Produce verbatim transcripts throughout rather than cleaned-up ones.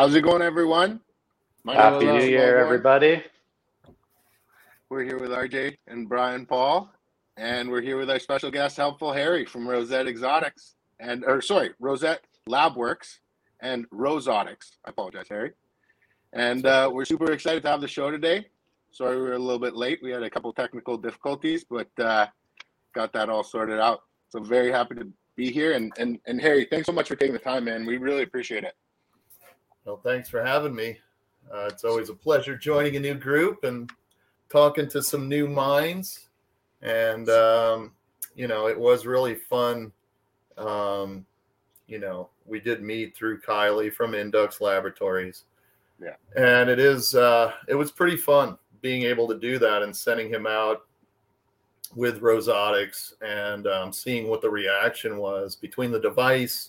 How's it going, everyone? My Happy New Year, everybody. We're here with R J and Brian Paul, and we're here with our special guest, Helpful Harry from Rosette Exotics, and or sorry, Rosette LabWorks and Rosotics. I apologize, Harry. And uh, we're super excited to have the show today. Sorry we were a little bit late. We had a couple technical difficulties, but uh, got that all sorted out. So very happy to be here. And, and, and Harry, thanks so much for taking the time, man. We really appreciate it. Well, thanks for having me. Uh, it's always a pleasure joining a new group and talking to some new minds. And, um, you know, it was really fun. Um, you know, we did meet through Kylie from Indux Laboratories. Yeah. And it is, uh, it was pretty fun being able to do that and sending him out with Rosotics and um, seeing what the reaction was between the device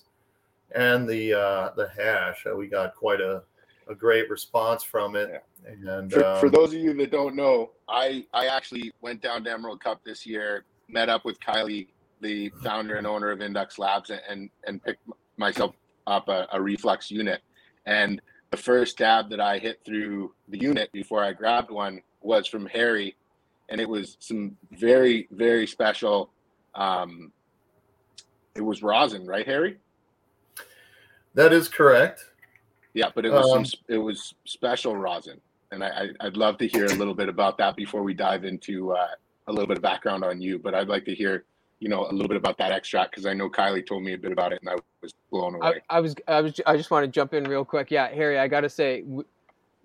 and the uh, the hash. Uh, we got quite a, a great response from it. Yeah. And for, um, for those of you that don't know, I, I actually went down to Emerald Cup this year, met up with Kylie, the founder and owner of Indux Labs, and, and picked myself up a, a reflex unit. And the first dab that I hit through the unit before I grabbed one was from Harry, and it was some very, very special. Um, it was rosin, right, Harry? That is correct. Yeah, but it was um, some, it was special rosin, and I, I, I'd love to hear a little bit about that before we dive into uh, a little bit of background on you. But I'd like to hear, you know, a little bit about that extract, because I know Kylie told me a bit about it, and I was blown away. I, I was, I was, I just want to jump in real quick. Yeah, Harry, I got to say, you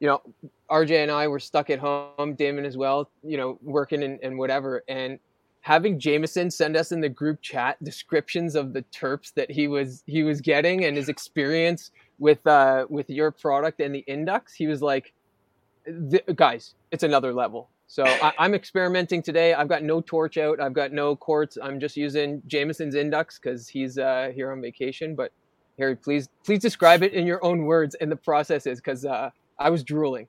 know, R J and I were stuck at home, Damon as well, you know, working and, and whatever, and having Jameson send us in the group chat descriptions of the terps that he was he was getting and his experience with uh, with your product and the Indux, he was like, guys, it's another level. So I, I'm experimenting today. I've got no torch out. I've got no quartz. I'm just using Jameson's Indux because he's uh, here on vacation. But Harry, please, please describe it in your own words and the processes, because uh, I was drooling.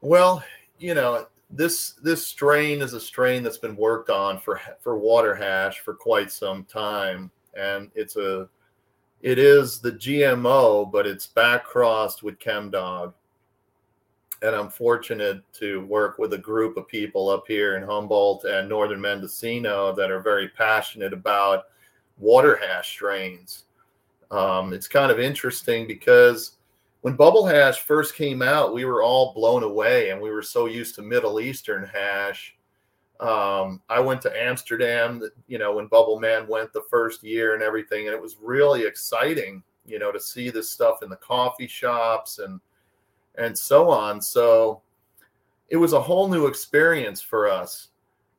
Well, you know, this this strain is a strain that's been worked on for for water hash for quite some time, and it's a it is the G M O, but it's back crossed with ChemDog. And I'm fortunate to work with a group of people up here in Humboldt and northern Mendocino that are very passionate about water hash strains. Um, it's kind of interesting because when bubble hash first came out, we were all blown away, and we were so used to Middle Eastern hash. Um, I went to Amsterdam, you know, when Bubble Man went the first year and everything, and it was really exciting, you know, to see this stuff in the coffee shops and and so on. So it was a whole new experience for us.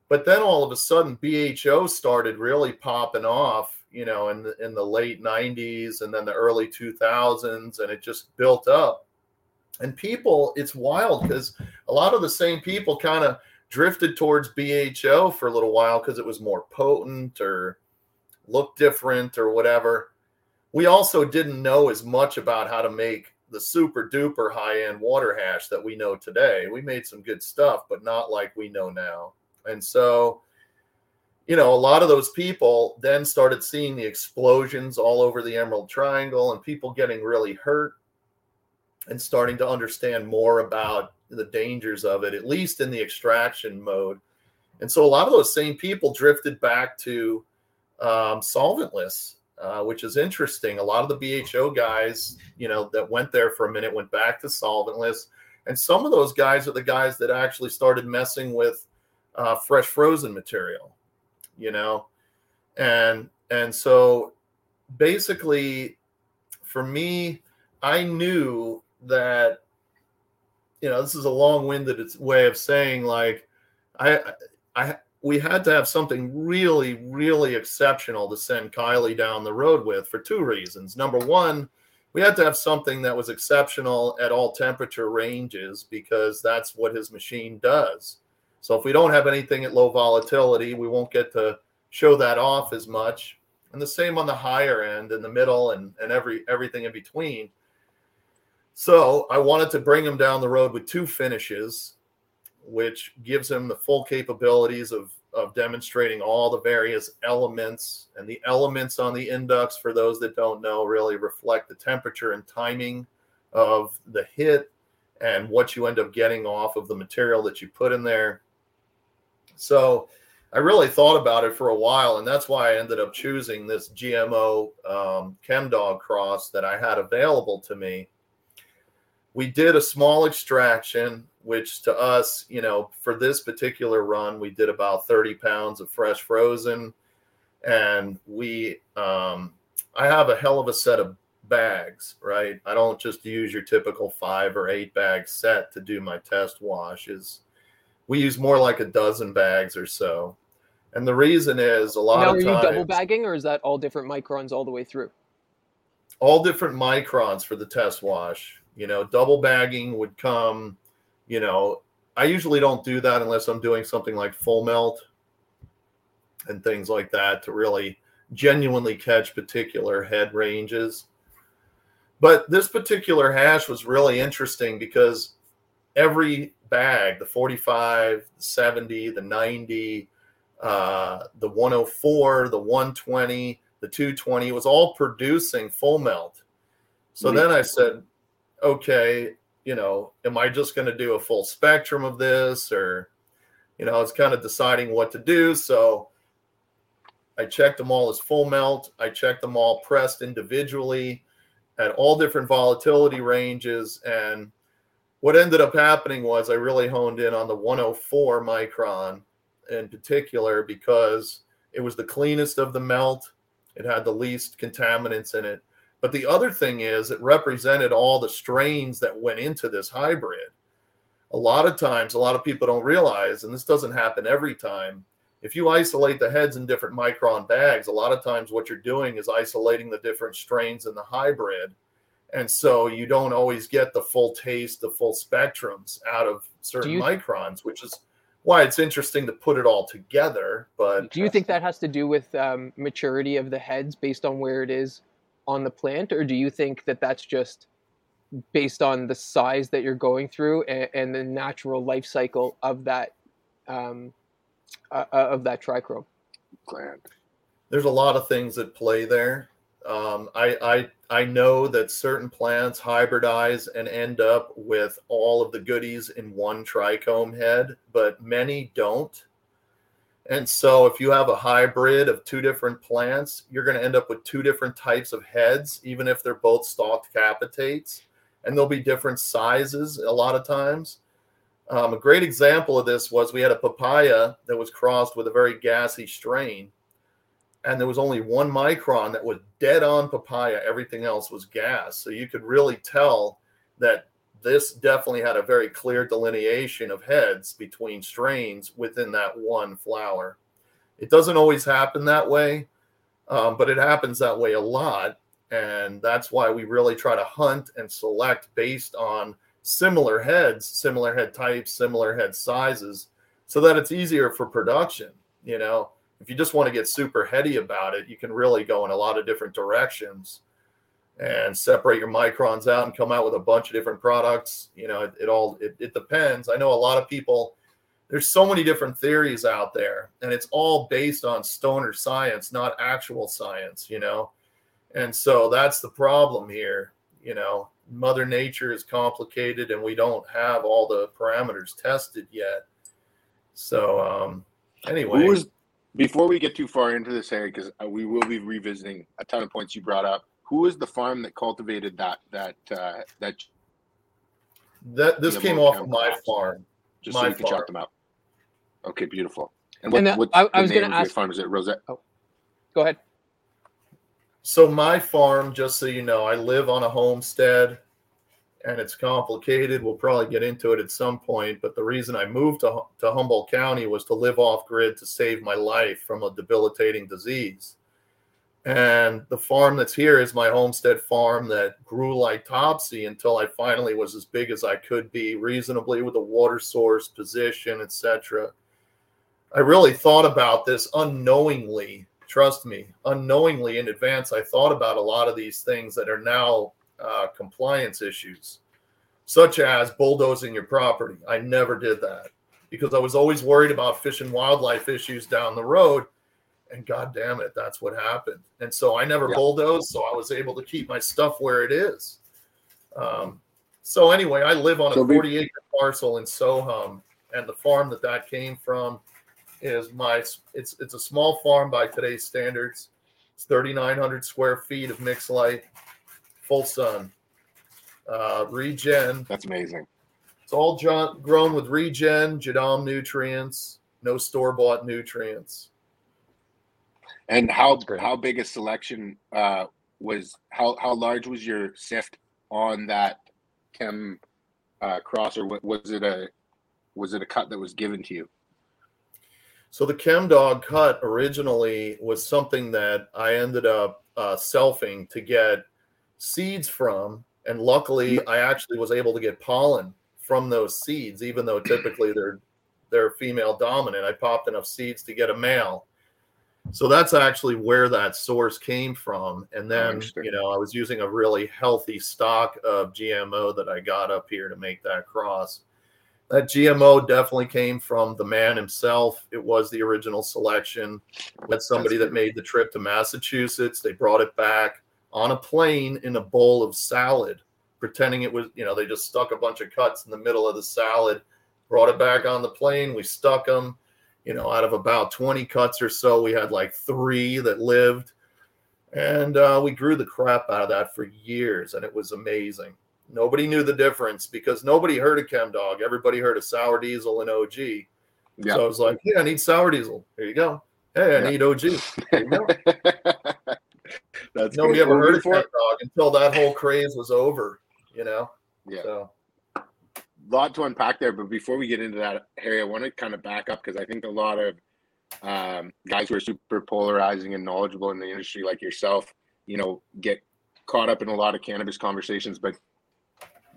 But then all of a sudden, B H O started really popping off, you know, in the, in the late nineties and then the early two thousands, and it just built up. And people, it's wild, because a lot of the same people kind of drifted towards B H O for a little while because it was more potent or looked different or whatever. We also didn't know as much about how to make the super duper high-end water hash that we know today. We made some good stuff, but not like we know now. And so, you know, a lot of those people then started seeing the explosions all over the Emerald Triangle and people getting really hurt and starting to understand more about the dangers of it, at least in the extraction mode. And so a lot of those same people drifted back to um, solventless, Uh, which is interesting. A lot of the B H O guys, you know, that went there for a minute went back to solventless. And some of those guys are the guys that actually started messing with uh, fresh frozen material, you know. And and so basically for me, I knew that, you know, this is a long-winded way of saying, like, I I we had to have something really, really exceptional to send Kylie down the road with for two reasons. Number one, we had to have something that was exceptional at all temperature ranges, because that's what his machine does. So if we don't have anything at low volatility, we won't get to show that off as much. And the same on the higher end and the middle and, and every everything in between. So I wanted to bring him down the road with two finishes, which gives him the full capabilities of of demonstrating all the various elements. And the elements on the Indux, for those that don't know, really reflect the temperature and timing of the hit and what you end up getting off of the material that you put in there. So I really thought about it for a while, and that's why I ended up choosing this G M O um, ChemDog cross that I had available to me. We did a small extraction, which to us, you know, for this particular run, we did about thirty pounds of fresh frozen. And we, um, I have a hell of a set of bags, right? I don't just use your typical five or eight bag set to do my test washes. We use more like a dozen bags or so. And the reason is a lot of times... Now, are you double bagging, or is that all different microns all the way through? All different microns for the test wash. You know, double bagging would come, you know, I usually don't do that unless I'm doing something like full melt and things like that to really genuinely catch particular head ranges. But this particular hash was really interesting because every bag, the forty-five, the seventy, the ninety, uh, the one oh four, the one twenty, the two twenty, it was all producing full melt. So mm-hmm. then I said, okay, you know, am I just going to do a full spectrum of this? Or, you know, I was kind of deciding what to do. So I checked them all as full melt. I checked them all pressed individually at all different volatility ranges. And what ended up happening was I really honed in on the one oh four micron in particular because it was the cleanest of the melt. It had the least contaminants in it. But the other thing is it represented all the strains that went into this hybrid. A lot of times, a lot of people don't realize, and this doesn't happen every time, if you isolate the heads in different micron bags, a lot of times what you're doing is isolating the different strains in the hybrid. And so you don't always get the full taste, the full spectrums out of certain you, microns, which is why it's interesting to put it all together. But do you think that has to do with um, maturity of the heads based on where it is on the plant, or do you think that that's just based on the size that you're going through and, and the natural life cycle of that um, uh, of that trichrome plant? There's a lot of things that play there. Um, I, I I know that certain plants hybridize and end up with all of the goodies in one trichome head, but many don't. And so if you have a hybrid of two different plants, you're going to end up with two different types of heads, even if they're both stalked capitates. And they'll be different sizes a lot of times. Um, a great example of this was we had a papaya that was crossed with a very gassy strain. And there was only one micron that was dead on papaya. Everything else was gas. So you could really tell that this definitely had a very clear delineation of heads between strains within that one flower. It doesn't always happen that way, um, but it happens that way a lot. And that's why we really try to hunt and select based on similar heads, similar head types, similar head sizes, so that it's easier for production. You know, if you just want to get super heady about it, you can really go in a lot of different directions and separate your microns out and come out with a bunch of different products. You know, it, it all, it, it depends. I know a lot of people, there's so many different theories out there, and it's all based on stoner science, not actual science, you know? And so that's the problem here. You know, Mother Nature is complicated and we don't have all the parameters tested yet. So um, anyway. Was, before we get too far into this area, because we will be revisiting a ton of points you brought up, who was the farm that cultivated that? That uh, that. That this came off my farm. Just so you can chop them out. Okay, beautiful. And what? And the, what I, I was going to ask. Farm is it Rosette? Oh, go ahead. So my farm, just so you know, I live on a homestead, and it's complicated. We'll probably get into it at some point. But the reason I moved to to Humboldt County was to live off grid to save my life from a debilitating disease. And the farm that's here is my homestead farm that grew like topsy until I finally was as big as I could be, reasonably with a water source, position, et cetera. I really thought about this unknowingly, trust me, unknowingly in advance. I thought about a lot of these things that are now uh, compliance issues, such as bulldozing your property. I never did that. because I was always worried about fish and wildlife issues down the road. And God damn it, that's what happened. And so I never yeah. bulldozed, so I was able to keep my stuff where it is. Um, so anyway, I live on so a forty-acre be- parcel in Soham, and the farm that that came from is my, it's it's a small farm by today's standards. It's thirty-nine hundred square feet of mixed light, full sun, uh, regen. That's amazing. It's all jo- grown with regen, Jadam nutrients, no store-bought nutrients. And how how big a selection uh, was, how, how large was your sift on that chem uh, crosser? Was it a was it a cut that was given to you? So the Chem Dog cut originally was something that I ended up uh, selfing to get seeds from. And luckily, I actually was able to get pollen from those seeds, even though typically they're they're female dominant. I popped enough seeds to get a male. So that's actually where that source came from. And then, you know, I was using a really healthy stock of G M O that I got up here to make that cross. That G M O definitely came from the man himself. It was the original selection. That's somebody that made the trip to Massachusetts. They brought it back on a plane in a bowl of salad, pretending it was, you know, they just stuck a bunch of cuts in the middle of the salad, brought it back on the plane. We stuck them. You know, out of about twenty cuts or so, we had like three that lived. And uh, we grew the crap out of that for years, and it was amazing. Nobody knew the difference because nobody heard of Chem Dog. Everybody heard of Sour Diesel and O G. Yeah. So I was like, yeah, I need Sour Diesel. Here you go. Hey, I yeah. need O G. Here you go. That's nobody ever heard of Chem Dog until that whole craze was over, you know? Yeah. So. Lot to unpack there, but before we get into that, Harry, I want to kind of back up because I think a lot of um, guys who are super polarizing and knowledgeable in the industry like yourself, you know, get caught up in a lot of cannabis conversations, but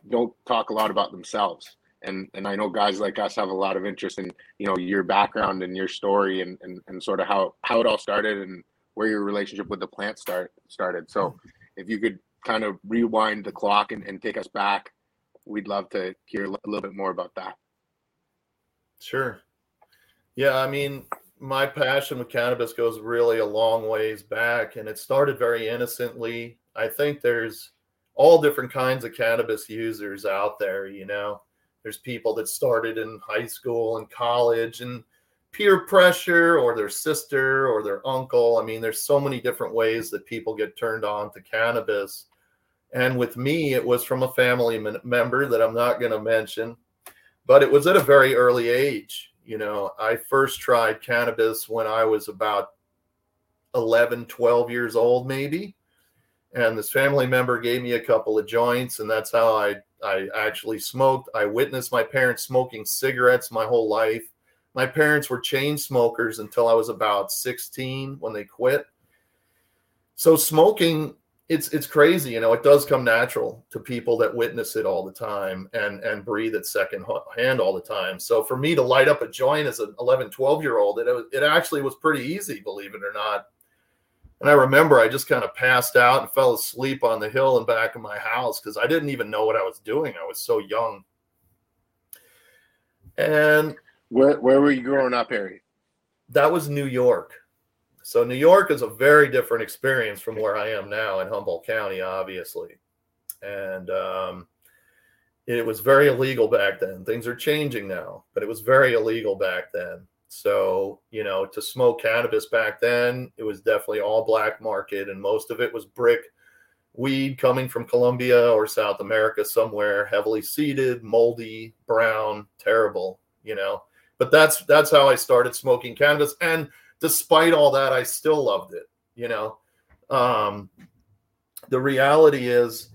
don't talk a lot about themselves. And and I know guys like us have a lot of interest in, you know, your background and your story and and, and sort of how, how it all started and where your relationship with the plant start, started. So if you could kind of rewind the clock and, and take us back, we'd love to hear a little bit more about that. Sure. Yeah, I mean, my passion with cannabis goes really a long ways back, and it started very innocently. I think there's all different kinds of cannabis users out there, you know. There's people that started in high school and college and peer pressure or their sister or their uncle. I mean, there's so many different ways that people get turned on to cannabis. And with me, it was from a family member that I'm not going to mention, but it was at a very early age. You know, I first tried cannabis when I was about eleven, twelve years old, maybe. And this family member gave me a couple of joints, and that's how I, I actually smoked. I witnessed my parents smoking cigarettes my whole life. My parents were chain smokers until I was about sixteen when they quit. So smoking... It's it's crazy, you know, it does come natural to people that witness it all the time and, and breathe it second hand all the time. So for me to light up a joint as an eleven, twelve-year-old, it, it actually was pretty easy, believe it or not. And I remember I just kind of passed out and fell asleep on the hill in back of my house because I didn't even know what I was doing. I was so young. And where where were you growing up, Harry? That was New York. So New York is a very different experience from where I am now in Humboldt County, obviously. And um, it was very illegal back then. Things are changing now, but it was very illegal back then. So, you know, to smoke cannabis back then, it was definitely all black market. And most of it was brick weed coming from Colombia or South America somewhere, heavily seeded, moldy, brown, terrible, you know. But that's that's how I started smoking cannabis. And despite all that, I still loved it, you know. Um, the reality is,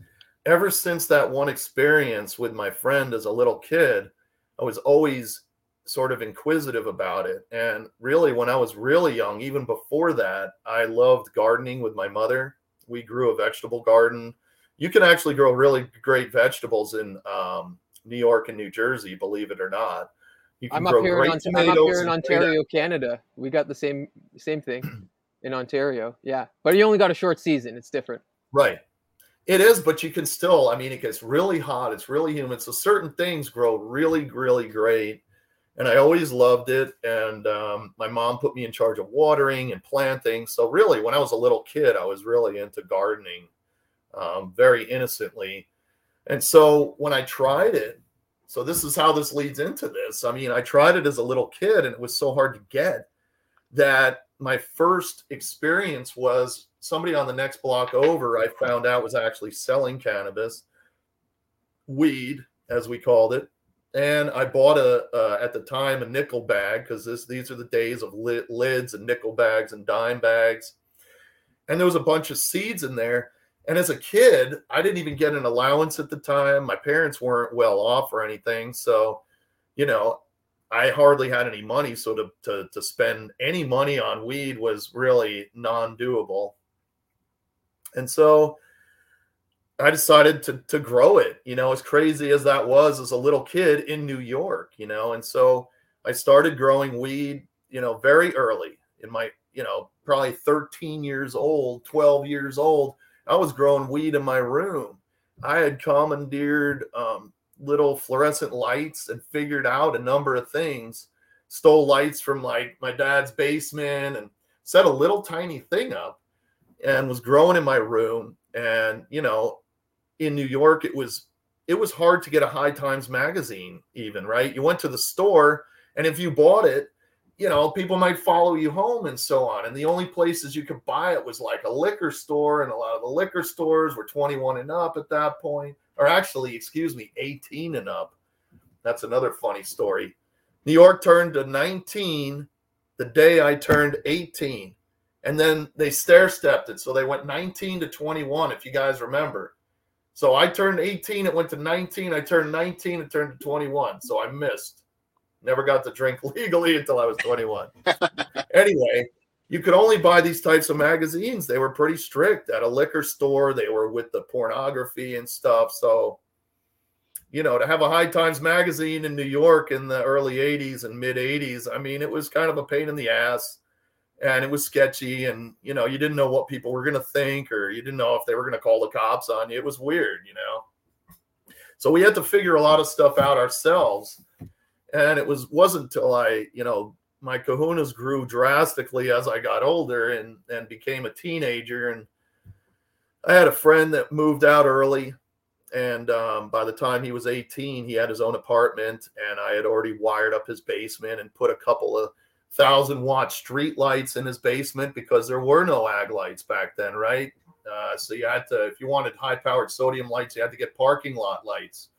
ever since that one experience with my friend as a little kid, I was always sort of inquisitive about it. And really, when I was really young, even before that, I loved gardening with my mother. We grew a vegetable garden. You can actually grow really great vegetables in um, New York and New Jersey, believe it or not. I'm up, here in, I'm up here in Ontario, Canada. We got the same same thing in Ontario. Yeah. But you only got a short season. It's different. Right. It is, but you can still, I mean, it gets really hot. It's really humid. So certain things grow really, really great. And I always loved it. And um, my mom put me in charge of watering and planting. So really, when I was a little kid, I was really into gardening um, very innocently. And so when I tried it, so this is how this leads into this. I mean, I tried it as a little kid, and it was so hard to get that my first experience was somebody on the next block over, I found out, was actually selling cannabis, weed, as we called it. And I bought, a uh, at the time, a nickel bag, because this these are the days of lid, lids and nickel bags and dime bags. And there was a bunch of seeds in there. And as a kid, I didn't even get an allowance at the time. My parents weren't well off or anything. So, you know, I hardly had any money. So to to, to spend any money on weed was really non-doable. And so I decided to to grow it, you know, as crazy as that was as a little kid in New York, you know. And so I started growing weed, you know, very early in my, you know, probably thirteen years old, twelve years old. I was growing weed in my room. I had commandeered um, little fluorescent lights and figured out a number of things, stole lights from like my dad's basement and set a little tiny thing up and was growing in my room. And, you know, in New York, it was it was hard to get a High Times magazine even, right? You went to the store, and if you bought it, you know, people might follow you home and so on. And the only places you could buy it was like a liquor store, and a lot of the liquor stores were twenty-one and up at that point. Or actually, excuse me, eighteen and up. That's another funny story. New York turned to nineteen the day I turned eighteen. And then they stair-stepped it. So they went nineteen to twenty-one, if you guys remember. So I turned eighteen, it went to nineteen. I turned nineteen, it turned to twenty-one. So I missed. Never got to drink legally until I was twenty-one. Anyway, you could only buy these types of magazines. They were pretty strict at a liquor store. They were with the pornography and stuff. So, you know, to have a High Times magazine in New York in the early eighties and mid-eighties, I mean, it was kind of a pain in the ass. And it was sketchy, and, you know, you didn't know what people were going to think, or you didn't know if they were going to call the cops on you. It was weird, you know. So we had to figure a lot of stuff out ourselves. And it was, wasn't until I, you know, my kahunas grew drastically as I got older and, and became a teenager. And I had a friend that moved out early. And um, by the time he was eighteen, he had his own apartment. And I had already wired up his basement and put a couple of thousand watt street lights in his basement, because there were no ag lights back then, right? Uh, so you had to, if you wanted high powered sodium lights, you had to get parking lot lights.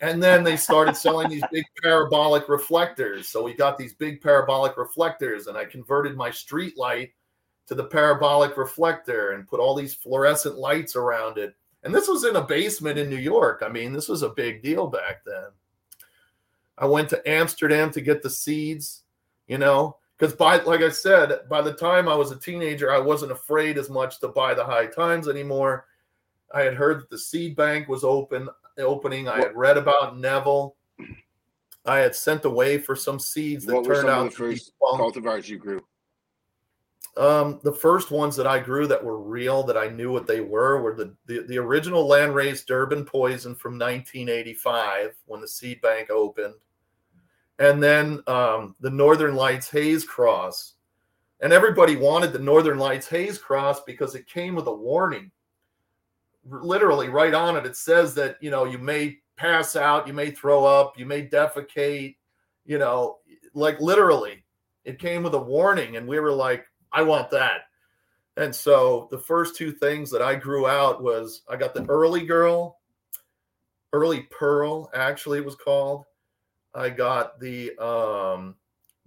And then they started selling these big parabolic reflectors. So we got these big parabolic reflectors, and I converted my street light to the parabolic reflector and put all these fluorescent lights around it. And this was in a basement in New York. I mean, this was a big deal back then. I went to Amsterdam to get the seeds. You know, because by, like I said, by the time I was a teenager, I wasn't afraid as much to buy the High Times anymore. I had heard that the seed bank was open, opening. I had read about Neville. I had sent away for some seeds that turned out to be fun. What were some of the first cultivars you grew? Um, the first ones that I grew that were real, that I knew what they were, were the the, the original land-raised Durban Poison from nineteen eighty-five when the seed bank opened. And then um, the Northern Lights Haze Cross. And everybody wanted the Northern Lights Haze Cross because it came with a warning. Literally right on it, it says that, you know, you may pass out, you may throw up, you may defecate, you know, like literally. It came with a warning, and we were like, I want that. And so the first two things that I grew out was, I got the Early Girl, Early Pearl, actually it was called. I got the um,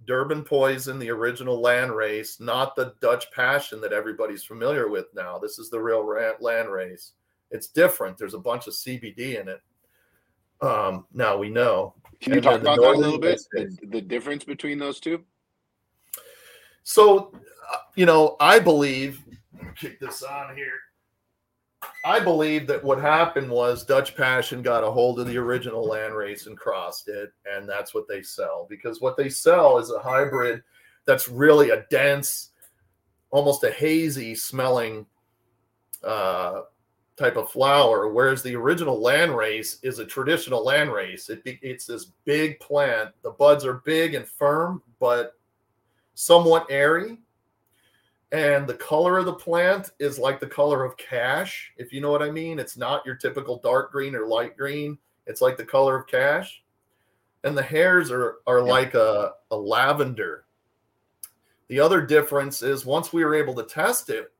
Durban Poison, the original landrace, not the Dutch Passion that everybody's familiar with now. This is the real landrace. It's different. There's a bunch of C B D in it. Um, now we know. Can you and talk about that a little bit, the, the difference between those two? So, you know, I believe, kick this on here. I believe that what happened was Dutch Passion got a hold of the original landrace and crossed it, and that's what they sell. Because what they sell is a hybrid that's really a dense, almost a hazy smelling uh, type of flower, whereas the original landrace is a traditional landrace. It be, it's this big plant. The buds are big and firm, but somewhat airy. And the color of the plant is like the color of cash, if you know what I mean. It's not your typical dark green or light green. It's like the color of cash. And the hairs are, are yeah. like a, a lavender. The other difference is once we were able to test it,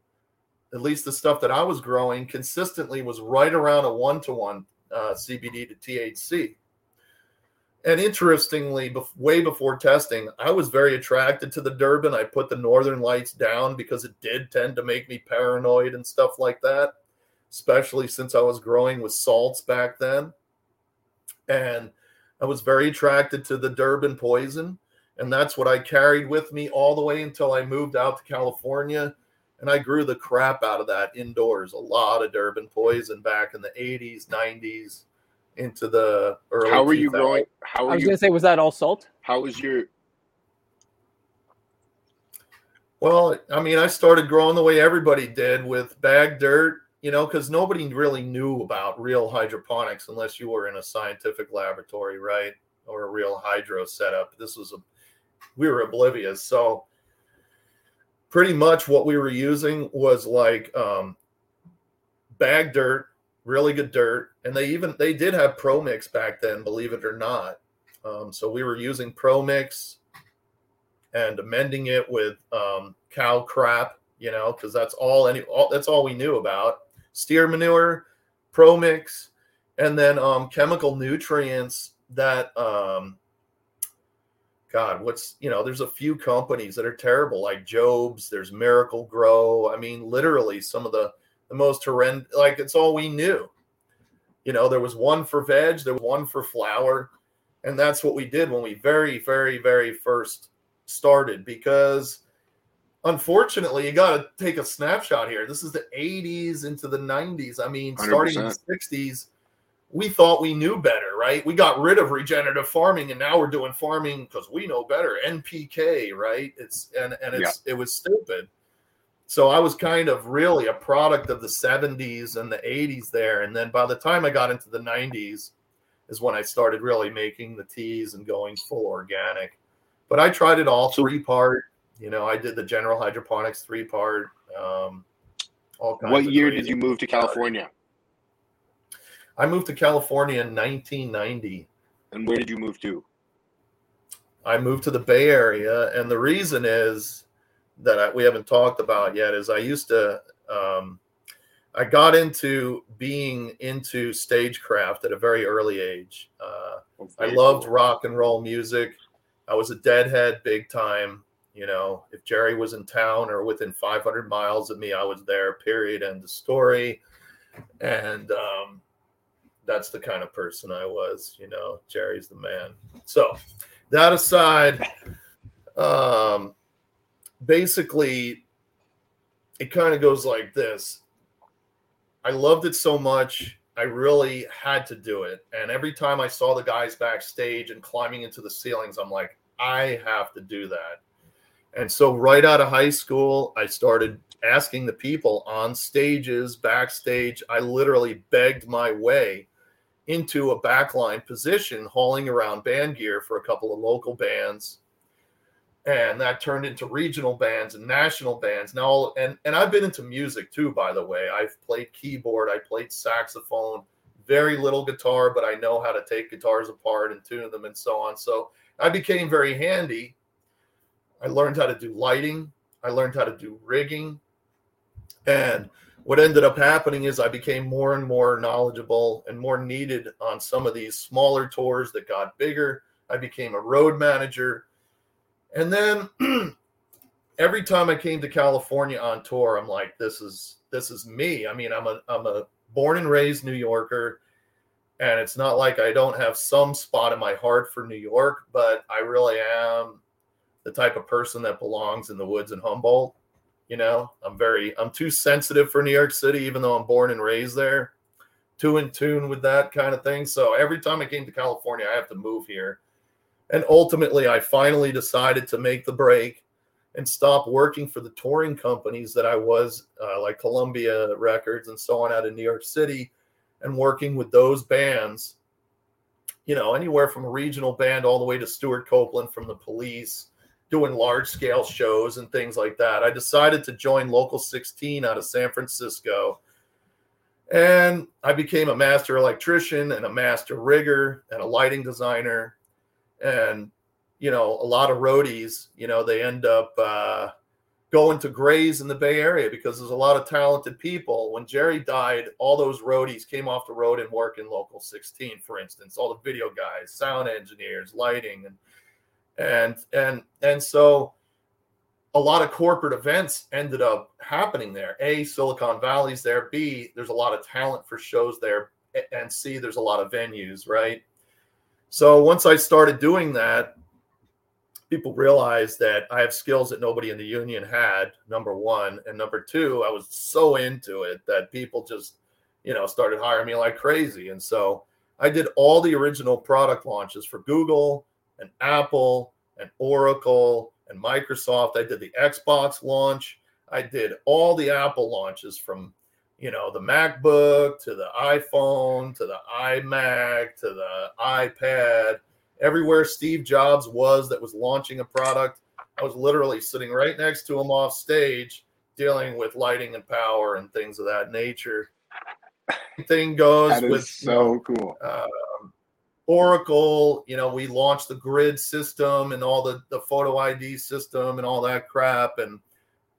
at least the stuff that I was growing consistently was right around a one-to-one uh, C B D to T H C. And interestingly, way before testing, I was very attracted to the Durban. I put the Northern Lights down because it did tend to make me paranoid and stuff like that, especially since I was growing with salts back then. And I was very attracted to the Durban poison, and that's what I carried with me all the way until I moved out to California, and I grew the crap out of that indoors. A lot of Durban poison back in the eighties, nineties. Into the early how were you growing? How were I was you, gonna say, was that all salt? How was your? Well, I mean, I started growing the way everybody did with bag dirt, you know, because nobody really knew about real hydroponics unless you were in a scientific laboratory, right, or a real hydro setup. This was a we were oblivious, so pretty much what we were using was like um, bag dirt. Really good dirt, and they even they did have ProMix back then, believe it or not. Um, so we were using ProMix and amending it with um, cow crap, you know, because that's all any all, that's all we knew about. Steer manure, ProMix, and then um, chemical nutrients that um, God, what's you know, there's a few companies that are terrible, like Jobs. There's Miracle Grow. I mean, literally some of the. The most horrendous, like it's all we knew. You know, there was one for veg, there was one for flour, and that's what we did when we very, very, very first started. Because unfortunately, you got to take a snapshot here. This is the eighties into the nineties. I mean, one hundred percent. Starting in the sixties, we thought we knew better, right? We got rid of regenerative farming, and now we're doing farming because we know better. N P K, right? It's and and it's yeah. It was stupid. So I was kind of really a product of the seventies and the eighties there. And then by the time I got into the nineties is when I started really making the teas and going full organic. But I tried it all three-part. You know, I did the general hydroponics three-part. Um, all kinds what of year did you move to California? I moved to California in nineteen ninety. And where did you move to? I moved to the Bay Area. And the reason is... that I, we haven't talked about yet is I used to, um, I got into being into stagecraft at a very early age. Uh, I loved rock and roll music. I was a deadhead big time. You know, if Jerry was in town or within five hundred miles of me, I was there, period, end of story. And um, that's the kind of person I was, you know, Jerry's the man. So that aside, um, basically, it kind of goes like this. I loved it so much, I really had to do it. And every time I saw the guys backstage and climbing into the ceilings, I'm like, I have to do that. And so right out of high school, I started asking the people on stages, backstage. I literally begged my way into a backline position, hauling around band gear for a couple of local bands. And that turned into regional bands and national bands. Now, and, and I've been into music too, by the way. I've played keyboard. I played saxophone, very little guitar, but I know how to take guitars apart and tune them and so on. So I became very handy. I learned how to do lighting. I learned how to do rigging. And what ended up happening is I became more and more knowledgeable and more needed on some of these smaller tours that got bigger. I became a road manager. And then every time I came to California on tour, I'm like, this is this is me. I mean, I'm a I'm a born and raised New Yorker, and it's not like I don't have some spot in my heart for New York, but I really am the type of person that belongs in the woods in Humboldt. You know, I'm very I'm too sensitive for New York City, even though I'm born and raised there, too in tune with that kind of thing. So every time I came to California, I have to move here. And ultimately, I finally decided to make the break and stop working for the touring companies that I was, uh, like Columbia Records and so on out in New York City, and working with those bands, you know, anywhere from a regional band all the way to Stuart Copeland from The Police, doing large scale shows and things like that. I decided to join Local sixteen out of San Francisco, and I became a master electrician and a master rigger and a lighting designer. And, you know, a lot of roadies, you know, they end up uh, going to Gray's in the Bay Area because there's a lot of talented people. When Jerry died, all those roadies came off the road and worked in Local sixteen, for instance, all the video guys, sound engineers, lighting. And, and, and, and so a lot of corporate events ended up happening there. A, Silicon Valley's there. B, there's a lot of talent for shows there. And C, there's a lot of venues, right? So once I started doing that, people realized that I have skills that nobody in the union had, number one. And number two, I was so into it that people just, you know, started hiring me like crazy. And so I did all the original product launches for Google and Apple and Oracle and Microsoft. I did the Xbox launch. I did all the Apple launches from, you know, the MacBook to the iPhone to the iMac to the iPad. Everywhere Steve Jobs was that was launching a product, I was literally sitting right next to him off stage dealing with lighting and power and things of that nature. Thing goes that is with so cool. Um, Oracle, you know, we launched the Grid system and all the, the photo I D system and all that crap. And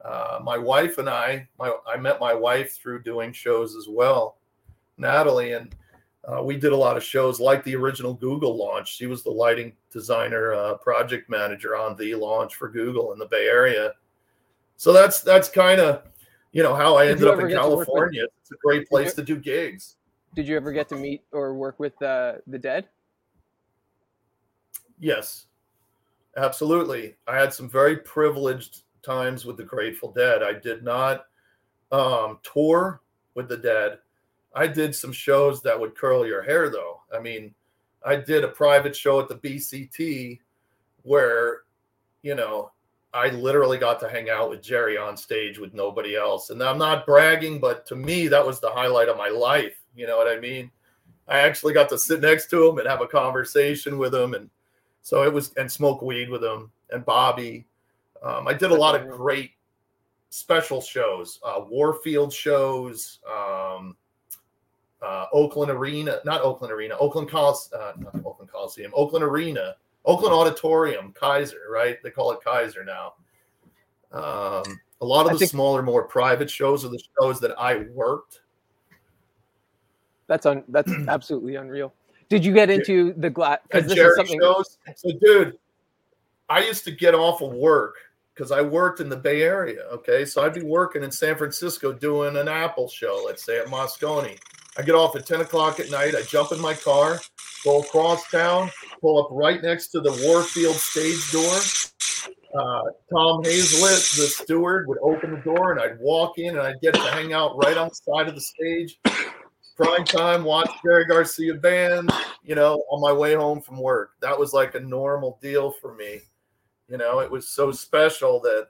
uh, my wife and I, my, I met my wife through doing shows as well, Natalie. And Uh, we did a lot of shows like the original Google launch. She was the lighting designer, uh, project manager on the launch for Google in the Bay Area. So that's that's kind of, you know, how I ended up in California. With, it's a great place you, to do gigs. Did you ever get to meet or work with uh, the Dead? Yes, absolutely. I had some very privileged times with the Grateful Dead. I did not um, tour with the Dead. I did some shows that would curl your hair, though. I mean, I did a private show at the B C T where, you know, I literally got to hang out with Jerry on stage with nobody else. And I'm not bragging, but to me, that was the highlight of my life. You know what I mean? I actually got to sit next to him and have a conversation with him. And so it was, and smoke weed with him and Bobby. Um, I did a lot of great special shows, uh, Warfield shows, um, Uh, Oakland Arena, not Oakland Arena, Oakland Colos, uh, not Oakland Coliseum, Oakland Arena, Oakland Auditorium, Kaiser, right? They call it Kaiser now. Um, a lot of the think, smaller, more private shows are the shows that I worked. That's un, that's absolutely unreal. Did you get into yeah. the glass? Something- so, dude, I used to get off of work because I worked in the Bay Area. Okay, so I'd be working in San Francisco doing an Apple show, let's say at Moscone. I get off at ten o'clock at night. I jump in my car, go across town, pull up right next to the Warfield stage door. Uh, Tom Hazlett, the steward, would open the door, and I'd walk in, and I'd get to hang out right on the side of the stage. Prime time, watch Jerry Garcia Band, you know, on my way home from work. That was like a normal deal for me. You know, it was so special that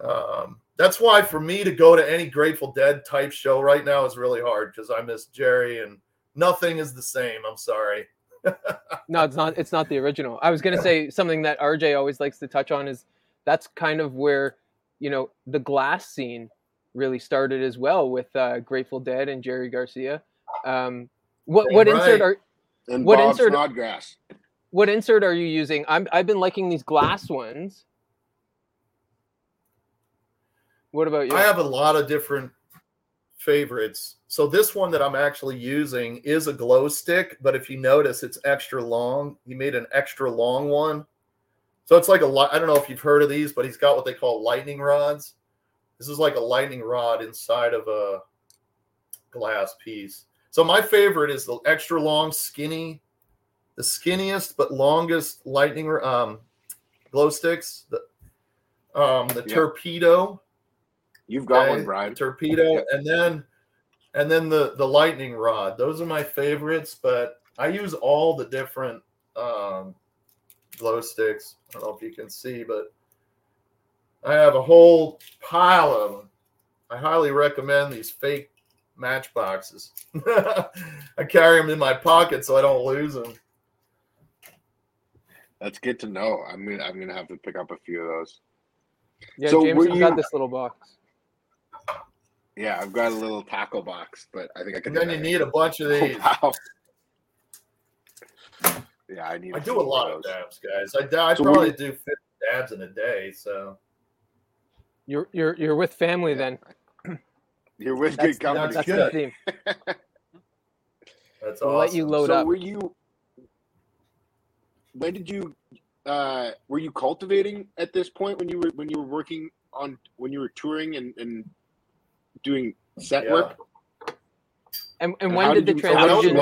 um, – that's why for me to go to any Grateful Dead type show right now is really hard because I miss Jerry and nothing is the same. I'm sorry. No, it's not. It's not the original. I was going to say something that R J always likes to touch on is that's kind of where, you know, the glass scene really started as well with uh, Grateful Dead and Jerry Garcia. Um, what what right. insert are and what Bob insert Snodgrass. What insert are you using? I'm, I've been liking these glass ones. What about you? I have a lot of different favorites. So this one that I'm actually using is a glow stick, but if you notice, it's extra long. He made an extra long one. So it's like a lot. I don't know if you've heard of these, but he's got what they call lightning rods. This is like a lightning rod inside of a glass piece. So my favorite is the extra long, skinny, the skinniest but longest lightning um, glow sticks. The, um, the yeah. torpedo. You've got okay. one, Brian. Torpedo, okay. and then and then the, the lightning rod. Those are my favorites, but I use all the different um, glow sticks. I don't know if you can see, but I have a whole pile of them. I highly recommend these fake match boxes. I carry them in my pocket so I don't lose them. That's good to know. I'm gonna I'm gonna have to pick up a few of those. Yeah, so James, you got this little box. Yeah, I've got a little tackle box, but I think I can. And then you need a bunch of these. Oh, wow. Yeah, I need. I do a lot of dabs, guys. I, I so probably you, do fifty dabs in a day. So you're you're you're with family yeah. then. You're with that's, good company. That's good. Team. That's we'll awesome. Let you load so up. Were you? When did you? Uh, were you cultivating at this point when you were when you were working on when you were touring and, and doing set yeah. work? And and, and when did, did the transition?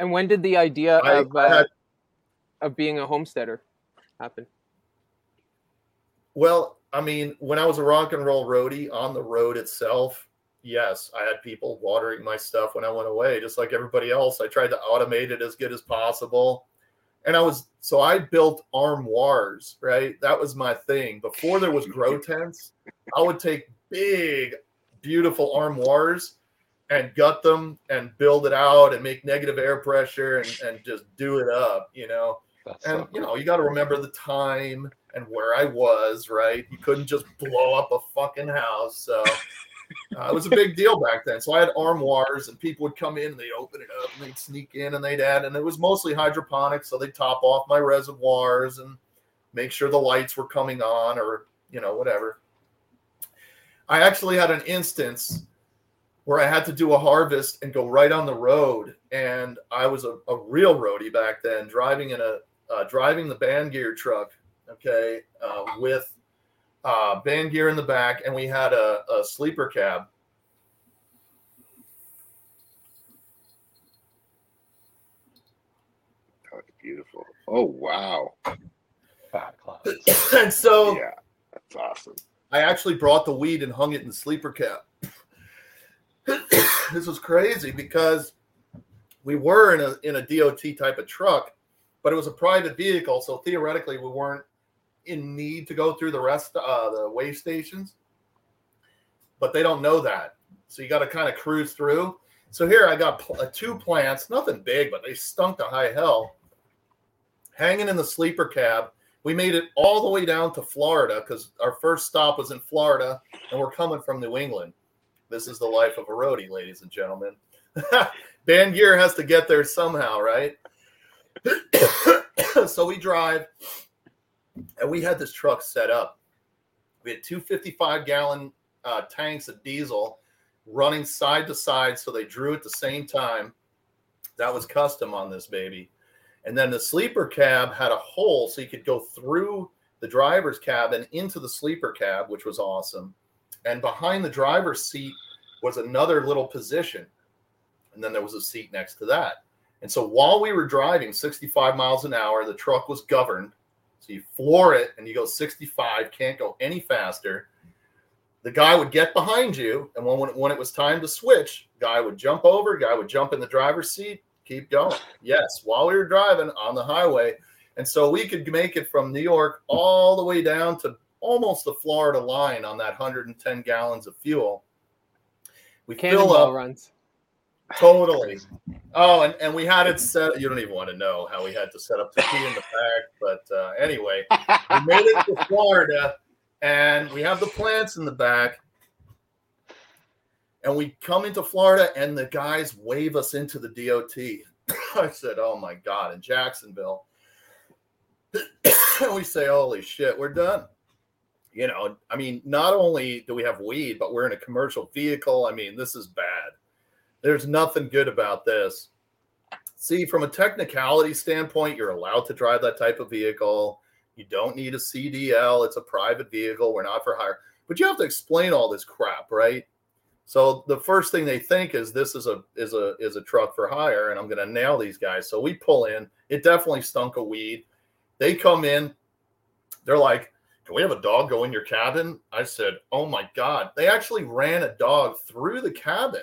And when did the idea I, of uh, had, of being a homesteader happen? Well, I mean, when I was a rock and roll roadie on the road itself, yes, I had people watering my stuff when I went away, just like everybody else. I tried to automate it as good as possible. And I was so I built armoires, right? That was my thing. Before there was grow tents, I would take big, beautiful armoires and gut them and build it out and make negative air pressure and, and just do it up, you know. That's and, so cool. You know, you got to remember the time and where I was, right? You couldn't just blow up a fucking house. So uh, it was a big deal back then. So I had armoires and people would come in and they'd open it up and they'd sneak in and they'd add. And it was mostly hydroponics. So they'd top off my reservoirs and make sure the lights were coming on or, you know, whatever. I actually had an instance where I had to do a harvest and go right on the road. And I was a, a real roadie back then, driving in a uh, driving the band gear truck, okay, uh, with uh, band gear in the back, and we had a, a sleeper cab. That was beautiful. Oh, wow. And so yeah, that's awesome. I actually brought the weed and hung it in the sleeper cab. This was crazy because we were in a in a D O T type of truck, but it was a private vehicle, so theoretically we weren't in need to go through the rest uh, the weigh stations. But they don't know that, so you got to kind of cruise through. So here I got pl- two plants, nothing big, but they stunk to high hell, hanging in the sleeper cab. We made it all the way down to Florida because our first stop was in Florida, and we're coming from New England. This is the life of a roadie, ladies and gentlemen. Band gear has to get there somehow, right? So we drive, and we had this truck set up. We had two fifty-five gallon uh, tanks of diesel running side to side, so they drew at the same time. That was custom on this baby. And then the sleeper cab had a hole, so you could go through the driver's cab and into the sleeper cab, which was awesome. And behind the driver's seat was another little position. And then there was a seat next to that. And so while we were driving sixty-five miles an hour, the truck was governed. So you floor it and you go sixty-five, can't go any faster. The guy would get behind you. And when, when it was time to switch, guy would jump over, guy would jump in the driver's seat, keep going. Yes, while we were driving on the highway. And so we could make it from New York all the way down to almost the Florida line on that one hundred ten gallons of fuel. We cannonball runs. Totally. Oh, and, and we had it set. You don't even want to know how we had to set up the key in the back. But uh, anyway, we made it to Florida, and we have the plants in the back. And we come into Florida, and the guys wave us into the D O T. I said, oh, my God, in Jacksonville. And we say, holy shit, we're done. You know, I mean, not only do we have weed, but we're in a commercial vehicle. I mean, this is bad. There's nothing good about this. See, from a technicality standpoint, you're allowed to drive that type of vehicle. You don't need a C D L. It's a private vehicle. We're not for hire. But you have to explain all this crap, right? So the first thing they think is this is a is a is a truck for hire, and I'm going to nail these guys. So we pull in. It definitely stunk of weed. They come in. They're like, can we have a dog go in your cabin? I said, oh, my God. They actually ran a dog through the cabin,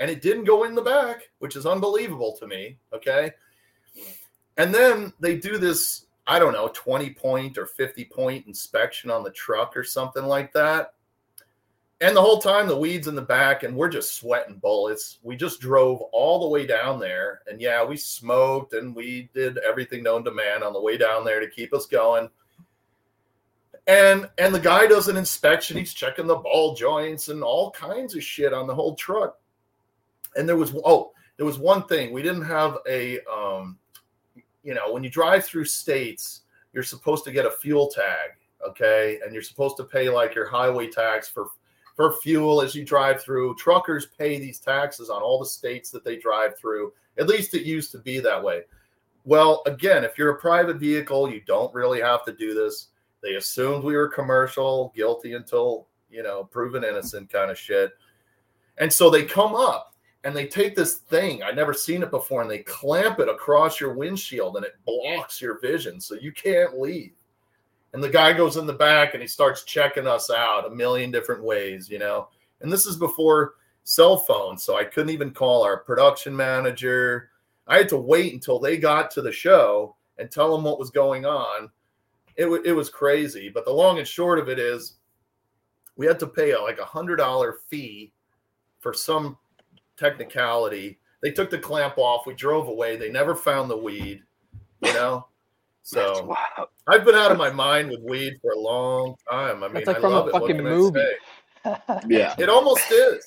and it didn't go in the back, which is unbelievable to me, okay? And then they do this I don't know, twenty point or fifty point inspection on the truck or something like that. And the whole time the weed's in the back and we're just sweating bullets. We just drove all the way down there. And yeah, we smoked and we did everything known to man on the way down there to keep us going. And and the guy does an inspection. He's checking the ball joints and all kinds of shit on the whole truck. And there was, oh, there was one thing. We didn't have a, um, you know, when you drive through states, you're supposed to get a fuel tag, okay? And you're supposed to pay like your highway tax for for fuel as you drive through. Truckers pay these taxes on all the states that they drive through. At least it used to be that way. Well, again, if you're a private vehicle, you don't really have to do this. They assumed we were commercial, guilty until, you know, proven innocent kind of shit. And so they come up and they take this thing, I'd never seen it before, and they clamp it across your windshield and it blocks your vision so you can't leave. And the guy goes in the back and he starts checking us out a million different ways, you know. And this is before cell phones, so I couldn't even call our production manager. I had to wait until they got to the show and tell them what was going on. It, w- it was crazy. But the long and short of it is we had to pay a, like a one hundred dollars fee for some technicality. They took the clamp off. We drove away. They never found the weed, you know. So wow. I've been out of my mind with weed for a long time. I mean, like I from love a it. Fucking movie. Yeah, it almost is.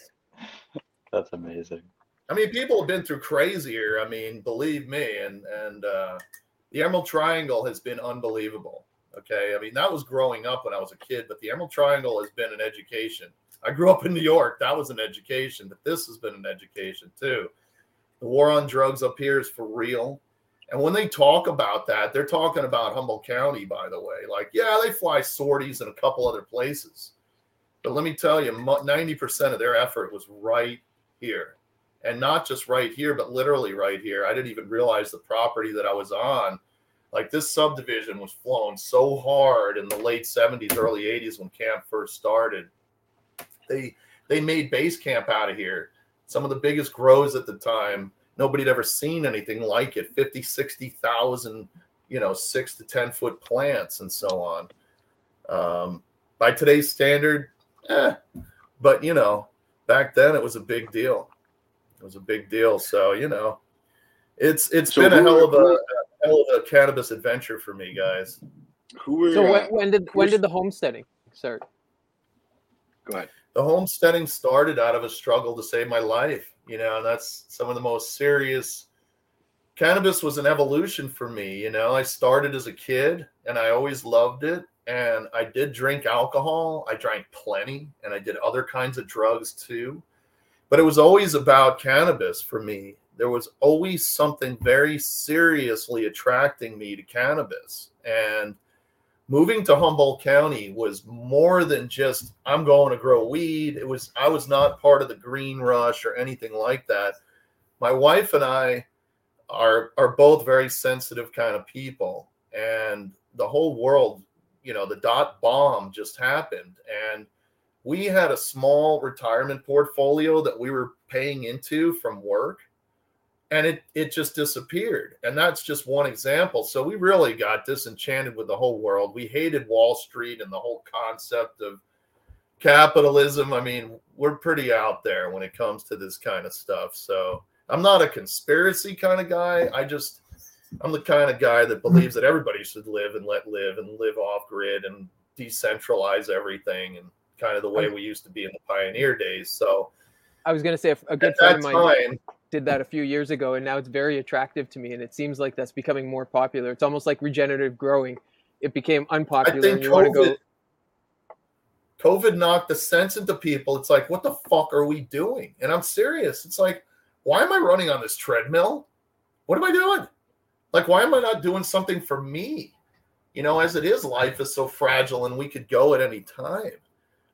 That's amazing. I mean, people have been through crazier. I mean, believe me. And and uh, the Emerald Triangle has been unbelievable. Okay, I mean, that was growing up when I was a kid, but the Emerald Triangle has been an education. I grew up in New York. That was an education, but this has been an education too. The war on drugs up here is for real. And when they talk about that, they're talking about Humboldt County, by the way. Like, yeah, they fly sorties in a couple other places. But let me tell you, ninety percent of their effort was right here. And not just right here, but literally right here. I didn't even realize the property that I was on. Like, this subdivision was flown so hard in the late seventies, early eighties when camp first started. They, they made base camp out of here. Some of the biggest grows at the time. Nobody had ever seen anything like it, fifty, sixty thousand, you know, six to ten foot plants and so on. Um, by today's standard, eh. But, you know, back then it was a big deal. It was a big deal. So, you know, it's it's so been a hell, of a, a hell of a cannabis adventure for me, guys. Who were, so when, when did when did the homesteading start? Go ahead. The homesteading started out of a struggle to save my life. You know, and that's some of the most serious. Cannabis was an evolution for me. You know, I started as a kid and I always loved it. And I did drink alcohol. I drank plenty and I did other kinds of drugs too. But it was always about cannabis for me. There was always something very seriously attracting me to cannabis. And moving to Humboldt County was more than just, I'm going to grow weed. It was, I was not part of the green rush or anything like that. My wife and I are, are both very sensitive kind of people. And the whole world, you know, the dot bomb just happened. And we had a small retirement portfolio that we were paying into from work. And it it just disappeared. And that's just one example. So we really got disenchanted with the whole world. We hated Wall Street and the whole concept of capitalism. I mean, we're pretty out there when it comes to this kind of stuff. So I'm not a conspiracy kind of guy. I just, I'm the kind of guy that believes that everybody should live and let live and live off grid and decentralize everything and kind of the way we used to be in the pioneer days. So I was going to say a good friend of mine did that a few years ago, and now it's very attractive to me, and it seems like that's becoming more popular. It's almost like regenerative growing. It became unpopular. I think and you COVID, want to go... COVID knocked the sense into people. It's like, what the fuck are we doing? And I'm serious. It's like, why am I running on this treadmill? What am I doing? Like, why am I not doing something for me? You know, as it is, life is so fragile, and we could go at any time.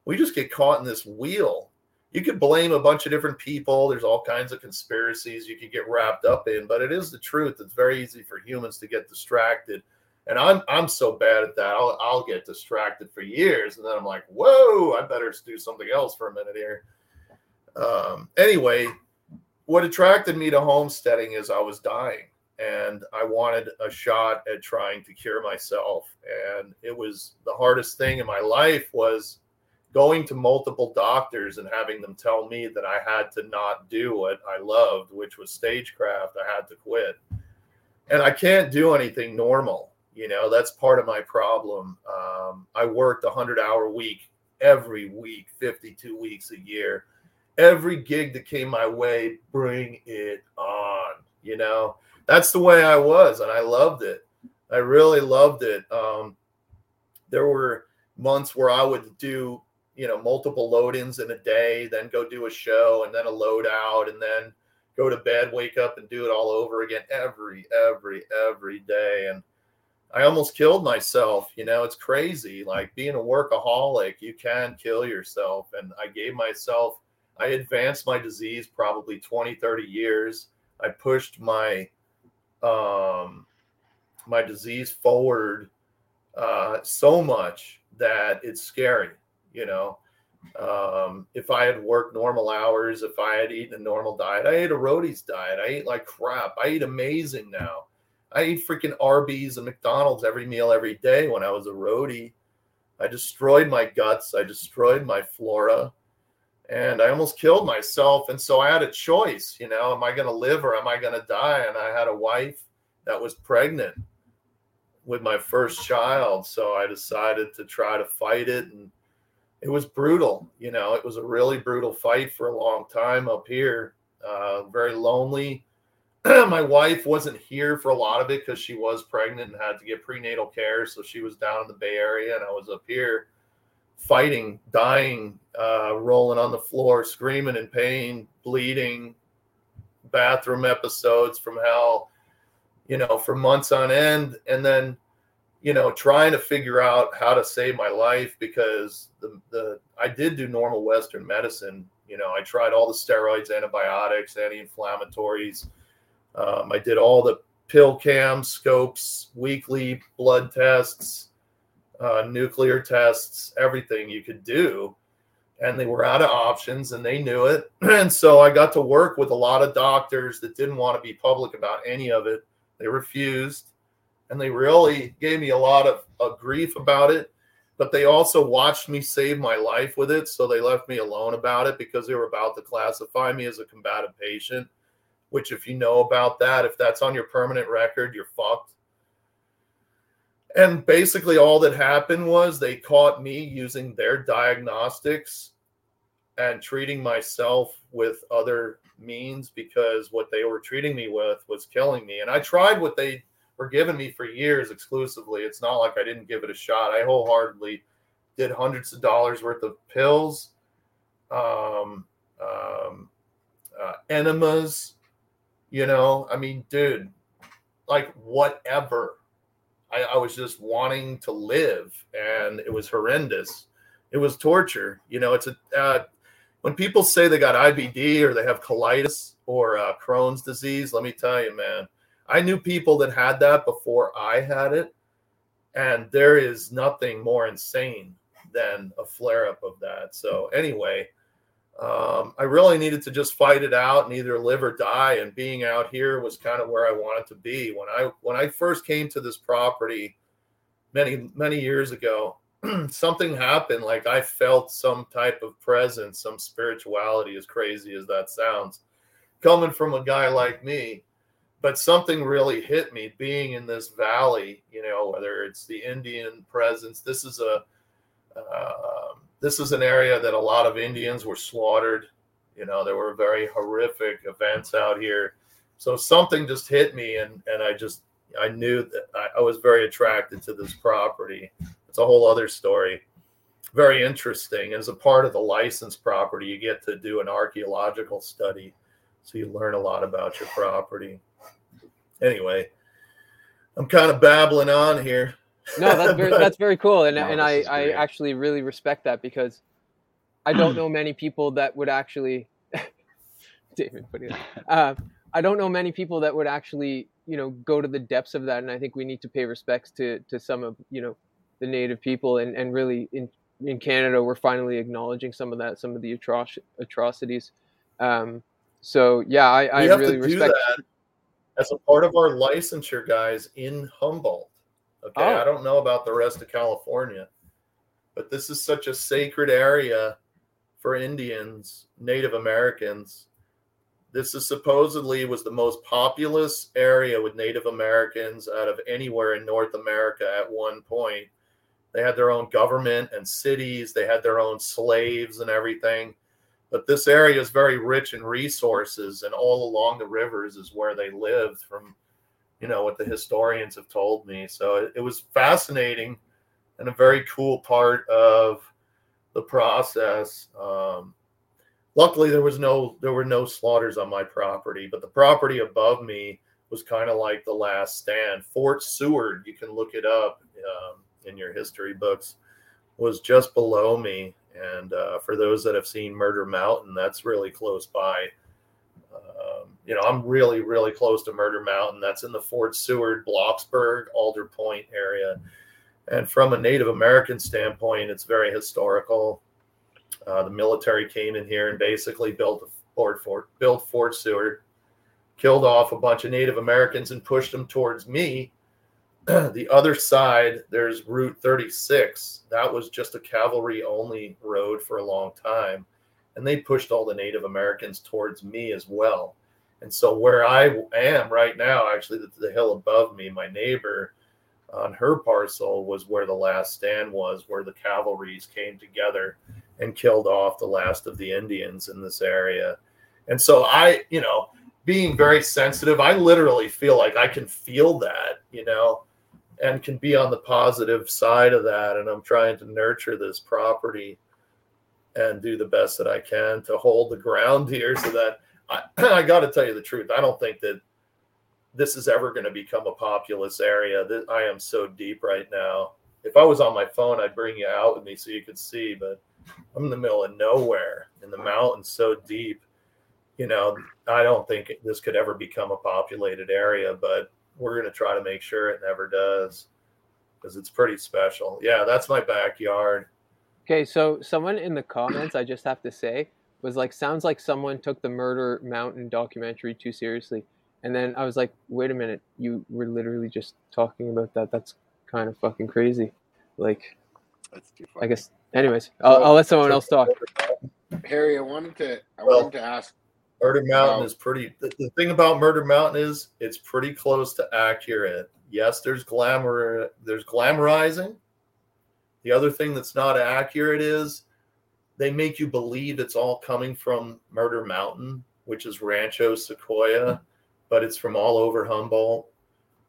We just get caught in this wheel. You could blame a bunch of different people. There's all kinds of conspiracies you could get wrapped up in, but it is the truth. It's very easy for humans to get distracted. And I'm I'm so bad at that. I'll, I'll get distracted for years. And then I'm like, whoa, I better do something else for a minute here. Um, anyway, what attracted me to homesteading is I was dying. and I wanted a shot at trying to cure myself. And it was the hardest thing in my life, was going to multiple doctors and having them tell me that I had to not do what I loved, which was stagecraft. I had to quit. And I can't do anything normal. You know, that's part of my problem. Um, I worked a hundred-hour week every week, fifty-two weeks a year. Every gig that came my way, bring it on. You know, that's the way I was, and I loved it. I really loved it. Um, there were months where I would do, you know, multiple load-ins in a day, then go do a show, and then a load-out, and then go to bed, wake up, and do it all over again every, every, every day. And I almost killed myself. You know, it's crazy. Like, being a workaholic, you can kill yourself. And I gave myself, I advanced my disease probably twenty, thirty years. I pushed my, um, my disease forward uh, so much that it's scary. You know, um, if I had worked normal hours, if I had eaten a normal diet, I ate a Roadie's diet. I ate like crap. I eat amazing now. I eat freaking Arby's and McDonald's every meal, every day. When I was a roadie, I destroyed my guts. I destroyed my flora, and I almost killed myself. And so I had a choice, you know, am I going to live or am I going to die? And I had a wife that was pregnant with my first child. So I decided to try to fight it. And it was brutal. You know, it was a really brutal fight for a long time up here. Uh, very lonely. My wife wasn't here for a lot of it because she was pregnant and had to get prenatal care. So she was down in the Bay Area, and I was up here fighting, dying, uh, rolling on the floor, screaming in pain, bleeding, bathroom episodes from hell, you know, for months on end. And then, you know, trying to figure out how to save my life, because the, the I did do normal Western medicine. You know, I tried all the steroids, antibiotics, anti-inflammatories. Um, I did all the pill cams, scopes, weekly blood tests, uh, nuclear tests, everything you could do. And they were out of options, and they knew it. And so I got to work with a lot of doctors that didn't want to be public about any of it. They refused. And they really gave me a lot of, of grief about it. But they also watched me save my life with it. So they left me alone about it, because they were about to classify me as a combative patient. Which, if you know about that, if that's on your permanent record, you're fucked. And basically all that happened was they caught me using their diagnostics and treating myself with other means, because what they were treating me with was killing me. And I tried what they were giving me for years exclusively. It's not like I didn't give it a shot. I wholeheartedly did hundreds of dollars worth of pills, um, um, uh, enemas. You know, I mean, dude, like whatever. I, I was just wanting to live, and it was horrendous. It was torture. You know, it's a uh, when people say they got I B D or they have colitis or uh, Crohn's disease, let me tell you, man, I knew people that had that before I had it. And there is nothing more insane than a flare up of that. So anyway, Um, I really needed to just fight it out and either live or die. And being out here was kind of where I wanted to be. When I when I first came to this property many, many years ago, something happened. Like, I felt some type of presence, some spirituality, as crazy as that sounds, coming from a guy like me. But something really hit me being in this valley, you know, whether it's the Indian presence. This is a... Um, This is an area that a lot of Indians were slaughtered. You know, there were very horrific events out here. So something just hit me, and, and I just, I knew that I, I was very attracted to this property. It's a whole other story. Very interesting. As a part of the licensed property, you get to do an archaeological study. So you learn a lot about your property. Anyway, I'm kind of babbling on here. No, that's very, that's very cool. And no, and I, I actually really respect that, because I don't know many people that would actually, David, put it up. Uh, I don't know many people that would actually, you know, go to the depths of that. And I think we need to pay respects to, to some of, you know, the native people. And, and really in, in Canada, we're finally acknowledging some of that, some of the atroc- atrocities. Um, so yeah, I, I really respect that. as a part of our licensure, guys, in Humboldt. Okay, oh. I don't know about the rest of California, but this is such a sacred area for Indians, Native Americans. This is supposedly was the most populous area with Native Americans out of anywhere in North America at one point. They had their own government and cities. They had their own slaves and everything. But this area is very rich in resources, and all along the rivers is where they lived from, you know, what the historians have told me. So it, it was fascinating and a very cool part of the process. Um, luckily, there was no there were no slaughters on my property, but the property above me was kind of like the last stand. Fort Seward, you can look it up um, in your history books, was just below me. And uh, for those that have seen Murder Mountain, that's really close by. Um, you know, I'm really, really close to Murder Mountain. That's in the Fort Seward, Bloxburg, Alder Point area. And from a Native American standpoint, it's very historical. Uh, the military came in here and basically built a Fort, Fort, built Fort Seward, killed off a bunch of Native Americans and pushed them towards me. The other side, there's Route thirty-six. That was just a cavalry-only road for a long time. And they pushed all the Native Americans towards me as well. And so where I am right now, actually, the, the hill above me, my neighbor on her parcel was where the last stand was, where the cavalries came together and killed off the last of the Indians in this area. And so I, you know, being very sensitive, I literally feel like I can feel that, you know, and can be on the positive side of that. And I'm trying to nurture this property and do the best that I can to hold the ground here so that I, I got to tell you the truth. I don't think that this is ever going to become a populous area. That I am so deep right now. If I was on my phone, I'd bring you out with me so you could see, but I'm in the middle of nowhere in the mountains, so deep, you know, I don't think this could ever become a populated area, but we're going to try to make sure it never does because it's pretty special. Yeah. That's my backyard. Okay. So someone in the comments, I just have to say, was like, sounds like someone took the Murder Mountain documentary too seriously. And then I was like, wait a minute, you were literally just talking about that. That's kind of fucking crazy. Like, that's too funny. I guess, anyways, I'll, I'll let someone else talk. Harry, I wanted to, I well, wanted to ask. Murder Mountain wow. is pretty, the, the thing about Murder Mountain is it's pretty close to accurate. Yes, there's glamour, there's glamorizing. The other thing that's not accurate is they make you believe it's all coming from Murder Mountain, which is Rancho Sequoia. But it's from all over Humboldt,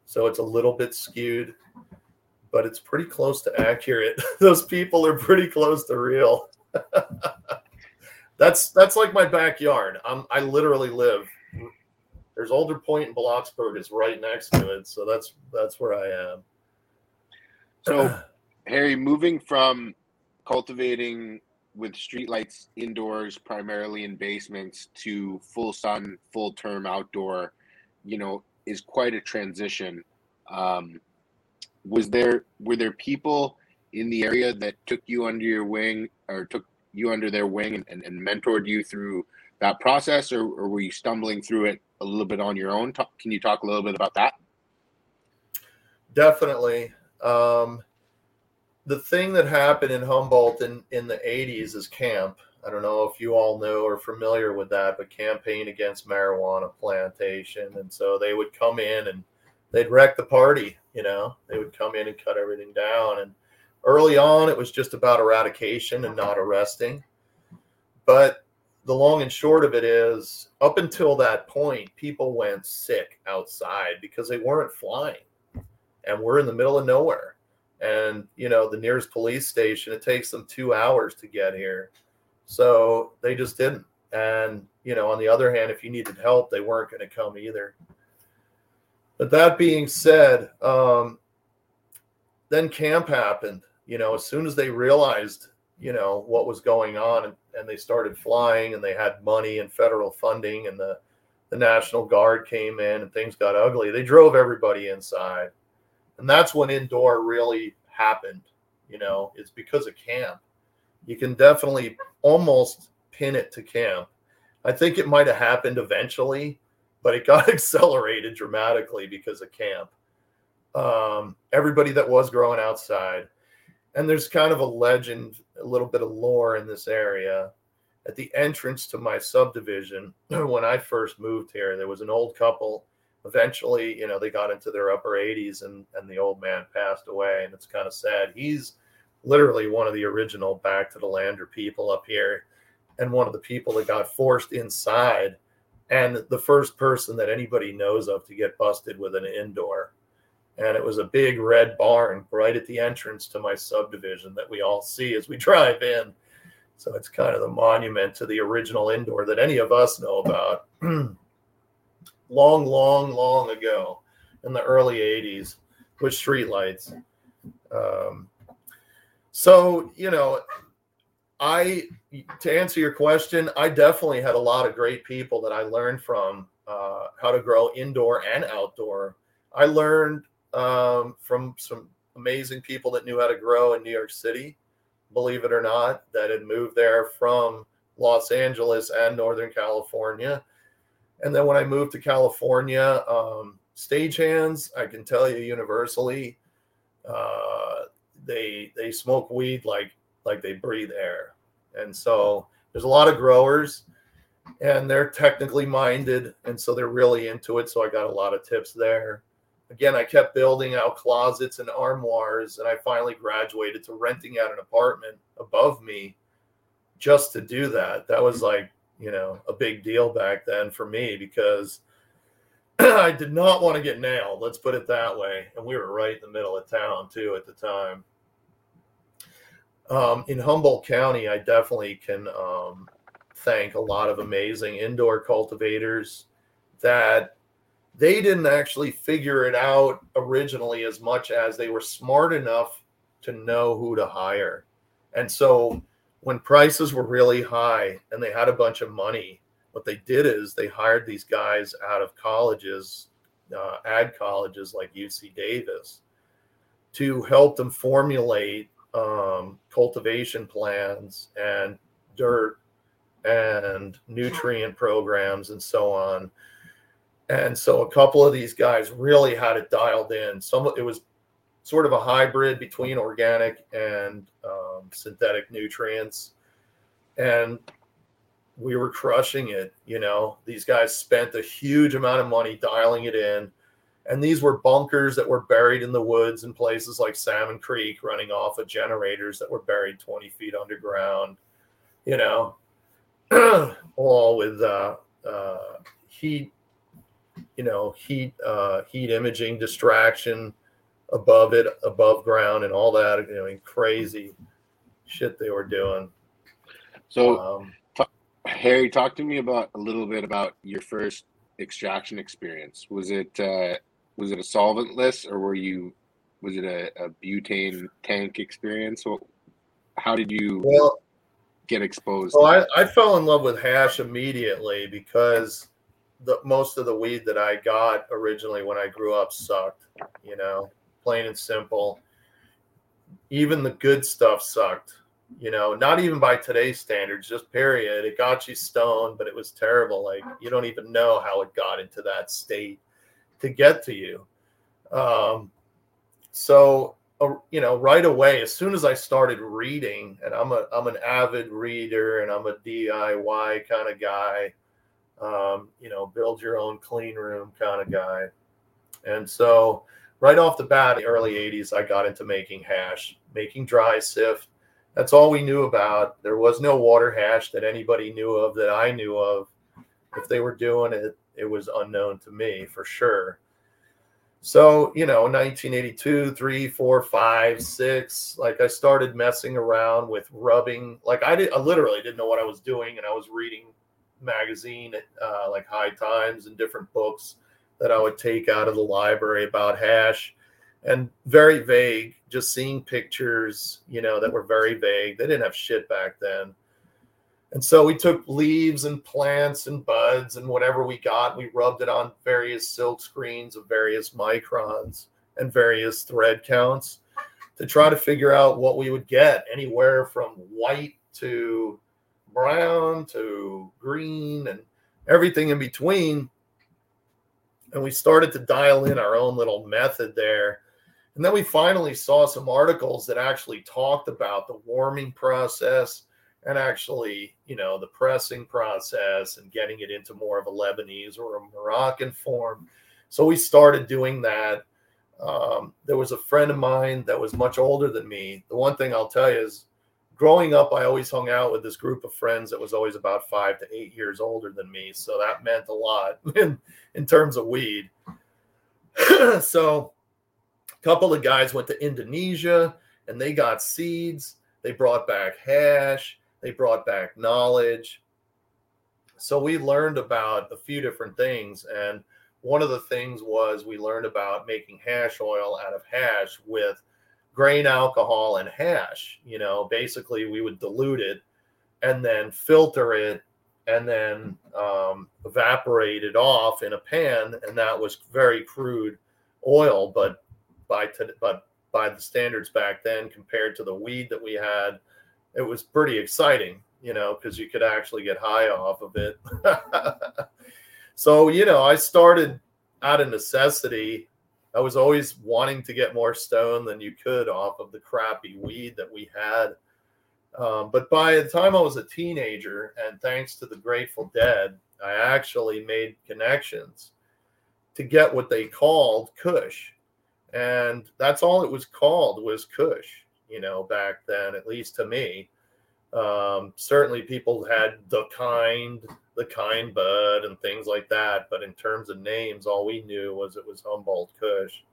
so it's a little bit skewed, but it's pretty close to accurate. Those people are pretty close to real. that's that's like my backyard. I'm, I literally live. There's Alder Point and Bloxburg is right next to it, so that's that's where I am. So, Harry, moving from cultivating with streetlights indoors, primarily in basements, to full sun, full term outdoor, you know, is quite a transition. Um, was there, were there people in the area that took you under your wing or took you under their wing and, and, and mentored you through that process, or, or were you stumbling through it a little bit on your own? Talk, can you talk a little bit about that? Definitely. Um, the thing that happened in Humboldt in, in the eighties is CAMP. I don't know if you all know or are familiar with that, but Campaign Against Marijuana Plantation. And so they would come in and they'd wreck the party, you know. They would come in and cut everything down. And early on, it was just about eradication and not arresting. But the long and short of it is, up until that point, people went sick outside because they weren't flying. And we're in the middle of nowhere. And, you know, the nearest police station, it takes them two hours to get here. So they just didn't. And, you know, on the other hand, if you needed help, they weren't going to come either. But that being said, um, then CAMP happened. You know, as soon as they realized, you know, what was going on and, and they started flying and they had money and federal funding and the, the National Guard came in and things got ugly, they drove everybody inside. And that's when indoor really happened, you know, it's because of CAMP. You can definitely almost pin it to CAMP. I think it might have happened eventually, but it got accelerated dramatically because of camp. Um, everybody that was growing outside. And there's kind of a legend, a little bit of lore in this area. At the entrance to my subdivision, when I first moved here, there was an old couple. Eventually, you know, they got into their upper eighties and, and the old man passed away. And it's kind of sad. He's literally one of the original Back to the Lander people up here, and one of the people that got forced inside, and the first person that anybody knows of to get busted with an indoor. And it was a big red barn right at the entrance to my subdivision that we all see as we drive in. So it's kind of the monument to the original indoor that any of us know about long, long, long ago in the early eighties with streetlights. Um, so, you know, I, to answer your question, I definitely had a lot of great people that I learned from uh, how to grow indoor and outdoor. I learned um, from some amazing people that knew how to grow in New York City, believe it or not, that had moved there from Los Angeles and Northern California. And then when I moved to California, um, stagehands, I can tell you universally, uh, they they smoke weed like like they breathe air. And so there's a lot of growers, and they're technically minded, and so they're really into it. So I got a lot of tips there. Again, I kept building out closets and armoires, and I finally graduated to renting out an apartment above me just to do that. That was like, you know, a big deal back then for me, because I did not want to get nailed. Let's put it that way. And we were right in the middle of town too at the time. Um, in Humboldt County, I definitely can um, thank a lot of amazing indoor cultivators that they didn't actually figure it out originally as much as they were smart enough to know who to hire. And so when prices were really high and they had a bunch of money, what they did is they hired these guys out of colleges, uh, ag colleges like U C Davis, to help them formulate um, cultivation plans and dirt and nutrient programs and so on. And so a couple of these guys really had it dialed in. Some, it was sort of a hybrid between organic and um, synthetic nutrients. And we were crushing it. You know, these guys spent a huge amount of money dialing it in. And these were bunkers that were buried in the woods in places like Salmon Creek, running off of generators that were buried twenty feet underground, you know, all with uh, uh, heat. You know, heat, uh, heat imaging, distraction above it, above ground, and all that. I mean, crazy shit they were doing. So, um, talk, Harry, talk to me about a little bit about your first extraction experience. Was it uh, was it a solventless, or were you was it a, a butane tank experience? What, how did you well, get exposed? Well, to I, I fell in love with hash immediately, because the most of the weed that I got originally when I grew up sucked, you know, plain and simple. Even the good stuff sucked, you know, not even by today's standards, just period. It got you stoned, but it was terrible. Like, you don't even know how it got into that state to get to you. Um, so, uh, you know, right away, as soon as I started reading, and I'm a, I'm an avid reader, and I'm a D I Y kind of guy, Um, you know, build your own clean room kind of guy. And so right off the bat, in the early eighties, I got into making hash, making dry sift. That's all we knew about. There was no water hash that anybody knew of, that I knew of. If they were doing it, it was unknown to me for sure. So, you know, nineteen eighty-two, three, four, five, six, like I started messing around with rubbing. Like I, did, I literally didn't know what I was doing, and I was reading magazine uh like High Times and different books that I would take out of the library about hash, and very vague, just seeing pictures, you know, that were very vague. They didn't have shit back then. And so we took leaves and plants and buds and whatever we got, we rubbed it on various silk screens of various microns and various thread counts to try to figure out what we would get, anywhere from white to brown to green and everything in between. and we started to dial in our own little method there. And then we finally saw some articles that actually talked about the warming process and actually, you know, the pressing process and getting it into more of a Lebanese or a Moroccan form. So we started doing that. Um, there was a friend of mine that was much older than me. The one thing I'll tell you is growing up, I always hung out with this group of friends that was always about five to eight years older than me. So that meant a lot in, in terms of weed. So a couple of guys went to Indonesia and they got seeds. They brought back hash. They brought back knowledge. So we learned about a few different things. And one of the things was we learned about making hash oil out of hash with grain alcohol and hash. You know, basically we would dilute it and then filter it and then um, evaporate it off in a pan. And that was very crude oil, but by, t- but by the standards back then compared to the weed that we had, it was pretty exciting, you know, because you could actually get high off of it. So, you know, I started out of necessity. I was always wanting to get more stoned than you could off of the crappy weed that we had. Um, but by the time I was a teenager, and thanks to the Grateful Dead, I actually made connections to get what they called Kush. And that's all it was called, was Kush, you know, back then, at least to me. Um, certainly people had the kind, the kind bud and things like that. But in terms of names, all we knew was it was Humboldt Kush.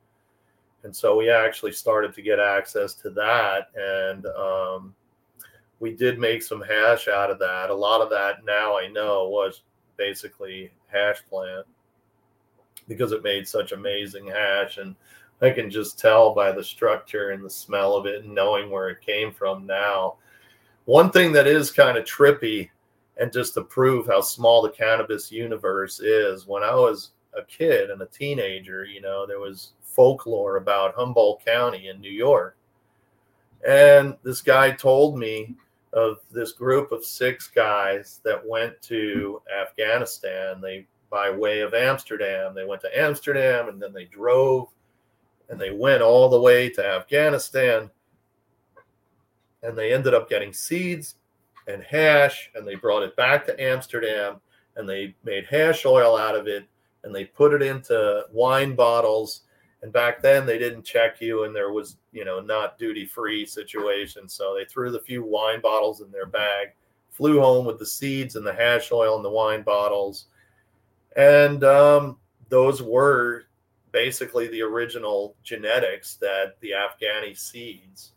And so we actually started to get access to that. And um, we did make some hash out of that. A lot of that now I know was basically hash plant because it made such amazing hash. And I can just tell by the structure and the smell of it and knowing where it came from now. One thing that is kind of trippy, and just to prove how small the cannabis universe is, when I was a kid and a teenager, you know, there was folklore about Humboldt County in New York. And this guy told me of this group of six guys that went to Afghanistan. They, by way of Amsterdam, they went to Amsterdam and then they drove and they went all the way to Afghanistan. And they ended up getting seeds and hash, and they brought it back to Amsterdam, and they made hash oil out of it, and they put it into wine bottles. And back then they didn't check you, and there was, you know, not duty-free situation. So they threw the few wine bottles in their bag, flew home with the seeds and the hash oil and the wine bottles. And um, those were basically the original genetics that the Afghani seeds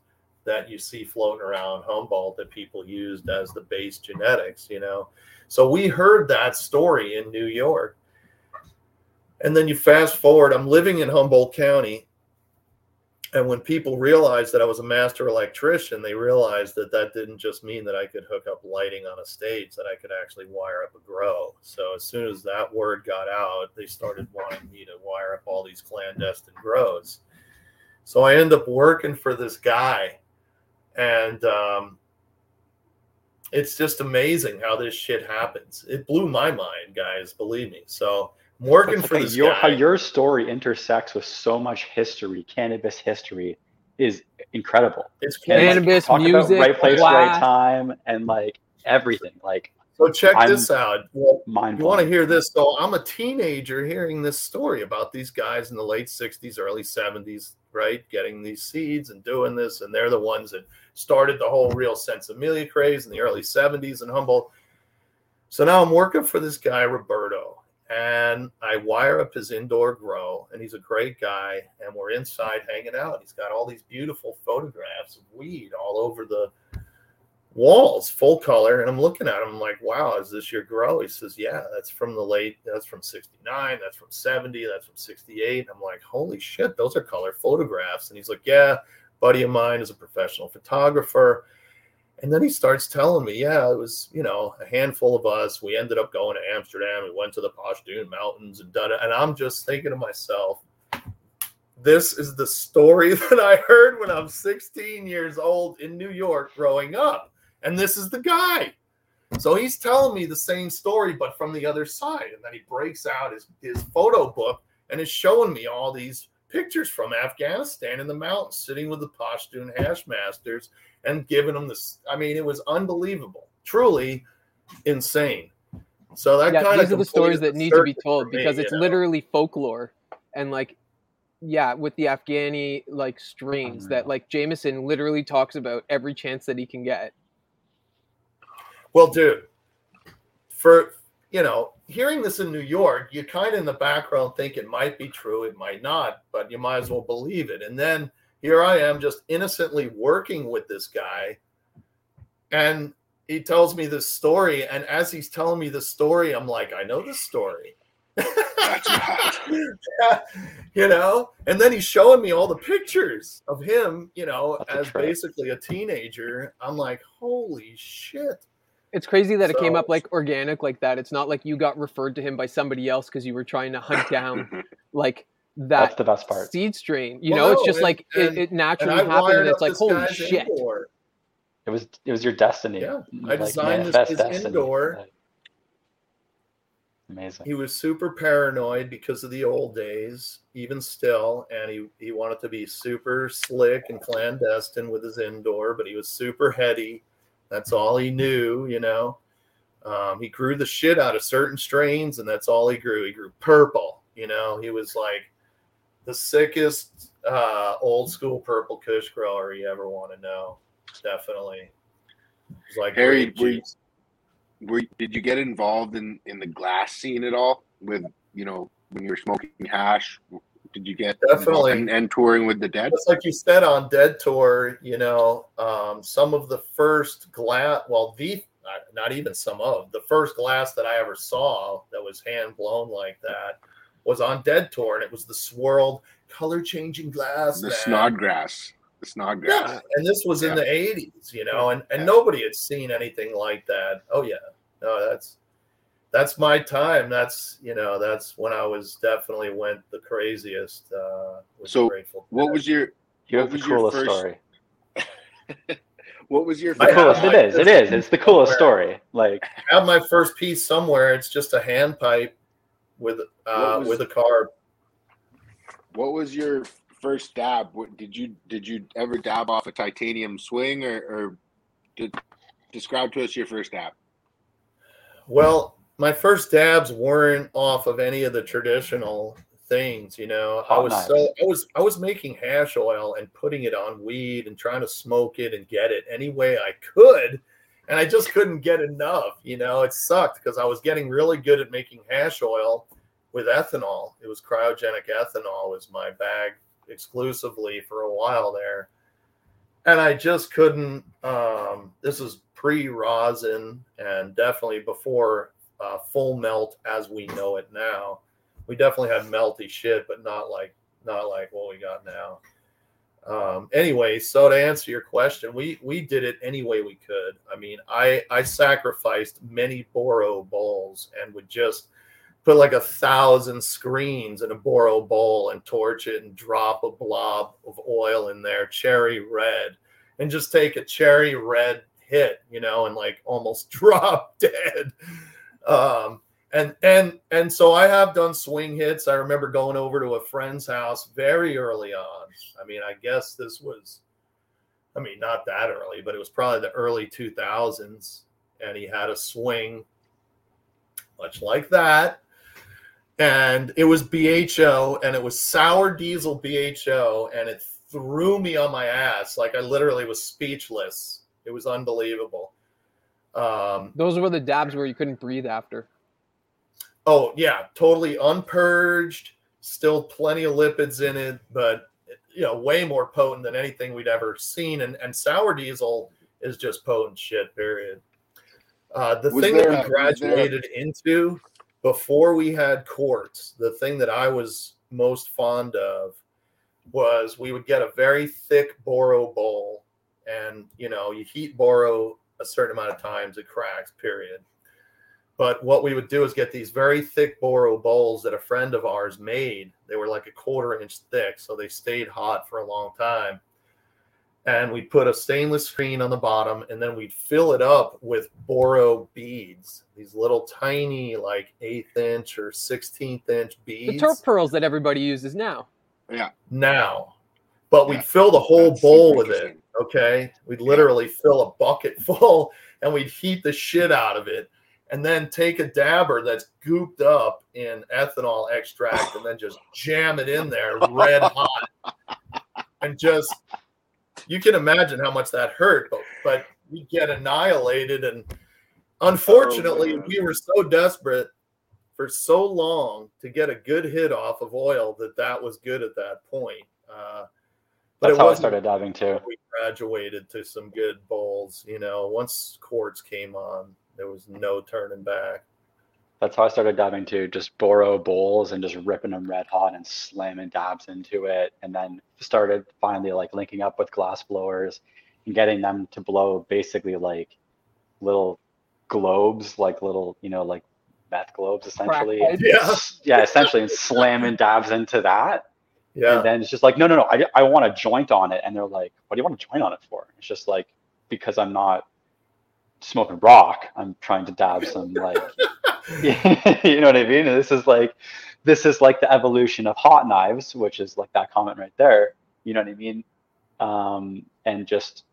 that you see floating around Humboldt that people used as the base genetics, you know. So we heard that story in New York. And then you fast forward, I'm living in Humboldt County. And when people realized that I was a master electrician, they realized that that didn't just mean that I could hook up lighting on a stage, that I could actually wire up a grow. So as soon as that word got out, they started wanting me to wire up all these clandestine grows. So I end up working for this guy. And um, it's just amazing how this shit happens. It blew my mind, guys, believe me. So I'm working for this your, guy. How your story intersects with so much history, cannabis history, is incredible. It's cannabis, like, music, right place, wow. Right time, and like everything. Like, so check I'm this out. Well, you want to hear this? So I'm a teenager hearing this story about these guys in the late sixties, early seventies, right? Getting these seeds and doing this. And they're the ones that started the whole real Sensimilia craze in the early seventies in Humboldt. So now I'm working for this guy, Roberto, and I wire up his indoor grow, and he's a great guy. And we're inside hanging out. He's got all these beautiful photographs of weed all over the walls, full color. And I'm looking at him, I'm like, wow, is this your grow? He says, yeah, that's from the late, that's from sixty-nine, that's from seventy, that's from sixty-eight. I'm like, holy shit, those are color photographs. And he's like, yeah, buddy of mine is a professional photographer. And then he starts telling me, yeah, it was, you know, a handful of us. We ended up going to Amsterdam. We went to the Pashtun Mountains and done it. And I'm just thinking to myself, this is the story that I heard when I'm sixteen years old in New York growing up. And this is the guy. So he's telling me the same story, but from the other side. And then he breaks out his, his photo book and is showing me all these pictures from Afghanistan in the mountains, sitting with the Pashtun Hashmasters and giving them this. I mean, it was unbelievable, truly insane. So that yeah, kind these of are the stories that need to be told me, because it's you know? literally folklore. And like, yeah, with the Afghani like strains mm-hmm. that like Jameson literally talks about every chance that he can get. Well, dude, for, you know, hearing this in New York, you kind of in the background think it might be true, it might not, but you might as well believe it. And then here I am just innocently working with this guy, and he tells me this story. And as he's telling me the story, I'm like, I know this story. That's right. Yeah, you know? And then he's showing me all the pictures of him, you know, That's as true. basically a teenager. I'm like, holy shit. It's crazy that it so, came up like organic like that. It's not like you got referred to him by somebody else because you were trying to hunt down like that that's the best part. seed strain. You well, know, it's just and, like and, it, it naturally happened, and it's like, holy shit. Indoor. It was it was your destiny. Yeah, I like, designed this his indoor. Amazing. He was super paranoid because of the old days, even still, and he, he wanted to be super slick and clandestine with his indoor, but he was super heady. That's all he knew, you know. Um, he grew the shit out of certain strains, and that's all he grew. He grew purple, you know. He was like the sickest uh, old school purple kush grower you ever want to know. Definitely. It's like Harry, were you, were, did you get involved in, in the glass scene at all? With you know when you were smoking hash, did you get definitely and, and touring with the Dead? Just like you said on Dead Tour, you know, um, some of the first glass, well, the not, not even some of the first glass that I ever saw that was hand blown like that was on Dead Tour, and it was the swirled, color changing glass, the man. Snodgrass. It's not good. Yeah, and this was yeah. in the eighties, you know, and, and yeah. nobody had seen anything like that. Oh yeah, no, that's that's my time. That's you know, that's when I was definitely went the craziest. Uh, was so, grateful what was your you have the coolest first... story? What was your first... coolest? It is, it is, it's the coolest story. Like, I have my first piece somewhere. It's just a hand pipe with uh, was... with a carb. What was your first dab? What did you did you ever dab off a titanium swing, or, or did, describe to us your first dab? Well, my first dabs weren't off of any of the traditional things, you know. Hot I was knives. so I was I was making hash oil and putting it on weed and trying to smoke it and get it any way I could, and I just couldn't get enough, you know. It sucked because I was getting really good at making hash oil with ethanol. It was cryogenic ethanol was my bag exclusively for a while there, and I just couldn't um this is pre-rosin and definitely before uh full melt as we know it now. We definitely had melty shit, but not like not like what we got now. Um anyway, so to answer your question, we we did it any way we could. I mean, I I sacrificed many Boro bowls and would just put like a thousand screens in a Boro bowl and torch it and drop a blob of oil in there, cherry red, and just take a cherry red hit, you know, and like almost drop dead. Um, and and and so I have done swing hits. I remember going over to a friend's house very early on. I mean, I guess this was, I mean, not that early, but it was probably the early two thousands, and he had a swing much like that. And it was B H O, and it was sour diesel B H O, and it threw me on my ass. Like, I literally was speechless. It was unbelievable. Um, Those were the dabs where you couldn't breathe after. Oh, yeah. Totally unpurged. Still plenty of lipids in it, but, you know, way more potent than anything we'd ever seen. And, and sour diesel is just potent shit, period. Uh, the was thing that we graduated a- into... Before we had quartz, the thing that I was most fond of was we would get a very thick Boro bowl, and, you know, you heat Boro a certain amount of times, it cracks, period. But what we would do is get these very thick Boro bowls that a friend of ours made. They were like a quarter inch thick, so they stayed hot for a long time. and we'd put a stainless screen on the bottom, and then we'd fill it up with Boro beads, these little tiny, like, eighth-inch or sixteenth-inch beads. The turf pearls that everybody uses now. Yeah. Now. But yeah. we'd fill the whole That's bowl with it, okay? We'd literally yeah. fill a bucket full, and we'd heat the shit out of it, and then take a dabber that's gooped up in ethanol extract and then just jam it in there red hot. And just, you can imagine how much that hurt, but, but we get annihilated. And unfortunately, oh, we were so desperate for so long to get a good hit off of oil that that was good at that point. Uh, but that's it how I started diving too. We graduated to some good bowls, you know, once quartz came on. There was no turning back. That's how I started diving too, just Boro bowls and just ripping them red hot and slamming dabs into it. And then started finally like linking up with glass blowers and getting them to blow basically like little globes, like little, you know, like meth globes essentially. Crack, yeah. yeah, essentially, and slamming dabs into that. Yeah. And then it's just like, no, no, no, I, I want a joint on it. And they're like, what do you want a joint on it for? It's just like, because I'm not smoking rock, I'm trying to dab some, like, you know what I mean? And this is like, this is like the evolution of hot knives, which is like that comment right there, you know what I mean? Um, and just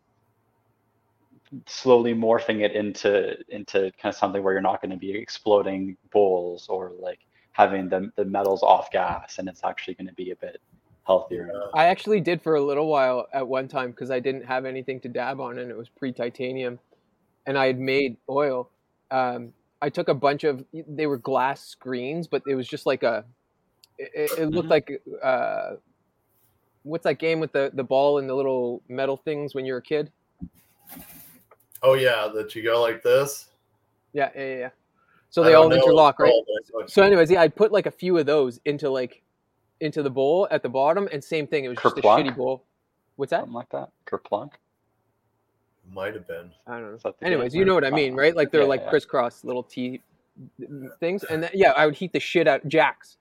slowly morphing it into, into kind of something where you're not going to be exploding bowls or like having the, the metals off gas, and it's actually going to be a bit healthier. I actually did for a little while at one time, because I didn't have anything to dab on and it was pre-titanium. And I had made oil. Um, I took a bunch of, they were glass screens, but it was just like a, it, it looked like, uh, what's that game with the, the ball and the little metal things when you're a kid? Oh, yeah, that you go like this? Yeah, yeah, yeah. So they all interlock, right? So anyways, yeah, I put like a few of those into like, into the bowl at the bottom, and same thing, it was just a shitty bowl. What's that? Something like that, Kerplunk. Might have been. I don't know. Anyways, you know what I mean, right? Like they're yeah, like yeah. crisscross little T things. And that, yeah, I would heat the shit out. Jacks.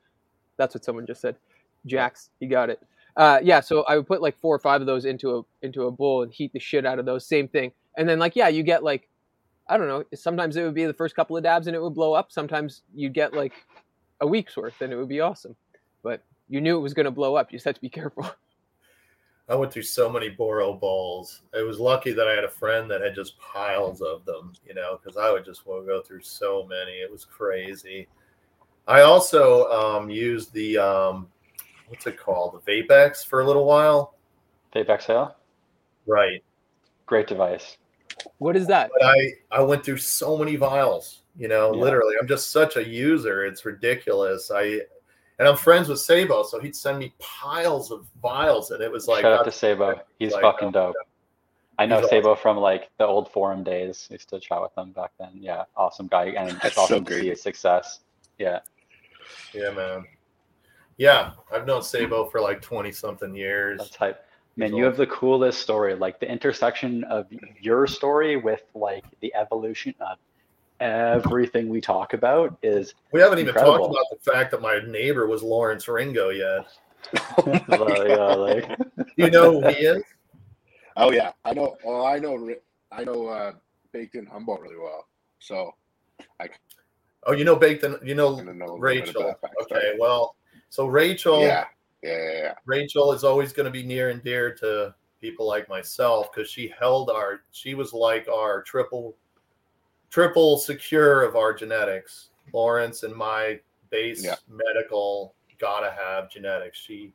That's what someone just said. Jacks. You got it. Uh, yeah, so I would put like four or five of those into a into a bowl and heat the shit out of those. Same thing. And then like, yeah, you get like, I don't know. Sometimes it would be the first couple of dabs and it would blow up. Sometimes you'd get like a week's worth and it would be awesome. But you knew it was going to blow up. You just had to be careful. I went through so many Boro balls. I was lucky that I had a friend that had just piles of them, you know, because I would just go through so many. It was crazy. I also um, used the, um, what's it called, the Vapex for a little while. Vapex, yeah? Right. Great device. What is that? But I, I went through so many vials, you know, yeah. literally. I'm just such a user. It's ridiculous. I... And I'm friends with Sabo, so he'd send me piles of vials, and it was like... Shout out to Sabo. He's like, fucking dope. I know Sabo awesome. From, like, the old forum days. I used to chat with him back then. Yeah, awesome guy, and it's awesome so to see his success. Yeah. Yeah, man. Yeah, I've known Sabo for, like, twenty-something years. That's hype. Man, He's you old. Have the coolest story. Like, the intersection of your story with, like, the evolution of... everything we talk about is we haven't even incredible. Talked about the fact that my neighbor was Lawrence Ringo yet. Oh well, yeah, like... You know who he is? Oh yeah, I know. Well, I know. I know uh, Baked-in Humboldt really well. So, I. Oh, you know Baked-in. You know, know Rachel. Okay, well, so Rachel. Yeah. Yeah. yeah, yeah. Rachel is always going to be near and dear to people like myself because she held our. She was like our triple. Triple secure of our genetics. Lawrence and my base yeah. medical gotta have genetics. She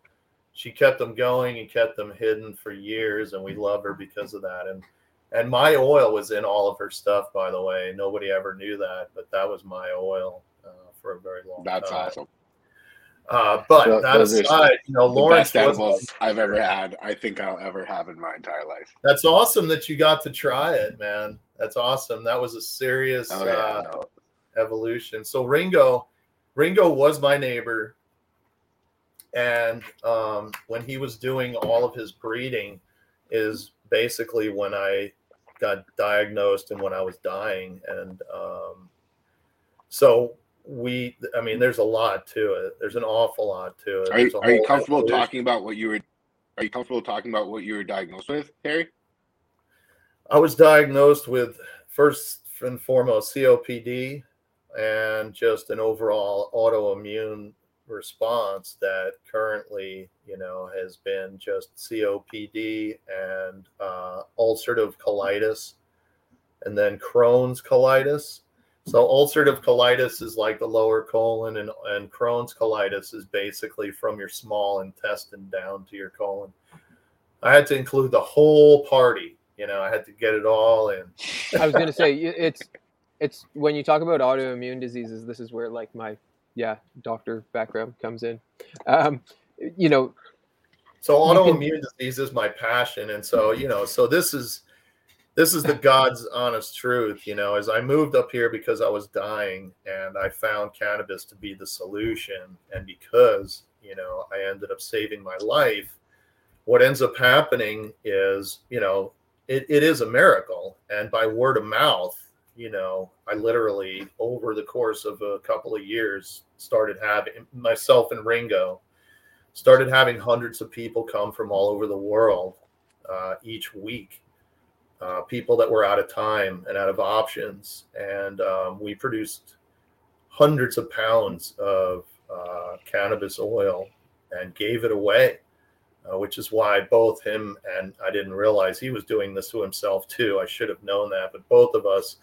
she kept them going and kept them hidden for years, and we love her because of that. And and my oil was in all of her stuff, by the way. Nobody ever knew that, but that was my oil uh, for a very long That's time. That's awesome. Uh, but so, that aside, you know, Lawrence was the best I've ever had. I think I'll ever have in my entire life. That's awesome that you got to try it, man. That's awesome. That was a serious oh, yeah, uh, no. evolution. So Ringo, Ringo was my neighbor. And um, when he was doing all of his breeding is basically when I got diagnosed and when I was dying. And um, so... We, I mean, there's a lot to it. There's an awful lot to it. Are you, are you comfortable talking about what you were? Are you comfortable talking about what you were diagnosed with, Harry? I was diagnosed with, first and foremost, C O P D and just an overall autoimmune response that currently, you know, has been just C O P D and uh, ulcerative colitis, and then Crohn's colitis. So ulcerative colitis is like the lower colon, and, and Crohn's colitis is basically from your small intestine down to your colon. I had to include the whole party. You know, I had to get it all in. I was going to say, it's it's when you talk about autoimmune diseases, this is where like my, yeah, doctor background comes in. Um, you know. So autoimmune can... disease is my passion. And so, you know, so this is, this is the God's honest truth. You know, as I moved up here because I was dying, and I found cannabis to be the solution. And because, you know, I ended up saving my life, what ends up happening is, you know, It, it is a miracle. And by word of mouth, you know, I literally over the course of a couple of years started having, myself and Ringo, started having hundreds of people come from all over the world uh, each week, uh, people that were out of time and out of options. And um, we produced hundreds of pounds of uh, cannabis oil and gave it away. Uh, which is why both him and I didn't realize he was doing this to himself too. I should have known that, but both of us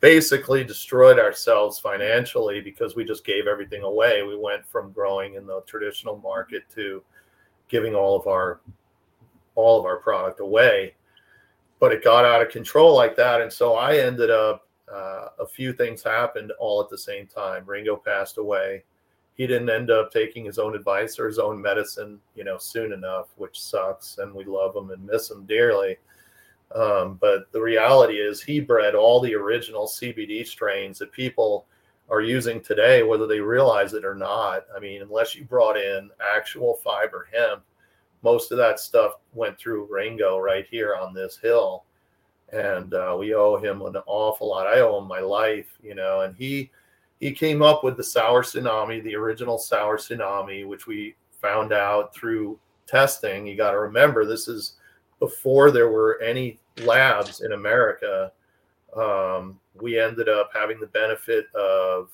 basically destroyed ourselves financially because we just gave everything away. We went from growing in the traditional market to giving all of our, all of our product away, but it got out of control like that. And so I ended up, uh, a few things happened all at the same time. Ringo passed away. He didn't end up taking his own advice or his own medicine, you know, soon enough, which sucks. And we love him and miss him dearly. Um, but the reality is he bred all the original C B D strains that people are using today, whether they realize it or not. I mean, unless you brought in actual fiber hemp, most of that stuff went through Ringo right here on this hill. And uh, we owe him an awful lot. I owe him my life, you know, and he... He came up with the Sour Tsunami, the original Sour Tsunami, which we found out through testing. You got to remember, this is before there were any labs in America. Um, we ended up having the benefit of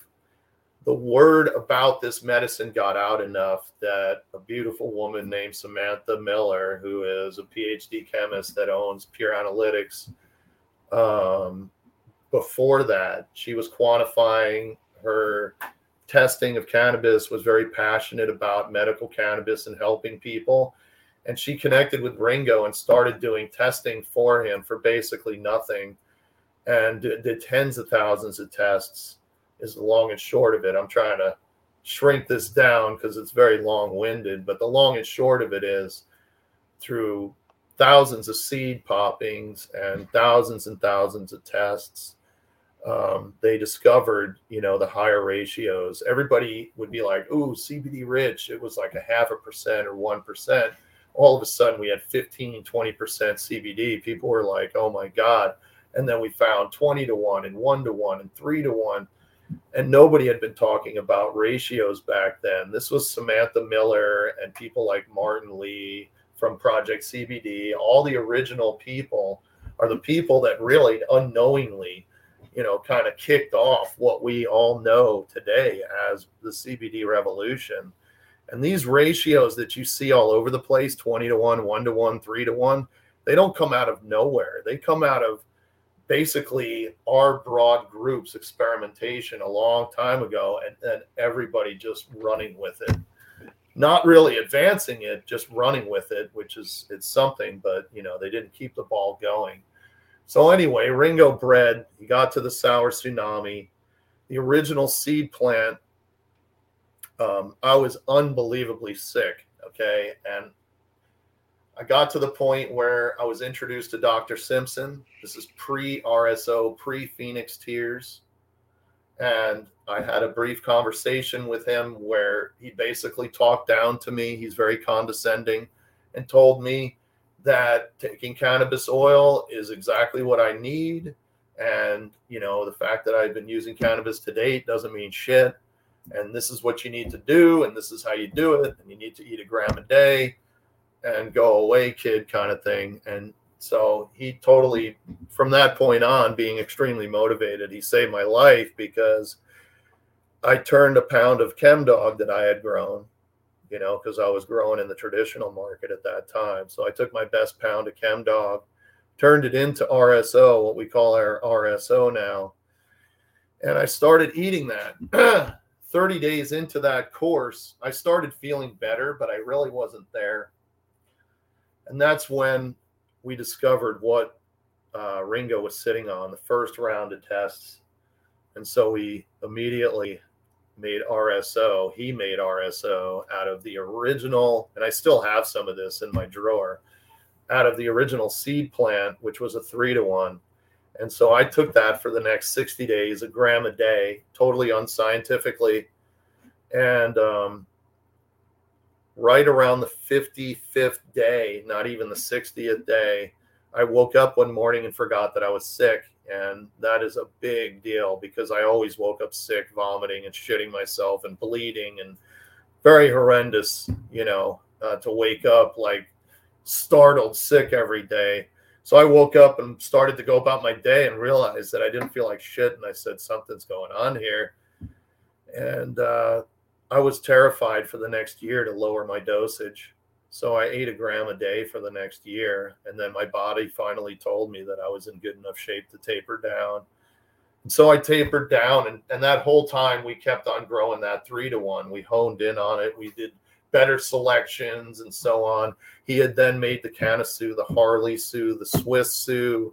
the word about this medicine got out enough that a beautiful woman named Samantha Miller, who is a P H D chemist that owns Pure Analytics, um, before that, she was quantifying her testing of cannabis, was very passionate about medical cannabis and helping people. And she connected with Ringo and started doing testing for him for basically nothing, and did tens of thousands of tests is the long and short of it. I'm trying to shrink this down because it's very long-winded, but the long and short of it is through thousands of seed poppings and thousands and thousands of tests, Um, they discovered, you know, the higher ratios. Everybody would be like, ooh, C B D rich. It was like a half a percent or one percent. All of a sudden we had fifteen, twenty percent C B D. People were like, oh my God. And then we found twenty to one and one to one and three to one. And nobody had been talking about ratios back then. This was Samantha Miller and people like Martin Lee from Project C B D. All the original people are the people that really unknowingly, you know, kind of kicked off what we all know today as the C B D revolution. And these ratios that you see all over the place, twenty to one, one to one, three to one, they don't come out of nowhere. They come out of basically our broad group's experimentation a long time ago, and then everybody just running with it. Not really advancing it, just running with it, which is, it's something, but, you know, they didn't keep the ball going. So anyway, Ringo bred, he got to the Sour Tsunami, the original seed plant. Um, I was unbelievably sick, okay? And I got to the point where I was introduced to Doctor Simpson. This is pre-R S O, pre-Phoenix Tears. And I had a brief conversation with him where he basically talked down to me. He's very condescending, and told me that taking cannabis oil is exactly what I need. And, you know, the fact that I've been using cannabis to date doesn't mean shit. And this is what you need to do. And this is how you do it. And you need to eat a gram a day and go away, kid, kind of thing. And So he totally, from that point on, being extremely motivated, he saved my life because I turned a pound of chem dog that I had grown, you know, because I was growing in the traditional market at that time. So I took my best pound of chem dog, turned it into R S O, what we call our R S O now. And I started eating that. thirty days into that course, I started feeling better, but I really wasn't there. And that's when we discovered what uh, Ringo was sitting on, the first round of tests. And so we immediately made R S O. He made R S O out of the original, and I still have some of this in my drawer, out of the original seed plant, which was a three to one. And so I took that for the next sixty days, a gram a day, totally unscientifically. And um, right around the fifty-fifth day, not even the sixtieth day, I woke up one morning and forgot that I was sick. And that is a big deal because I always woke up sick, vomiting and shitting myself and bleeding, and very horrendous, you know, uh, to wake up like startled sick every day. So I woke up and started to go about my day and realized that I didn't feel like shit. And I said, something's going on here. And uh, I was terrified for the next year to lower my dosage. So I ate a gram a day for the next year. And then my body finally told me that I was in good enough shape to taper down. And so I tapered down. And, and that whole time we kept on growing that three to one. We honed in on it. We did better selections and so on. He had then made the Canassu, the Harley Sue, the Swiss Sue.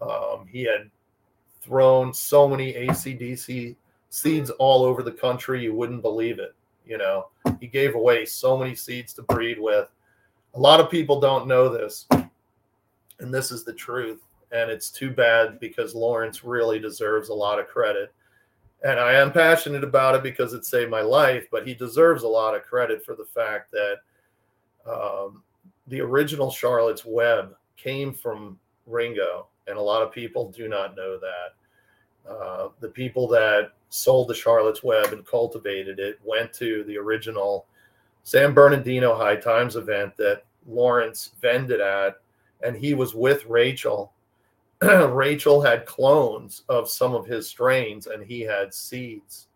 Um, he had thrown so many A C D C seeds all over the country, you wouldn't believe it. You know, he gave away so many seeds to breed with. A lot of people don't know this, and this is the truth. And it's too bad because Lawrence really deserves a lot of credit. And I am passionate about it because it saved my life, but he deserves a lot of credit for the fact that um, the original Charlotte's Web came from Ringo, and a lot of people do not know that. Uh, the people that sold the Charlotte's Web and cultivated it went to the original San Bernardino High Times event that Lawrence vended at, and he was with Rachel. Rachel had clones of some of his strains, and he had seeds.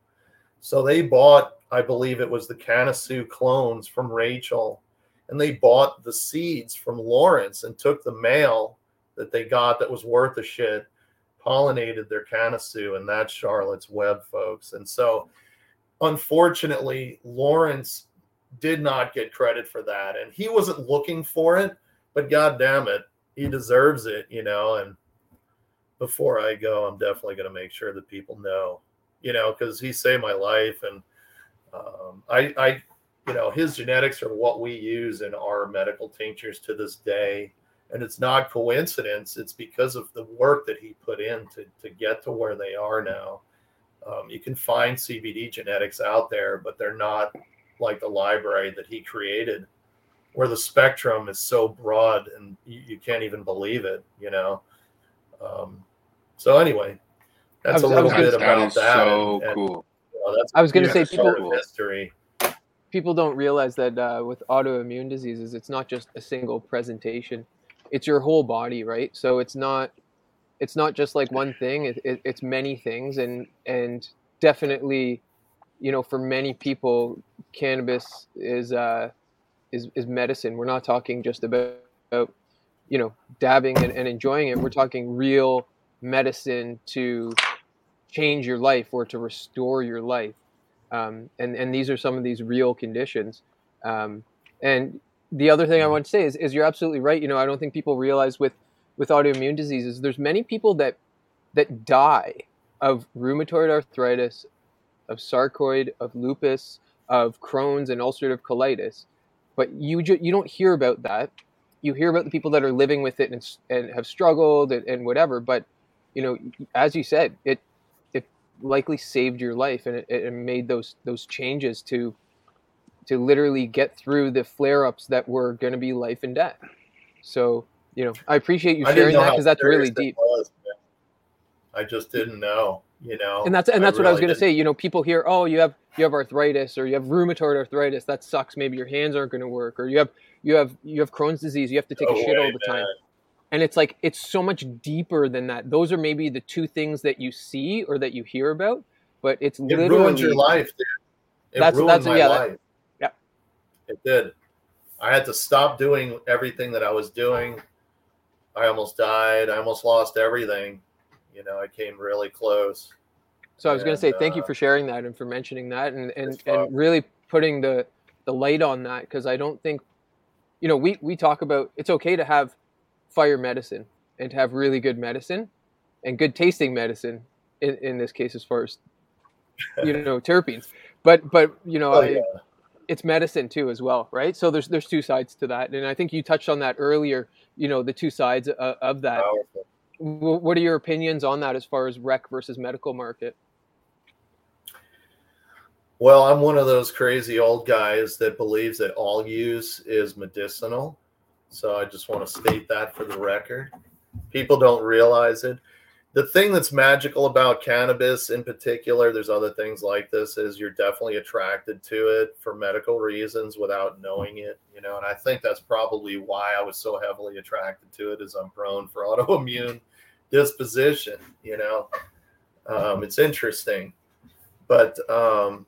So they bought, I believe it was the Canassu clones from Rachel, and they bought the seeds from Lawrence and took the mail that they got that was worth a shit, pollinated their Canassu, and that's Charlotte's Web, folks. And so, unfortunately, Lawrence did not get credit for that, and he wasn't looking for it, but God damn it, he deserves it, you know. And before I go, I'm definitely going to make sure that people know, you know, because he saved my life. And um, I, I, you know, his genetics are what we use in our medical tinctures to this day. And it's not coincidence. It's because of the work that he put in to, to get to where they are now. Um, you can find C B D genetics out there, but they're not like the library that he created, where the spectrum is so broad and you, you can't even believe it, you know? Um, So anyway, that's was, a little bit about that. That is so and, cool. And, you know, that's I was going to say, people, cool. people don't realize that uh, with autoimmune diseases, it's not just a single presentation; it's your whole body, right? So it's not, it's not just like one thing. It, it, it's many things, and and definitely, you know, for many people, cannabis is uh, is is medicine. We're not talking just about, about you know, dabbing and, and enjoying it. We're talking real medicine to change your life or to restore your life, um and and these are some of these real conditions. Um and the other thing I want to say is is you're absolutely right. You know, I don't think people realize with with autoimmune diseases, there's many people that that die of rheumatoid arthritis, of sarcoid, of lupus, of Crohn's and ulcerative colitis, but you ju- you don't hear about that. You hear about the people that are living with it and and have struggled and, and whatever, but you know, as you said, it it likely saved your life, and it, it made those those changes to to literally get through the flare-ups that were going to be life and death. So, you know, I appreciate you sharing that, because that's really deep. Was, I just didn't know, you know. And that's and that's I what really I was going to say. You know, people hear, oh, you have you have arthritis, or you have rheumatoid arthritis. That sucks. Maybe your hands aren't going to work, or you have you have you have Crohn's disease. You have to take no a shit way, all the man. time. And it's like, it's so much deeper than that. Those are maybe the two things that you see or that you hear about, but it's it literally. It ruins your life, dude. It that's, ruined that's, my yeah, life. That, yeah. It did. I had to stop doing everything that I was doing. I almost died. I almost lost everything. You know, I came really close. So I was going to say, thank uh, you for sharing that and for mentioning that and, and, and really putting the, the light on that. Because I don't think, you know, we, we talk about it's okay to have fire medicine and to have really good medicine and good tasting medicine in, in this case, as far as, you know, terpenes. But, but you know, oh, I, yeah. it's medicine too as well, right? So there's there's two sides to that. And I think you touched on that earlier, you know, the two sides uh, of that. Oh, okay. w- what are your opinions on that as far as rec versus medical market? Well, I'm one of those crazy old guys that believes that all use is medicinal. So I just want to state that for the record. People don't realize it. The thing that's magical about cannabis in particular, there's other things like this, is you're definitely attracted to it for medical reasons without knowing it, you know, and I think that's probably why I was so heavily attracted to it, is I'm prone for autoimmune disposition, you know. Um, it's interesting. But um,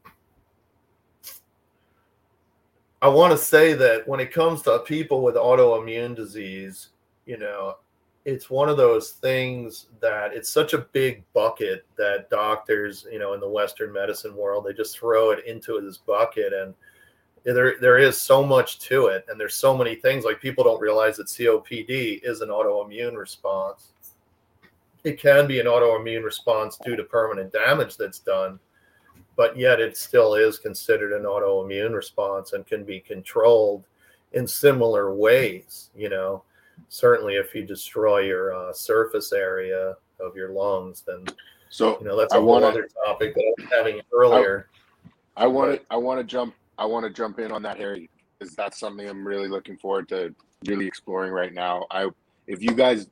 I want to say that when it comes to people with autoimmune disease, you know, it's one of those things that it's such a big bucket that doctors, you know, in the Western medicine world, they just throw it into this bucket. And there there is so much to it. And there's so many things, like people don't realize that C O P D is an autoimmune response. It can be an autoimmune response due to permanent damage that's done. But yet it still is considered an autoimmune response and can be controlled in similar ways, you know. Certainly if you destroy your uh, surface area of your lungs, then, so, you know, that's a I whole wanna, other topic that I was having earlier. I, I want to I want to jump I want to jump in on that, Harry, because that's something I'm really looking forward to really exploring right now. I if you guys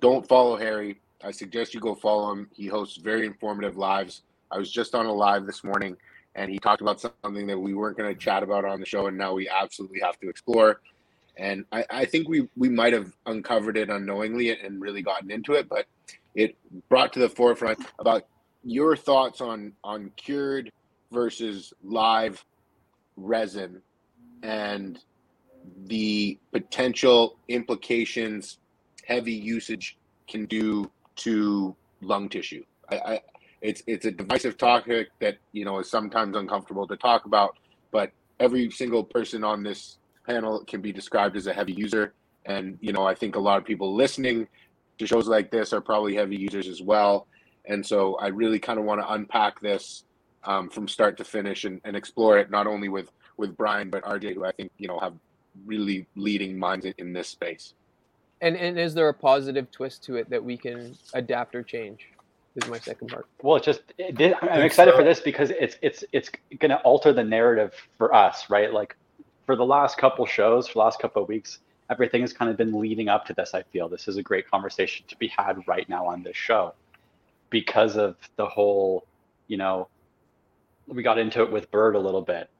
don't follow Harry, I suggest you go follow him. He hosts very informative lives. I was just on a live this morning, and he talked about something that we weren't going to chat about on the show, and now we absolutely have to explore. And I, I think we, we might have uncovered it unknowingly and really gotten into it, but it brought to the forefront about your thoughts on, on cured versus live resin and the potential implications heavy usage can do to lung tissue. I, I It's it's a divisive topic that, you know, is sometimes uncomfortable to talk about, but every single person on this panel can be described as a heavy user. And, you know, I think a lot of people listening to shows like this are probably heavy users as well. And so I really kind of want to unpack this um, from start to finish and, and explore it, not only with, with Brian, but R J, who I think, you know, have really leading minds in, in this space. And and is there a positive twist to it that we can adapt or change? Is my second part. Well, it's just it, I'm excited for this because it's it's it's going to alter the narrative for us, right? Like for the last couple shows, for the last couple of weeks, everything has kind of been leading up to this. I feel this is a great conversation to be had right now on this show because of the whole, you know, we got into it with Bird a little bit.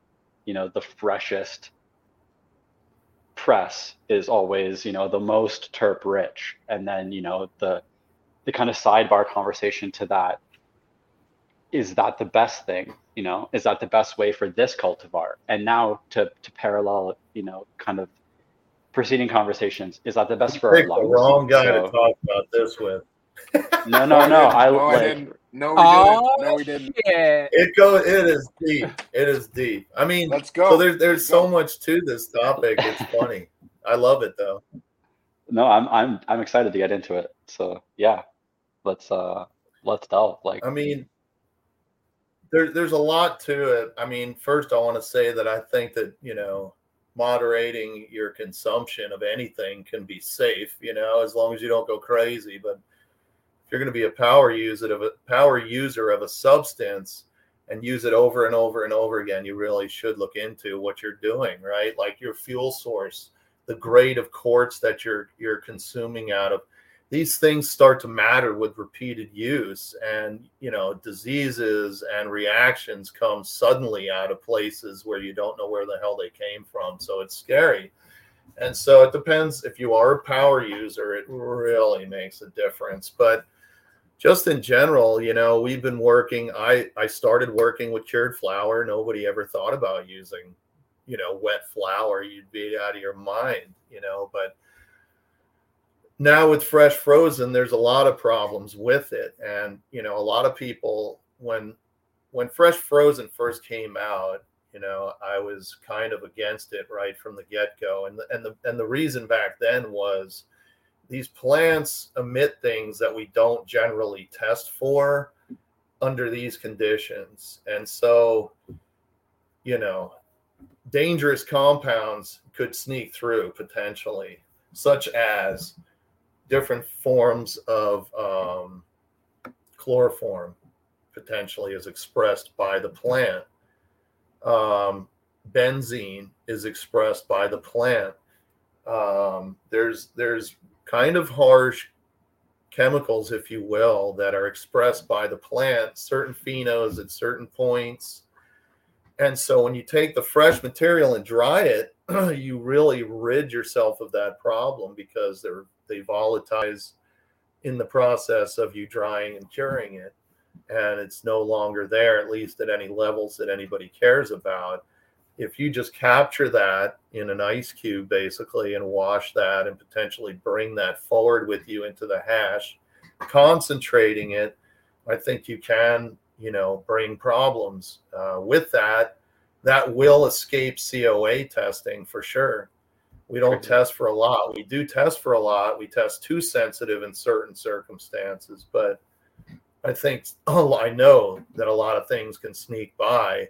You know, the freshest press is always, you know, the most terp rich, and then, you know, the the kind of sidebar conversation to that, is that the best thing, you know, is that the best way for this cultivar? And now to to parallel, you know, kind of preceding conversations, is that the best for our lungs? The wrong guy so, to talk about this with. No, no, no. I, no, like, I didn't. No, we oh, didn't. No, we didn't. Shit. It goes. It is deep. It is deep. I mean, let's go. So there's there's so much to this topic. It's funny. I love it though. No, I'm I'm I'm excited to get into it. So yeah. Let's uh, let's delve. Like, I mean, there's there's a lot to it. I mean, first, I want to say that I think that, you know, moderating your consumption of anything can be safe. You know, as long as you don't go crazy. But if you're going to be a power user of a power user of a substance and use it over and over and over again, you really should look into what you're doing, right? Like your fuel source, the grade of quartz that you're you're consuming out of. These things start to matter with repeated use, and, you know, diseases and reactions come suddenly out of places where you don't know where the hell they came from. So it's scary. And so it depends. If you are a power user, it really makes a difference. But just in general, you know, we've been working. I, I started working with cured flour. Nobody ever thought about using, you know, wet flour. You'd be out of your mind, you know. But now with fresh frozen, there's a lot of problems with it. And, you know, a lot of people, when when fresh frozen first came out, you know, I was kind of against it right from the get-go. And the, and the, and the reason back then was these plants emit things that we don't generally test for under these conditions. And so, you know, dangerous compounds could sneak through potentially, such as different forms of um, chloroform potentially is expressed by the plant. Um, benzene is expressed by the plant. Um, there's, there's kind of harsh chemicals, if you will, that are expressed by the plant, certain phenols at certain points. And so when you take the fresh material and dry it, you really rid yourself of that problem because they're, they volatilize in the process of you drying and curing it. And it's no longer there, at least at any levels that anybody cares about. If you just capture that in an ice cube, basically, and wash that and potentially bring that forward with you into the hash, concentrating it, I think you can, you know, bring problems uh, with that. That will escape C O A testing for sure. We don't test for a lot. We do test for a lot. We test too sensitive in certain circumstances, but I think, oh, I know that a lot of things can sneak by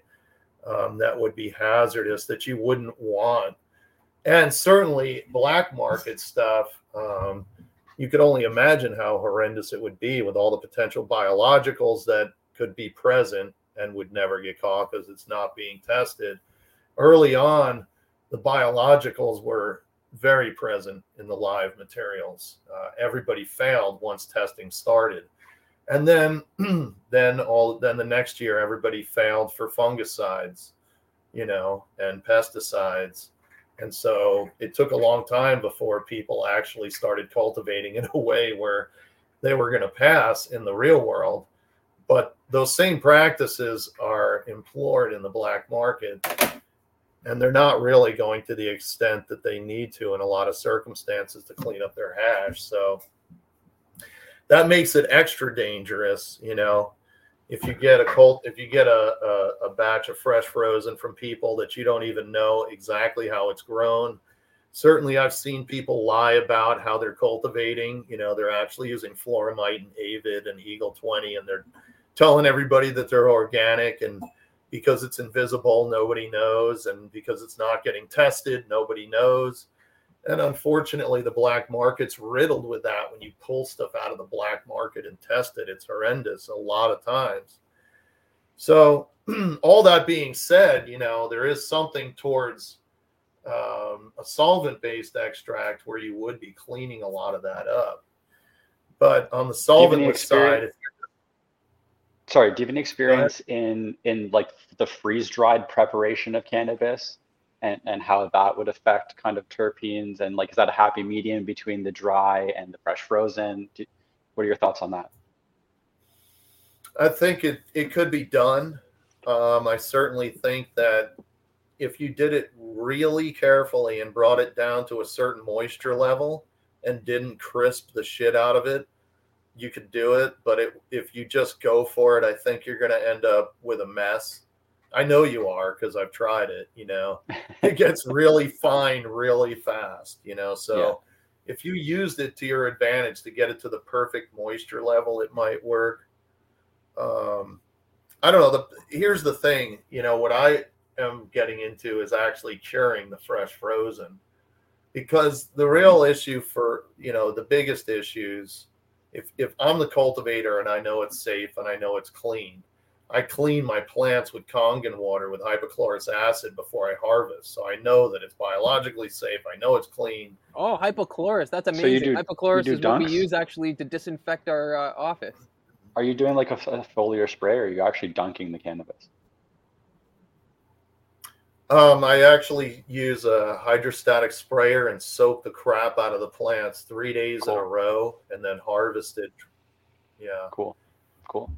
um, that would be hazardous that you wouldn't want. And certainly black market stuff, um, you could only imagine how horrendous it would be with all the potential biologicals that could be present and would never get caught because it's not being tested. Early on, the biologicals were very present in the live materials. Uh, everybody failed once testing started. And then, then all then the next year, everybody failed for fungicides, you know, and pesticides, and so it took a long time before people actually started cultivating in a way where they were going to pass in the real world. But those same practices are implored in the black market, and they're not really going to the extent that they need to in a lot of circumstances to clean up their hash. So that makes it extra dangerous, you know. If you get a cult, if you get a, a, a batch of fresh frozen from people that you don't even know exactly how it's grown. Certainly, I've seen people lie about how they're cultivating. You know, they're actually using Floramite and Avid and Eagle twenty, and they're telling everybody that they're organic. And because it's invisible, nobody knows. And because it's not getting tested, nobody knows. And unfortunately, the black market's riddled with that. When you pull stuff out of the black market and test it, it's horrendous a lot of times. So all that being said, you know, there is something towards um, a solvent-based extract where you would be cleaning a lot of that up. But on the solventless side... If you're... Sorry, do you have any experience in, in like the freeze-dried preparation of cannabis? And, and how that would affect kind of terpenes and like, is that a happy medium between the dry and the fresh frozen? Do, what are your thoughts on that? I think it, it could be done. Um, I certainly think that if you did it really carefully and brought it down to a certain moisture level and didn't crisp the shit out of it, you could do it. But it, if you just go for it, I think you're going to end up with a mess. I know you are because I've tried it, you know. It gets really fine really fast, you know. So yeah. If you used it to your advantage to get it to the perfect moisture level, it might work. Um, I don't know. The, here's the thing, you know, what I am getting into is actually curing the fresh frozen. Because the real issue for, you know, the biggest issues, if if I'm the cultivator and I know it's safe and I know it's clean, I clean my plants with Kangen water with hypochlorous acid before I harvest. So I know that it's biologically safe. I know it's clean. Oh, hypochlorous. That's amazing. So you do, hypochlorous you do is dunks? What we use actually to disinfect our uh, office. Are you doing like a, a foliar spray or are you actually dunking the cannabis? Um, I actually use a hydrostatic sprayer and soak the crap out of the plants three days cool. in a row and then harvest it. Yeah. Cool. Cool.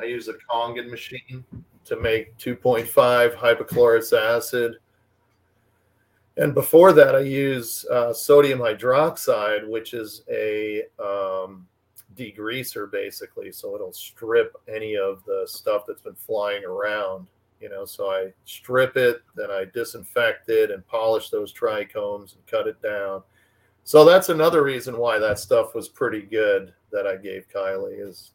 I use a Kangen machine to make two point five hypochlorous acid. And before that, I use uh, sodium hydroxide, which is a um, degreaser, basically. So it'll strip any of the stuff that's been flying around. You know, so I strip it, then I disinfect it and polish those trichomes and cut it down. So that's another reason why that stuff was pretty good that I gave Kylie is,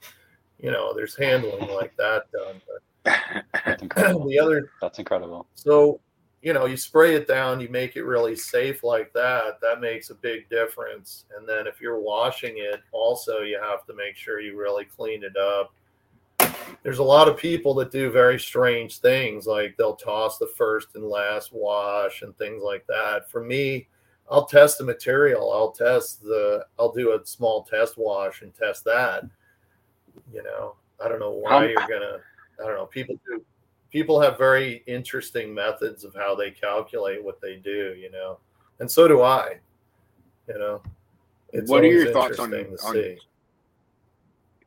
you know, there's handling like that done. But that's incredible. The other, that's incredible. So, you know, you spray it down, you make it really safe like that. That makes a big difference. And then if you're washing it, also you have to make sure you really clean it up. There's a lot of people that do very strange things, like they'll toss the first and last wash and things like that. For me, I'll test the material. I'll test the, I'll do a small test wash and test that. You know, I don't know why um, you're going to, I don't know. People do, people have very interesting methods of how they calculate what they do, you know, and so do I, you know. It's what are your thoughts on, on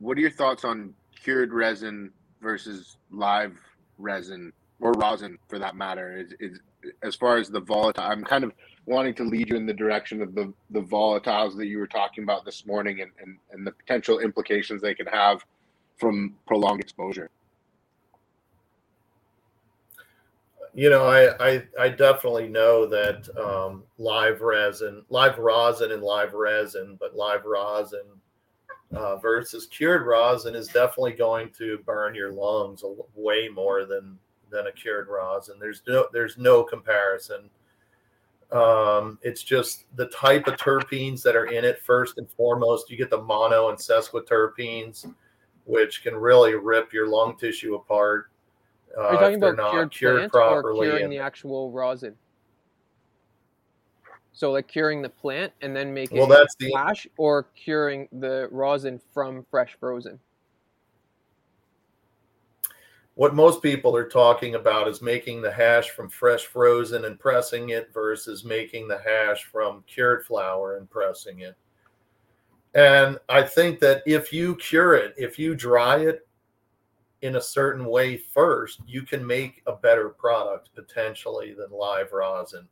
what are your thoughts on cured resin versus live resin or rosin for that matter? Is, is as far as the volatile, I'm kind of wanting to lead you in the direction of the, the volatiles that you were talking about this morning and, and, and the potential implications they can have from prolonged exposure. You know, I, I, I definitely know that um, live resin, live rosin and live resin, but live rosin Uh, versus cured rosin is definitely going to burn your lungs a, way more than than a cured rosin. There's no there's no comparison. Um, it's just the type of terpenes that are in it first and foremost. You get the mono and sesquiterpenes, which can really rip your lung tissue apart. Uh, are you talking about not cured, cured properly or curing and, the actual rosin? So like curing the plant and then making well, that's the flash or curing the rosin from fresh frozen? What most people are talking about is making the hash from fresh frozen and pressing it versus making the hash from cured flower and pressing it. And I think that if you cure it, if you dry it in a certain way first, you can make a better product potentially than live rosin.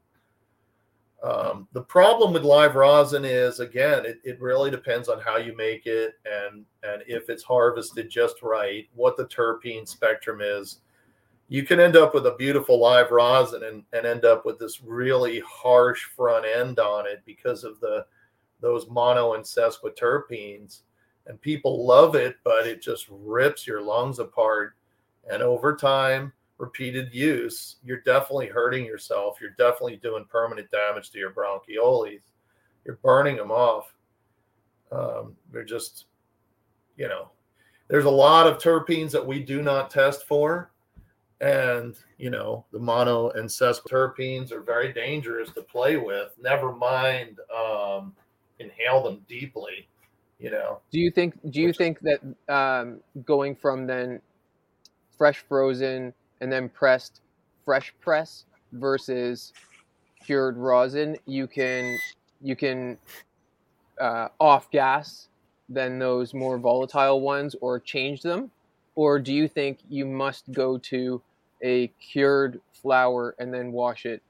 Um, the problem with live rosin is, again, it, it really depends on how you make it and, and if it's harvested just right, what the terpene spectrum is. You can end up with a beautiful live rosin and, and end up with this really harsh front end on it because of the those mono and sesquiterpenes. And people love it, but it just rips your lungs apart. And over time, repeated use, you're definitely hurting yourself. You're definitely doing permanent damage to your bronchioles. You're burning them off. Um, they're just, you know, there's a lot of terpenes that we do not test for. And, you know, the mono and sesquiterpenes are very dangerous to play with. Never mind um, inhale them deeply, you know. Do you think, do you think that um, going from then fresh frozen and then pressed fresh press versus cured rosin, you can you can uh, off gas than those more volatile ones or change them? Or do you think you must go to a cured flower and then wash it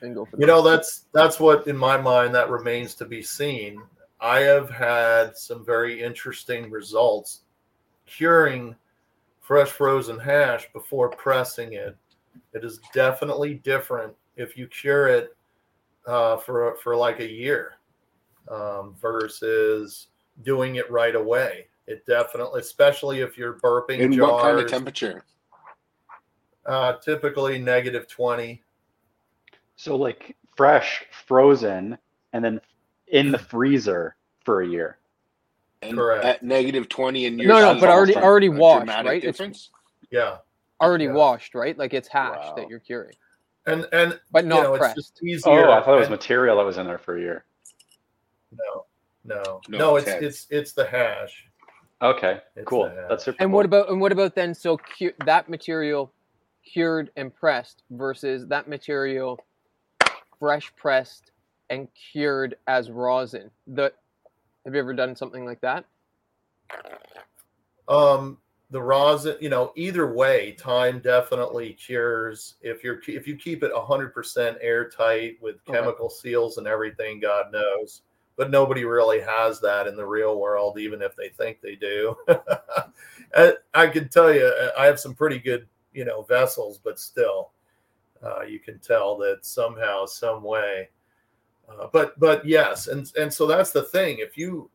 and go for that? You know, that's that's what in my mind that remains to be seen. I have had some very interesting results curing fresh frozen hash before pressing it. It is definitely different if you cure it uh, for for like a year um, versus doing it right away. It definitely, especially if you're burping in jars. What kind of temperature? Uh, typically negative twenty. So like fresh, frozen, and then in the freezer for a year. And correct. At negative twenty and you're no, no, but already already washed, right? Difference? It's yeah, already yeah. washed, right? Like it's hash wow. that you're curing, and and but not you know, pressed. It's just easier. Oh, I thought it was and, material that was in there for a year. No, no, no. no it's head. it's it's the hash. Okay, it's cool. The hash. That's super. And cool. what about and what about then? So cu- that material cured and pressed versus that material fresh pressed and cured as rosin. The have you ever done something like that? Um, the rosin, you know, either way, time definitely cures. If you're if you keep it one hundred percent airtight with chemical okay. seals and everything, God knows. But nobody really has that in the real world, even if they think they do. I, I can tell you, I have some pretty good, you know, vessels, but still, uh, you can tell that somehow, some way. Uh, but but yes, and and so that's the thing. If you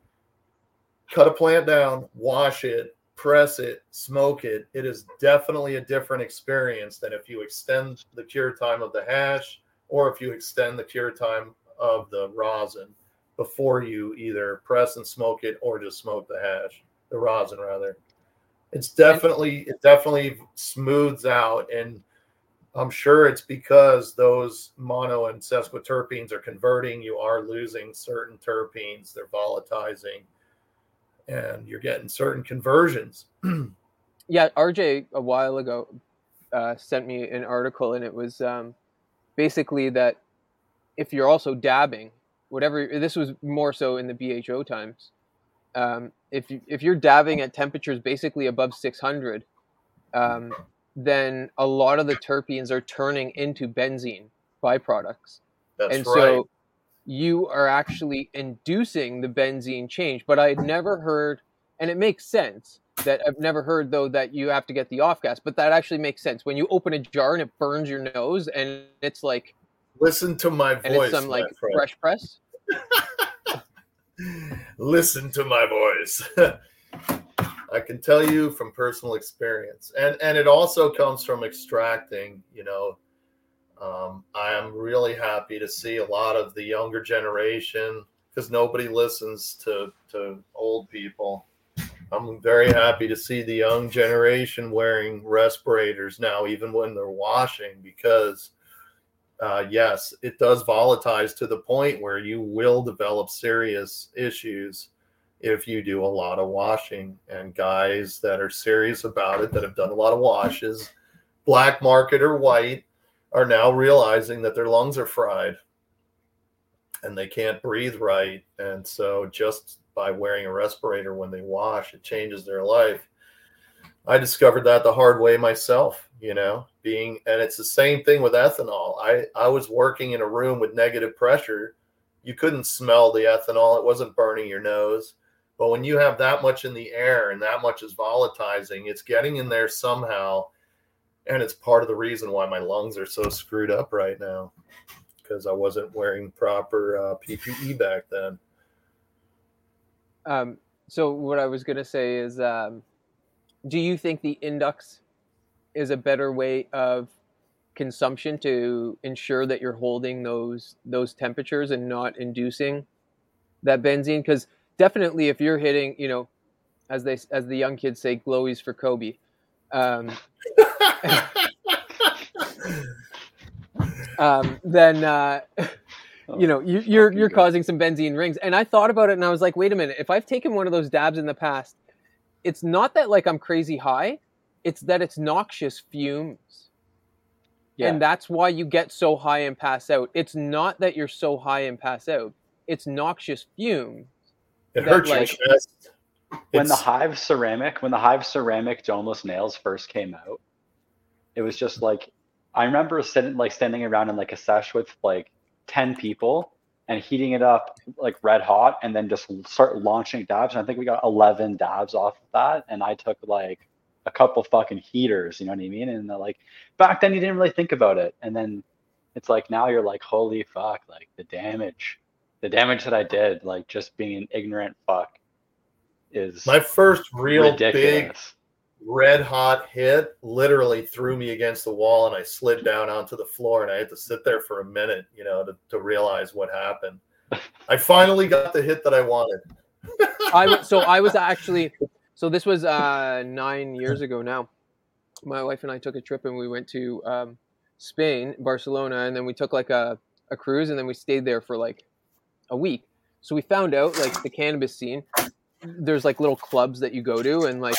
cut a plant down, wash it, press it, smoke it, it is definitely a different experience than if you extend the cure time of the hash or if you extend the cure time of the rosin before you either press and smoke it or just smoke the hash, the rosin rather. It's definitely, it definitely smooths out. And I'm sure it's because those mono and sesquiterpenes are converting. You are losing certain terpenes. They're volatilizing and you're getting certain conversions. Yeah. R J a while ago uh, sent me an article and it was um, basically that if you're also dabbing, whatever, this was more so in the B H O times. Um, if you, if you're dabbing at temperatures basically above six hundred, um, then a lot of the terpenes are turning into benzene byproducts. That's and right. So you are actually inducing the benzene change. But I had never heard, and it makes sense that I've never heard though that you have to get the off gas, but that actually makes sense. When you open a jar and it burns your nose and it's like, listen to my voice. And it's some like friend. Fresh press. Listen to my voice. I can tell you from personal experience, and and it also comes from extracting. You know, um, I am really happy to see a lot of the younger generation because nobody listens to to old people. I'm very happy to see the young generation wearing respirators now, even when they're washing, because. Uh, yes, it does volatilize to the point where you will develop serious issues if you do a lot of washing. And guys that are serious about it, that have done a lot of washes, black market or white, are now realizing that their lungs are fried and they can't breathe right. And so just by wearing a respirator when they wash, it changes their life. I discovered that the hard way myself, you know, being, and it's the same thing with ethanol. I, I was working in a room with negative pressure. You couldn't smell the ethanol. It wasn't burning your nose. But when you have that much in the air and that much is volatilizing, it's getting in there somehow. And it's part of the reason why my lungs are so screwed up right now, because I wasn't wearing proper uh, P P E back then. Um. So what I was going to say is, um, do you think the Indux is a better way of consumption to ensure that you're holding those those temperatures and not inducing that benzene? Because definitely, if you're hitting, you know, as they as the young kids say, glowies for Kobe. Um, um, then uh, you know you, you're you're causing some benzene rings. And I thought about it, and I was like, wait a minute. If I've taken one of those dabs in the past. It's not that like I'm crazy high, it's that it's noxious fumes. Yeah. And that's why you get so high and pass out. It's not that you're so high and pass out. It's noxious fumes. It that, hurts like, your chest. When it's... the Hive ceramic, when the Hive ceramic domeless nails first came out, it was just like, I remember sitting like standing around in like a sesh with like ten people and heating it up like red hot and then just start launching dabs. And I think we got eleven dabs off of that. And I took like a couple fucking heaters, you know what I mean? And like back then you didn't really think about it. And then it's like, now you're like, holy fuck, like the damage, the damage that I did, like just being an ignorant fuck is my first real ridiculous. Big red hot hit literally threw me against the wall and I slid down onto the floor and I had to sit there for a minute, you know, to, to realize what happened. I finally got the hit that I wanted. I so I was actually, so this was uh, nine years ago now. My wife and I took a trip and we went to um, Spain, Barcelona, and then we took like a, a cruise and then we stayed there for like a week. So we found out like the cannabis scene, there's like little clubs that you go to and like,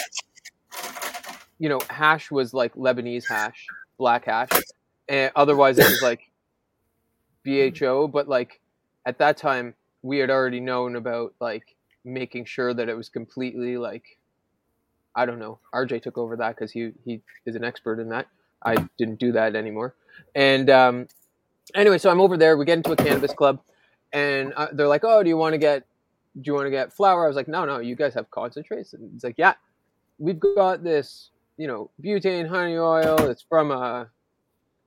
you know, hash was like Lebanese hash black hash. And otherwise, it was like B H O. But like at that time, we had already known about like making sure that it was completely like, I don't know. R J took over that because he he is an expert in that. I didn't do that anymore. And um, anyway, so I'm over there. We get into a cannabis club, and uh, they're like, "Oh, do you want to get do you want to get flower?" I was like, "No, no. You guys have concentrates." And it's like, "Yeah, we've got this, you know, butane honey oil. It's from a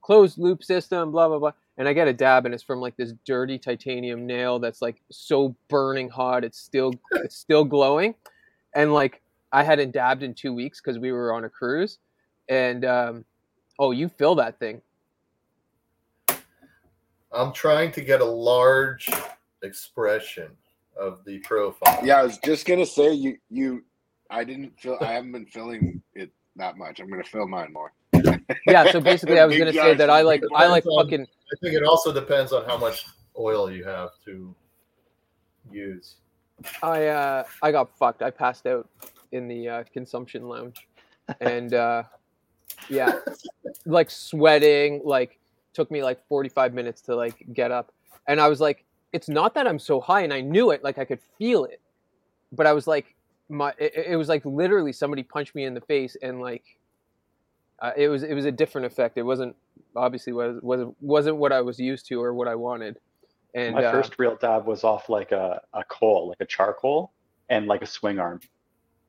closed loop system, blah, blah, blah." And I get a dab, and it's from like this dirty titanium nail that's like so burning hot. It's still, it's still glowing. And like, I hadn't dabbed in two weeks cause we were on a cruise. And, um, oh, you fill that thing. I'm trying to get a large expression of the profile. Yeah. I was just going to say you, you, I didn't feel, I haven't been filling it that much. I'm going to fill mine more. Yeah, so basically I was going to say that I like I like on, fucking... I think it also depends on how much oil you have to use. I uh, I got fucked. I passed out in the uh, consumption lounge. And uh, yeah, like sweating, like took me like forty-five minutes to like get up. And I was like, it's not that I'm so high, and I knew it, like I could feel it. But I was like, my it, it was like literally somebody punched me in the face and like, Uh, it was it was a different effect. It wasn't obviously was wasn't wasn't what I was used to or what I wanted. And my uh, first real dab was off like a, a coal, like a charcoal, and like a swing arm,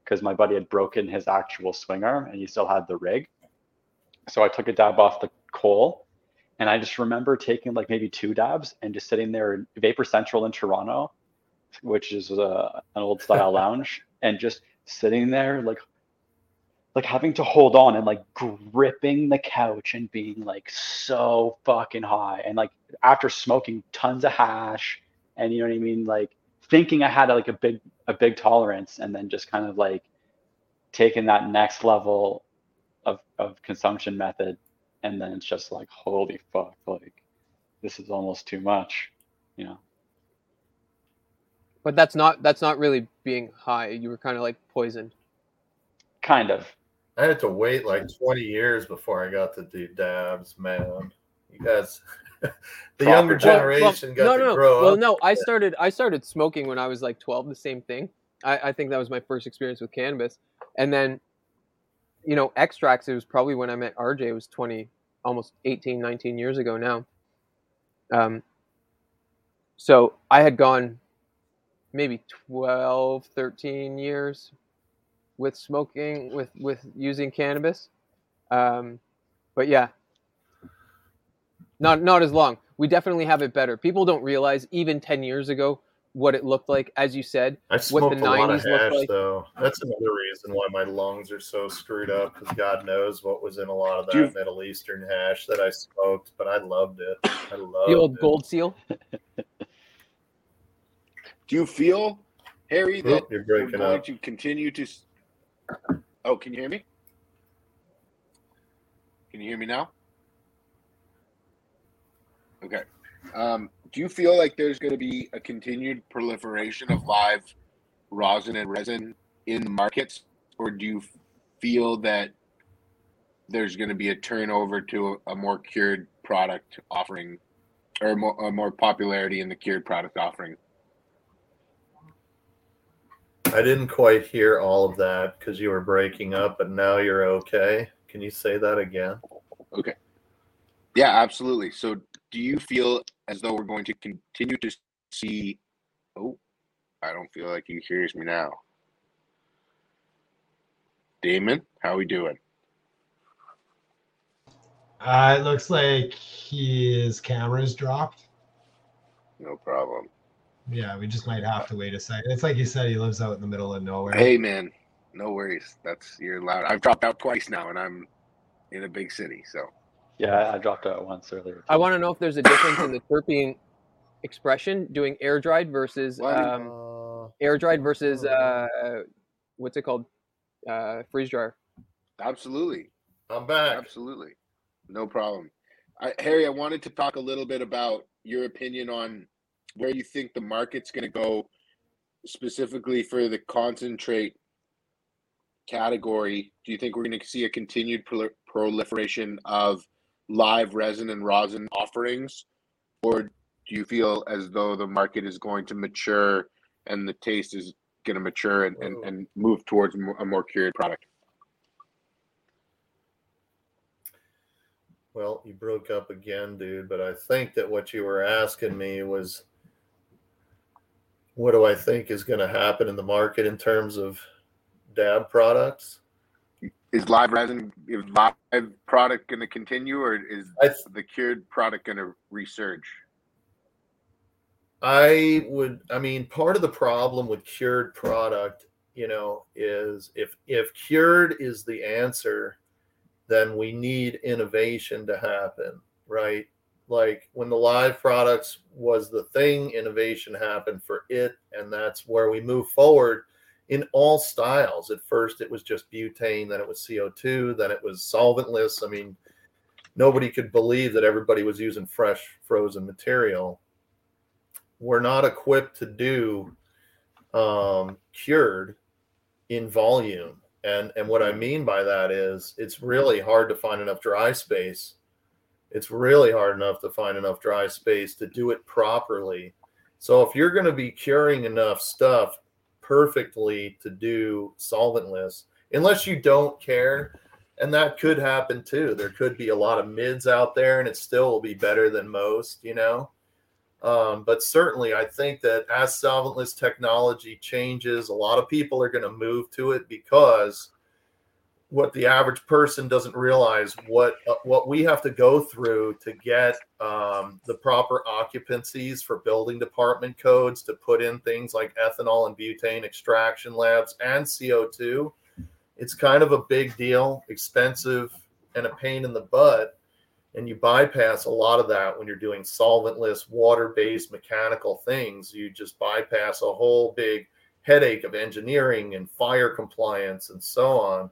because my buddy had broken his actual swing arm and he still had the rig. So I took a dab off the coal, and I just remember taking like maybe two dabs and just sitting there in Vapor Central in Toronto, which is a, an old style lounge, and just sitting there like. Like having to hold on and like gripping the couch and being like so fucking high. And like after smoking tons of hash and, you know what I mean? Like thinking I had like a big, a big tolerance, and then just kind of like taking that next level of, of consumption method. And then it's just like, holy fuck, like this is almost too much, you know? But that's not, that's not really being high. You were kind of like poisoned. Kind of. I had to wait like twenty years before I got to do dabs, man. You guys, the Proper younger generation well, well, got no, to no, grow well, up. Well, no, I started I started smoking when I was like twelve, the same thing. I, I think that was my first experience with cannabis. And then, you know, extracts, it was probably when I met R J. It was twenty, almost eighteen, nineteen years ago now. Um. So I had gone maybe twelve, thirteen years with smoking, with, with using cannabis. Um, but yeah, not, not as long. We definitely have it better. People don't realize even ten years ago what it looked like, as you said. I smoked what the a nineties lot of hash, like. Though. That's another reason why my lungs are so screwed up, because God knows what was in a lot of that Dude. Middle Eastern hash that I smoked, but I loved it. I loved The old it. Gold seal. Do you feel, Harry, that you're, you're going up. to continue to... Oh, can you hear me? Can you hear me now? Okay. Um, do you feel like there's going to be a continued proliferation of live rosin and resin in the markets, or do you feel that there's going to be a turnover to a, a more cured product offering, or more, or more popularity in the cured product offering? I didn't quite hear all of that because you were breaking up, but now you're okay. Can you say that again? Okay. Yeah, absolutely. So do you feel as though we're going to continue to see... Oh, I don't feel like he hears me now. Damon, how are we doing? Uh, it looks like his camera's dropped. No problem. Yeah, we just might have to wait a second. It's like you said, he lives out in the middle of nowhere. Hey, man, no worries. That's you're loud. I've dropped out twice now, and I'm in a big city, so. Yeah, I dropped out once earlier. I want to know if there's a difference in the terpene expression doing air dried versus um, air dried versus uh, what's it called, uh, freeze dryer. Absolutely, I'm back. Absolutely, no problem. I, Harry, I wanted to talk a little bit about your opinion on where you think the market's going to go specifically for the concentrate category. Do you think we're going to see a continued prol- proliferation of live resin and rosin offerings, or do you feel as though the market is going to mature and the taste is going to mature and, and, and move towards a more curated product? Well, you broke up again, dude, but I think that what you were asking me was, what do I think is going to happen in the market in terms of dab products? Is live resin, is live product going to continue, or is th- the cured product going to resurge? I would, I mean, part of the problem with cured product, you know, is if if cured is the answer, then we need innovation to happen, right? Like when the live products was the thing, innovation happened for it, and that's where we move forward in all styles. At first, it was just butane, then it was C O two, then it was solventless. I mean, nobody could believe that everybody was using fresh frozen material. We're not equipped to do um, cured in volume. And and what I mean by that is it's really hard to find enough dry space. It's really hard enough to find enough dry space to do it properly. So if you're going to be curing enough stuff perfectly to do solventless, unless you don't care, and that could happen too. There could be a lot of mids out there and it still will be better than most, you know. Um, but certainly I think that as solventless technology changes, a lot of people are going to move to it, because what the average person doesn't realize, what uh, what we have to go through to get um, the proper occupancies for building department codes to put in things like ethanol and butane extraction labs and C O two. It's kind of a big deal, expensive, and a pain in the butt. And you bypass a lot of that when you're doing solventless, water-based, mechanical things. You just bypass a whole big headache of engineering and fire compliance and so on.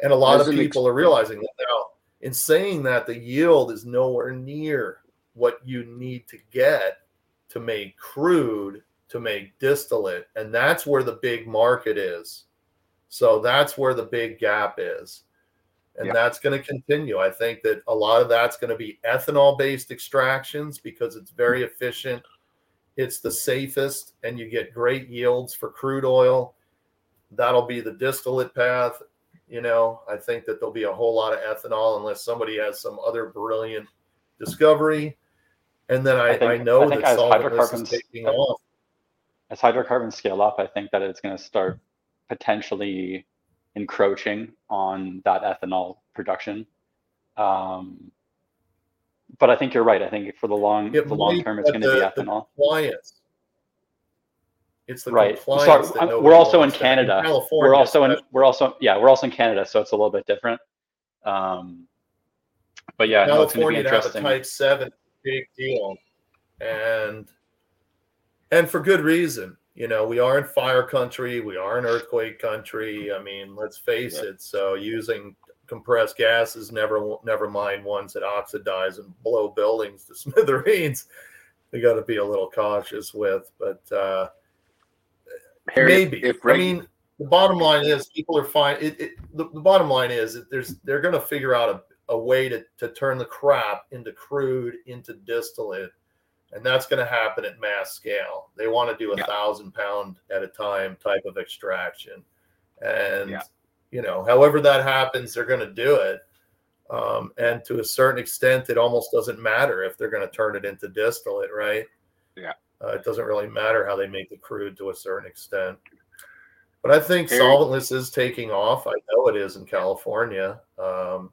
And a lot There's of people ex- are realizing that now. In saying that, the yield is nowhere near what you need to get to make crude, to make distillate. And that's where the big market is. So that's where the big gap is. And yeah. that's going to continue. I think that a lot of that's going to be ethanol-based extractions, because it's very efficient. It's the safest, and you get great yields for crude oil. That'll be the distillate path. You know, I think that there'll be a whole lot of ethanol unless somebody has some other brilliant discovery. And then I, I, think, I know I that as hydrocarbons is taking off. As hydrocarbons scale up, I think that it's going to start potentially encroaching on that ethanol production, um, but I think you're right. I think for the long, it the long term, it's going to be ethanol. Compliance. It's the right. Compliance so, that we're also in Canada. In we're also in. We're also yeah. We're also in Canada, so it's a little bit different. Um, but yeah, California no, to have a Type Seven, big deal, and and for good reason. You know, we are in fire country. We are in earthquake country. I mean, let's face yeah. it. So using compressed gases, never never mind ones that oxidize and blow buildings to smithereens, we got to be a little cautious with. But uh, Harry, maybe. If I mean, the bottom line is people are fine. It, it, the, the bottom line is that there's they're going to figure out a, a way to, to turn the crap into crude, into distillate. And that's going to happen at mass scale. They want to do a yeah. thousand pound at a time type of extraction. And, yeah. you know, however that happens, they're going to do it. Um, and to a certain extent, it almost doesn't matter if they're going to turn it into distillate, right? Yeah. Uh, it doesn't really matter how they make the crude to a certain extent. But I think Here. solventless is taking off. I know it is in California. Um,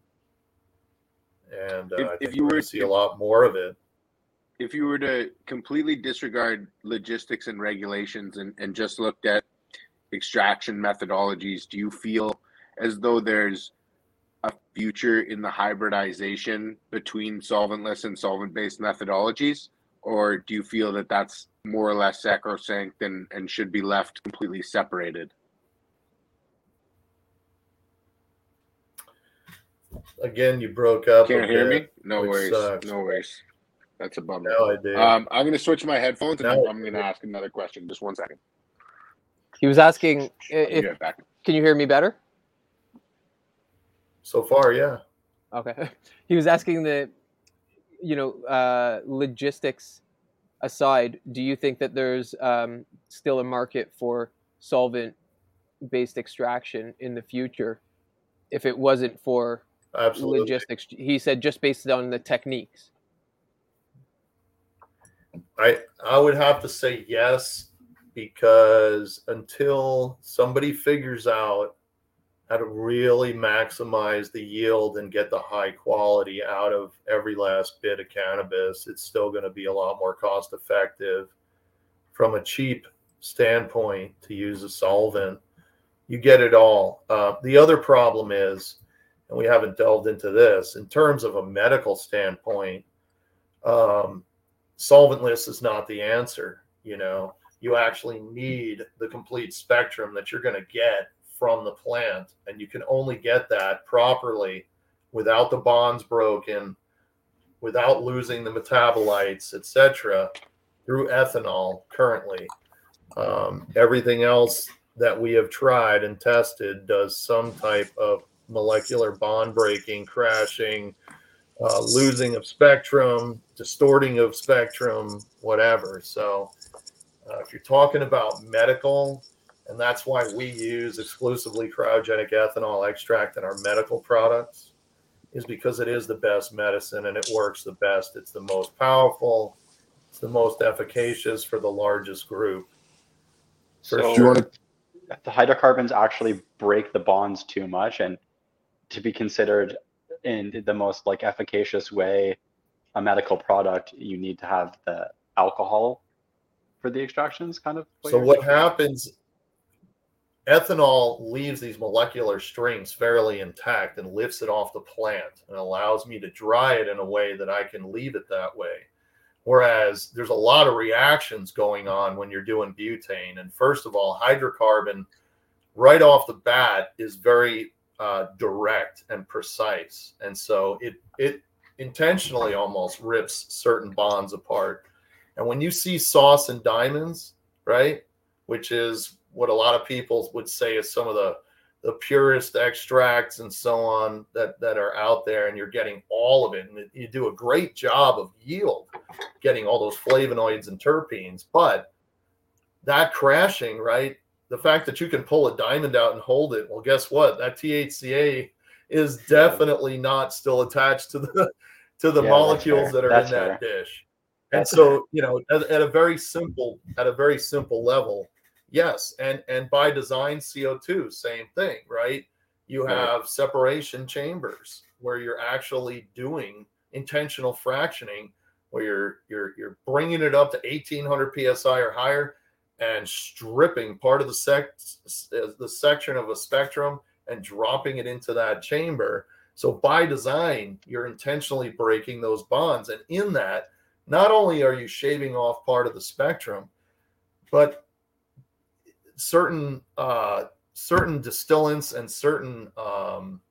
and uh, if, I think if you we're going to see if- a lot more of it. If you were to completely disregard logistics and regulations and, and just looked at extraction methodologies, do you feel as though there's a future in the hybridization between solventless and solvent-based methodologies? Or do you feel that that's more or less sacrosanct and, and should be left completely separated? Again, you broke up. Can't hear me? No worries. Sucks. No worries. That's a bummer. No, I did. Um, I'm going to switch my headphones, and no, I'm going to ask another question. Just one second. He was asking if, if – can you hear me better? So far, yeah. Okay. He was asking the, you know, uh, logistics aside, do you think that there's um, still a market for solvent-based extraction in the future if it wasn't for Absolutely. Logistics? He said just based on the techniques. I I would have to say yes, because until somebody figures out how to really maximize the yield and get the high quality out of every last bit of cannabis, it's still going to be a lot more cost effective from a cheap standpoint to use a solvent. You get it all. Uh, the other problem is, and we haven't delved into this, in terms of a medical standpoint, um, solventless is not the answer. You know, you actually need the complete spectrum that you're going to get from the plant, and you can only get that properly without the bonds broken, without losing the metabolites, et cetera, through ethanol currently. Um, everything else that we have tried and tested does some type of molecular bond breaking, crashing, uh, losing of spectrum, distorting of spectrum, whatever. So uh, if you're talking about medical, and that's why we use exclusively cryogenic ethanol extract in our medical products, is because it is the best medicine and it works the best. It's the most powerful. It's the most efficacious for the largest group. For so sure. The hydrocarbons actually break the bonds too much, and to be considered in the most like efficacious way, a medical product, you need to have the alcohol for the extractions kind of. What so what happens... Ethanol leaves these molecular strings fairly intact and lifts it off the plant and allows me to dry it in a way that I can leave it that way. Whereas there's a lot of reactions going on when you're doing butane. And first of all, hydrocarbon right off the bat is very uh, direct and precise. And so it, it intentionally almost rips certain bonds apart. And when you see sauce and diamonds, right, which is what a lot of people would say is some of the, the purest extracts and so on that, that are out there, and you're getting all of it. And you do a great job of yield, getting all those flavonoids and terpenes. But that crashing, right, the fact that you can pull a diamond out and hold it, well, guess what? That T H C A is definitely not still attached to the to the yeah, molecules that are that's in fair. That dish. And that's so, fair. You know, at, at a very simple at a very simple level, yes, and and by design, C O two, same thing, right? You have right. separation chambers where you're actually doing intentional fractioning, where you're you're you're bringing it up to eighteen hundred P S I or higher, and stripping part of the sec the section of a spectrum and dropping it into that chamber. So by design, you're intentionally breaking those bonds, and in that, not only are you shaving off part of the spectrum, but certain uh, certain distillants and certain um,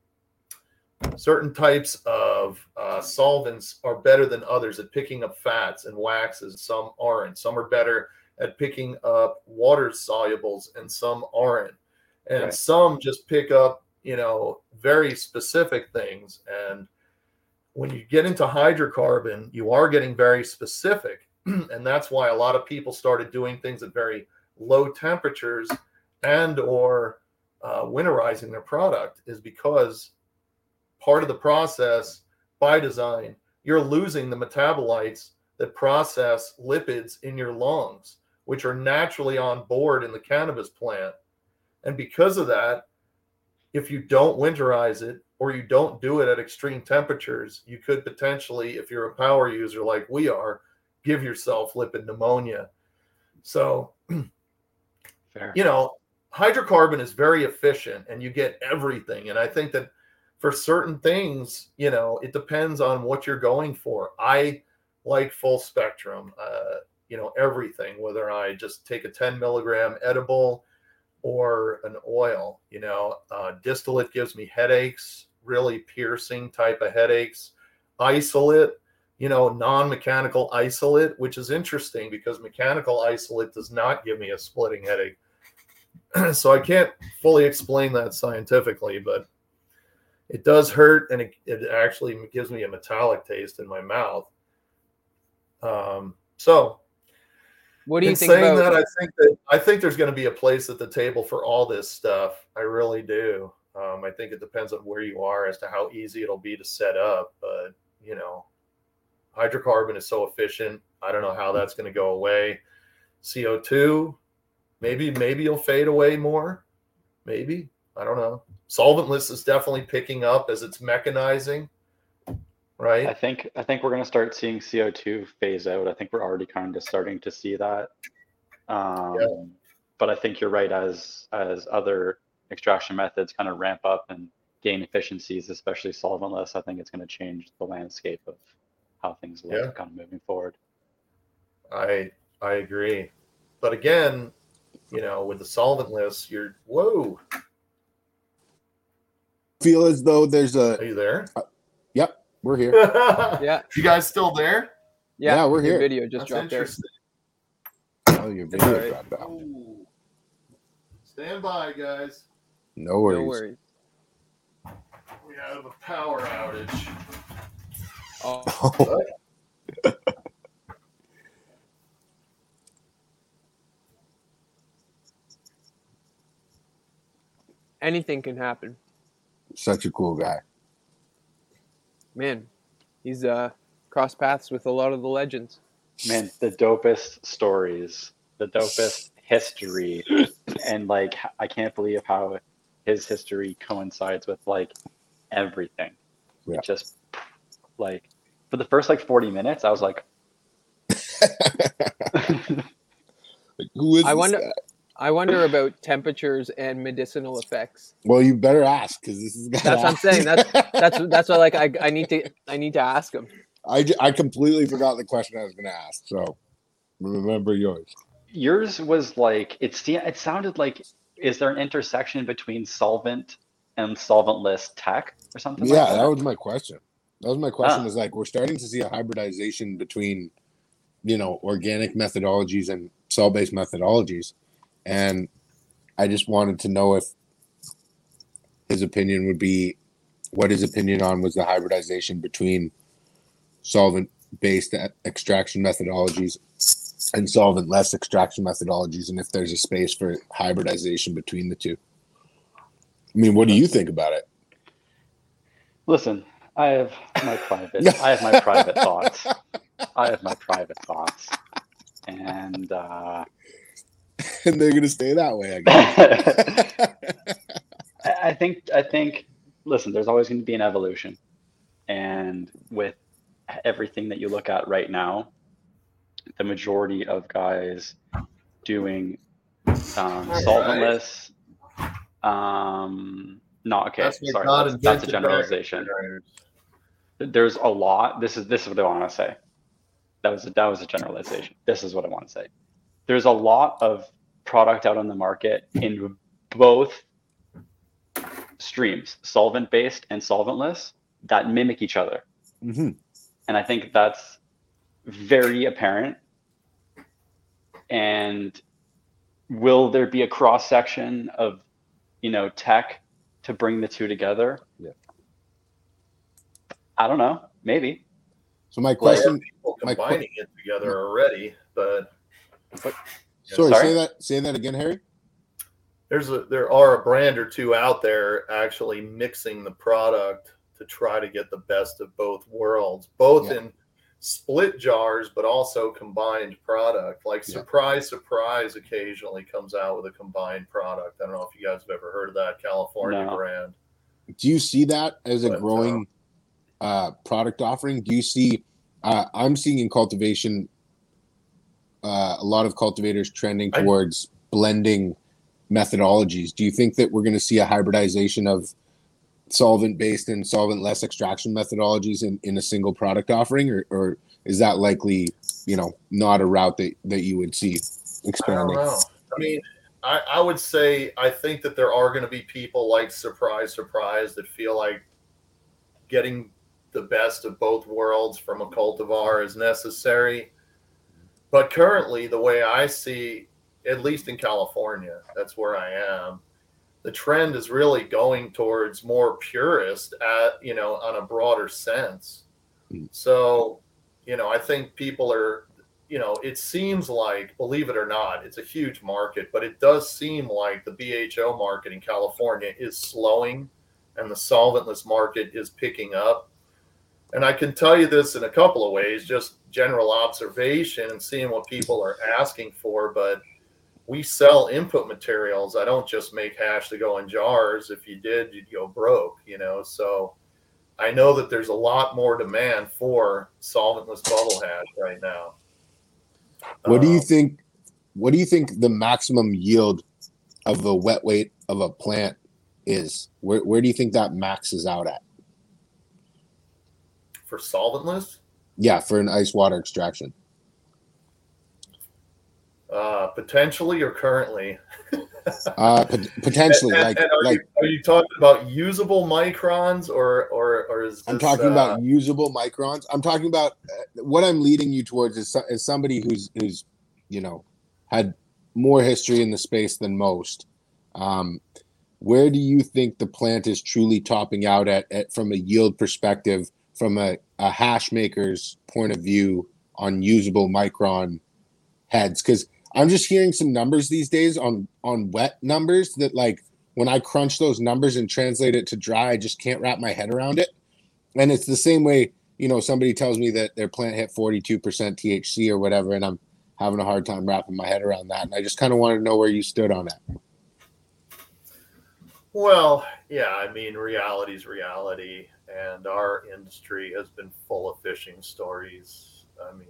certain types of uh, solvents are better than others at picking up fats and waxes. Some aren't. Some are better at picking up water solubles, and some aren't. And right. some just pick up, you know, very specific things. And when you get into hydrocarbon, you are getting very specific, and that's why a lot of people started doing things at very low temperatures and or uh, winterizing their product, is because part of the process by design, you're losing the metabolites that process lipids in your lungs, which are naturally on board in the cannabis plant. And because of that, if you don't winterize it or you don't do it at extreme temperatures, you could potentially, if you're a power user like we are, give yourself lipid pneumonia. So fair. You know, hydrocarbon is very efficient and you get everything. And I think that for certain things, you know, it depends on what you're going for. I like full spectrum, uh, you know, everything, whether I just take a ten milligram edible or an oil, you know, uh, distillate gives me headaches, really piercing type of headaches. Isolate, you know, non-mechanical isolate, which is interesting because mechanical isolate does not give me a splitting headache. So I can't fully explain that scientifically, but It does hurt, and it, it actually gives me a metallic taste in my mouth. Um, so, what do you in think? Saying about- that, I think that I think there's going to be a place at the table for all this stuff. I really do. Um, I think it depends on where you are as to how easy it'll be to set up. But you know, hydrocarbon is so efficient. I don't know how that's going to go away. C O two, maybe maybe it'll fade away more. Maybe. I don't know. Solventless is definitely picking up as it's mechanizing, right? I think I think we're going to start seeing C O two phase out. I think we're already kind of starting to see that. Um, yeah. But I think you're right. As as other extraction methods kind of ramp up and gain efficiencies, especially solventless, I think it's going to change the landscape of how things look yeah. kind of moving forward. I I agree, but again, you know, with the solventless, you're whoa. Feel as though there's a. Are you there? Uh, yep, we're here. yeah, you guys still there? Yeah, yeah we're your here. Video just That's dropped there. Oh, your video right. dropped out. Ooh. Stand by, guys. No worries. No worries. We have a power outage. Oh. Anything can happen. Such a cool guy. Man, he's uh, crossed paths with a lot of the legends. Man, the dopest stories, the dopest history. And, like, I can't believe how his history coincides with, like, everything. Yeah. Just, like, for the first, like, forty minutes, I was like... like who is I wonder. Guy? I wonder about temperatures and medicinal effects. Well, you better ask because this is. That's ask. What I'm saying. That's that's that's what like I, I need to I need to ask him. I, I completely forgot the question I was going to ask. So remember yours. Yours was like it. It sounded like is there an intersection between solvent and solventless tech or something? Yeah, like that? that was my question. That was my question. Huh. Was like we're starting to see a hybridization between, you know, organic methodologies and cell-based methodologies. And I just wanted to know if his opinion would be what his opinion on was the hybridization between solvent-based extraction methodologies and solvent-less extraction methodologies, and if there's a space for hybridization between the two. I mean, what do you think about it? Listen, I have my private, I have my private thoughts. I have my private thoughts, and. Uh, And they're gonna stay that way, I guess. I think. I think. Listen, there's always going to be an evolution, and with everything that you look at right now, the majority of guys doing um, solventless. Um, not okay. That's sorry, that's, that's a generalization. There's a lot. This is this is what I want to say. That was a, that was a generalization. This is what I want to say. There's a lot of product out on the market in both streams, solvent-based and solventless, that mimic each other. Mm-hmm. And I think that's very apparent. And will there be a cross-section of, you know, tech to bring the two together? Yeah. I don't know. Maybe. So my question... Well, people combining my, it together already, but... But, sorry, sorry, say that. Say that again, Harry. There's a there are a brand or two out there actually mixing the product to try to get the best of both worlds, both yeah. in split jars, but also combined product. Like yeah. Surprise, Surprise occasionally comes out with a combined product. I don't know if you guys have ever heard of that California no. brand. Do you see that as a but, growing uh, uh, product offering? Do you see? Uh, I'm seeing in cultivation. Uh, a lot of cultivators trending towards I, blending methodologies. Do you think that we're going to see a hybridization of solvent-based and solvent-less extraction methodologies in, in a single product offering, or, or is that likely, you know, not a route that, that you would see expanding? I don't know. I mean, I, I would say I think that there are going to be people like Surprise, Surprise that feel like getting the best of both worlds from a cultivar is necessary. But currently, the way I see, at least in California, that's where I am, the trend is really going towards more purist, at, you know, on a broader sense. So, you know, I think people are, you know, it seems like, believe it or not, it's a huge market, but it does seem like the B H O market in California is slowing and the solventless market is picking up. And I can tell you this in a couple of ways, just general observation and seeing what people are asking for, but we sell input materials. I don't just make hash to go in jars. If you did, you'd go broke, you know. So I know that there's a lot more demand for solventless bubble hash right now. What do you think? What do you think the maximum yield of the wet weight of a plant is? Where where do you think that maxes out at? For solventless? Yeah, for an ice water extraction. Uh, potentially or currently? uh, p- potentially. And, like, and are, like you, are you talking about usable microns, or or or is this, I'm talking uh, about usable microns. I'm talking about uh, what I'm leading you towards is, is somebody who's who's you know had more history in the space than most. Um, where do you think the plant is truly topping out at, at from a yield perspective, from a, a hash maker's point of view on usable micron heads? Because I'm just hearing some numbers these days on, on wet numbers that, like, when I crunch those numbers and translate it to dry, I just can't wrap my head around it. And it's the same way, you know, somebody tells me that their plant hit forty-two percent T H C or whatever, and I'm having a hard time wrapping my head around that. And I just kind of wanted to know where you stood on that. Well, yeah, I mean, reality's reality. And our industry has been full of phishing stories, I mean,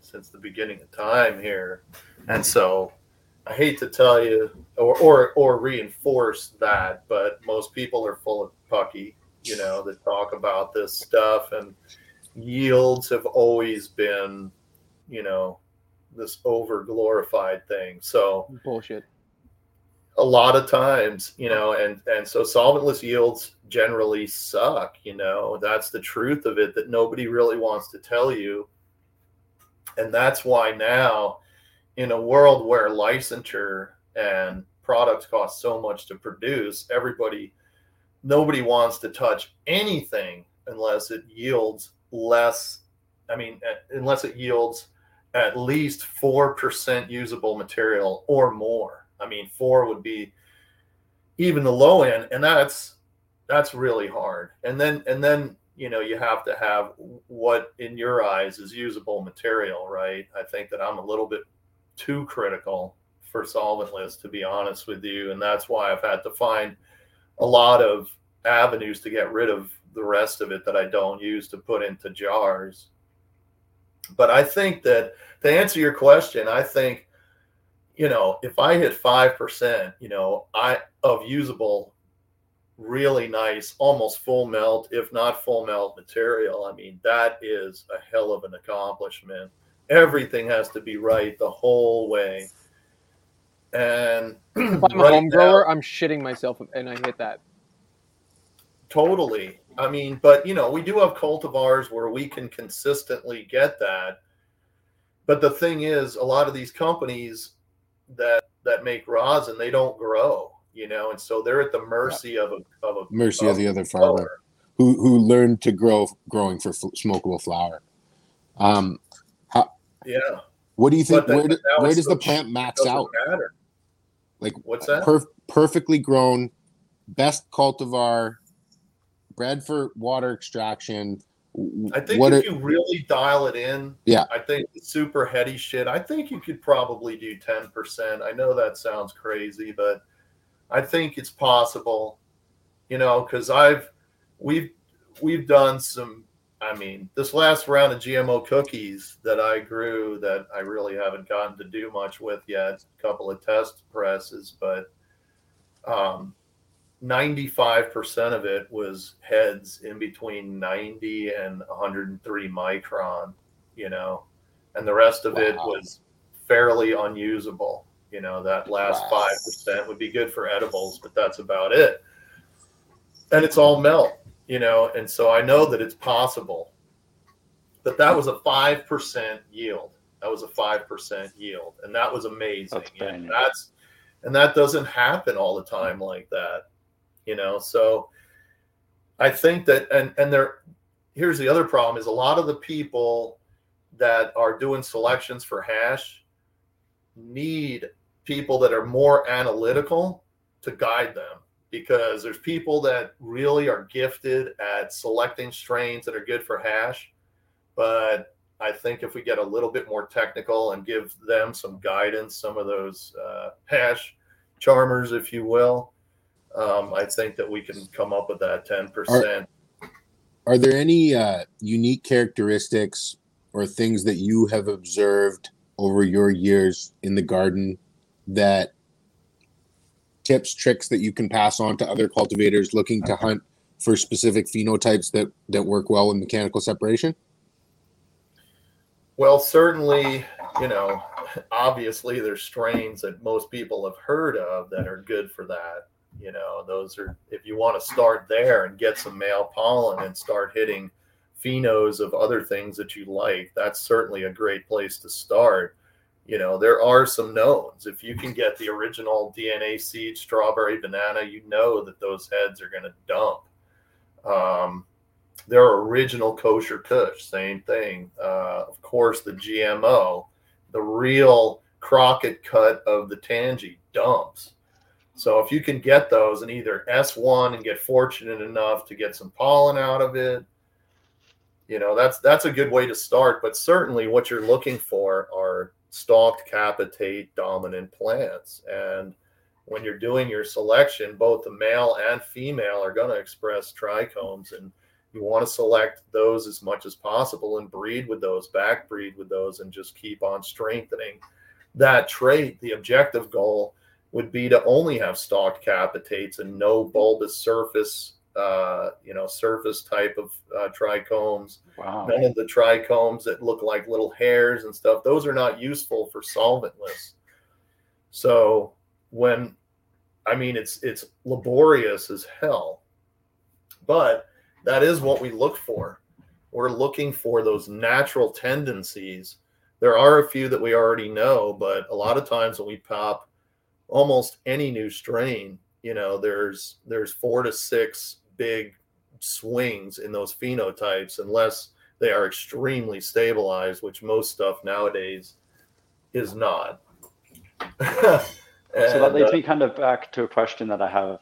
since the beginning of time here. And so I hate to tell you or, or, or reinforce that, but most people are full of pucky, you know, that talk about this stuff. And yields have always been, you know, this over-glorified thing. So bullshit. A lot of times, you know, and, and so solventless yields generally suck, you know. That's the truth of it that nobody really wants to tell you. And that's why now, in a world where licensure and products cost so much to produce, everybody, nobody wants to touch anything unless it yields less. I mean, unless it yields at least four percent usable material or more. I mean, four would be even the low end, and that's that's really hard. And then and then you know, you have to have what in your eyes is usable material, right? I think that I'm a little bit too critical for solventless, to be honest with you, and that's why I've had to find a lot of avenues to get rid of the rest of it that I don't use to put into jars. But I think that to answer your question, I think, you know, if I hit five percent, you know, I of usable, really nice, almost full melt, if not full melt material, I mean, that is a hell of an accomplishment. Everything has to be right the whole way. And if I'm right a home now, grower, I'm shitting myself and I hit that. Totally. I mean, but, you know, we do have cultivars where we can consistently get that. But the thing is, a lot of these companies that that make rosin, they don't grow, you know, and so they're at the mercy yeah. of a of a mercy of, of the other farmer flower. who who learned to grow growing for f- smokable flour. Um, how, yeah. What do you think? Then, where do, where does so the plant max out? Matter. Like what's that? Perf- perfectly grown, best cultivar, bred for water extraction. I think what if it, you really dial it in, yeah. I think it's super heady shit. I think you could probably do ten percent. I know that sounds crazy, but I think it's possible, you know, because I've, we've, we've done some, I mean, this last round of G M O cookies that I grew that I really haven't gotten to do much with yet, a couple of test presses, but, um, ninety-five percent of it was heads in between ninety and one hundred three micron, you know, and the rest of wow. it was fairly unusable. You know, that last wow. five percent would be good for edibles, but that's about it. And it's all melt, you know, and so I know that it's possible. But that was a five percent yield. That was a five percent yield, and that was amazing. That's, and that's And that doesn't happen all the time like that, you know? So I think that, and, and there, here's the other problem is a lot of the people that are doing selections for hash need people that are more analytical to guide them, because there's people that really are gifted at selecting strains that are good for hash. But I think if we get a little bit more technical and give them some guidance, some of those uh, hash charmers, if you will, um, I think that we can come up with that ten percent. Are, are there any uh, unique characteristics or things that you have observed over your years in the garden, that tips, tricks that you can pass on to other cultivators looking to hunt for specific phenotypes that, that work well with mechanical separation? Well, certainly, you know, obviously there's strains that most people have heard of that are good for that. You know, those are, if you want to start there and get some male pollen and start hitting phenos of other things that you like, that's certainly a great place to start. You know, there are some knowns. If you can get the original D N A seed, strawberry, banana, you know that those heads are going to dump. Um, Their original kosher kush, same thing. Uh, of course, the G M O, the real Crockett cut of the Tangy dumps. So if you can get those and either S one and get fortunate enough to get some pollen out of it, you know, that's that's a good way to start. But certainly what you're looking for are stalked capitate dominant plants. And when you're doing your selection, both the male and female are going to express trichomes, and you want to select those as much as possible and breed with those, back breed with those, and just keep on strengthening that trait. The objective goal would be to only have stalked capitates and no bulbous surface, uh, you know, surface type of uh, trichomes. Wow. None of the trichomes that look like little hairs and stuff. Those are not useful for solventless. So when, I mean, it's it's laborious as hell, but that is what we look for. We're looking for those natural tendencies. There are a few that we already know, but a lot of times when we pop almost any new strain, you know, there's there's four to six big swings in those phenotypes, unless they are extremely stabilized, which most stuff nowadays is not. and, so that leads uh, me kind of back to a question that I have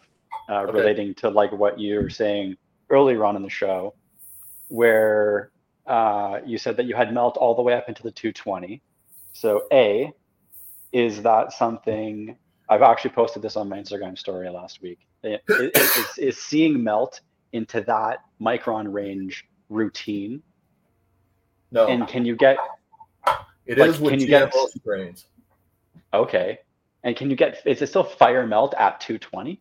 uh, okay. relating to like what you're saying earlier on in the show, where uh, you said that you had melt all the way up into the two twenty. So A, is that something, I've actually posted this on my Instagram story last week. It, it, it's, is seeing melt into that micron range routine? No. And can you get... It like, is with G M O strains. Okay. And can you get, is it still fire melt at two twenty?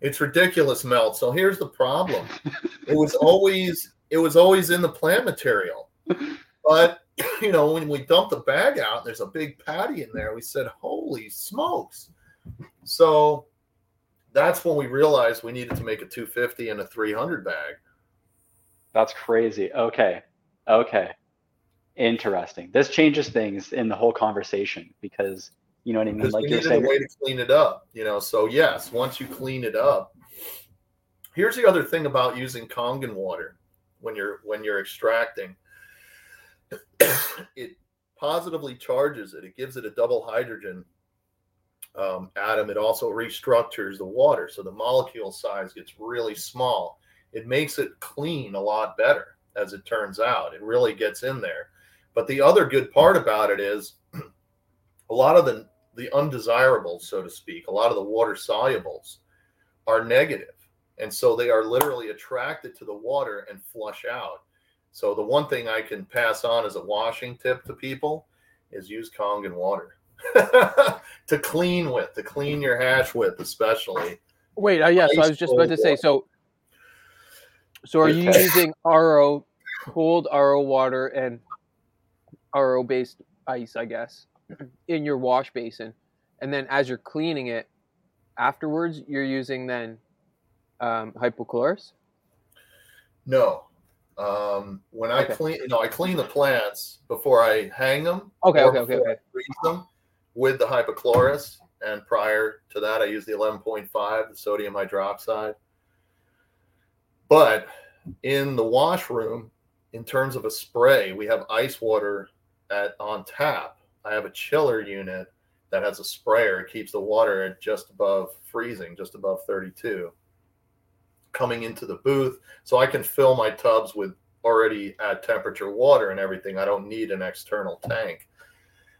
It's ridiculous melt. So here's the problem. It was always it was always in the plant material. But, you know, when we dumped the bag out, there's a big patty in there. We said, holy smokes. So that's when we realized we needed to make a two fifty and a three hundred bag. That's crazy. Okay. Okay. Interesting. This changes things in the whole conversation, because you know what I mean? Like, you're saying, a way to clean it up, you know? So yes, once you clean it up, here's the other thing about using Kangen water. When you're, when you're extracting, it positively charges it. It gives it a double hydrogen um, atom. It also restructures the water. So the molecule size gets really small. It makes it clean a lot better. As it turns out, it really gets in there. But the other good part about it is a lot of the, the undesirables, so to speak, a lot of the water solubles are negative. And so they are literally attracted to the water and flush out. So the one thing I can pass on as a washing tip to people is use Kangen water to clean with, to clean your hash with, especially. Wait, uh, yeah, so I was just about to say, so so are you using R O, cold R O water and R O-based ice, I guess, in your wash basin, and then as you're cleaning it afterwards, you're using then um, hypochlorous? No. Um, when okay. I clean, you know, I clean the plants before I hang them. Okay, okay, okay, okay. Freeze them with the hypochlorous, And prior to that, I used the eleven point five, the sodium hydroxide. But in the washroom, in terms of a spray, we have ice water at on tap. I have a chiller unit that has a sprayer. It keeps the water at just above freezing, just above thirty-two, coming into the booth. So I can fill my tubs with already at temperature water and everything. I don't need an external tank.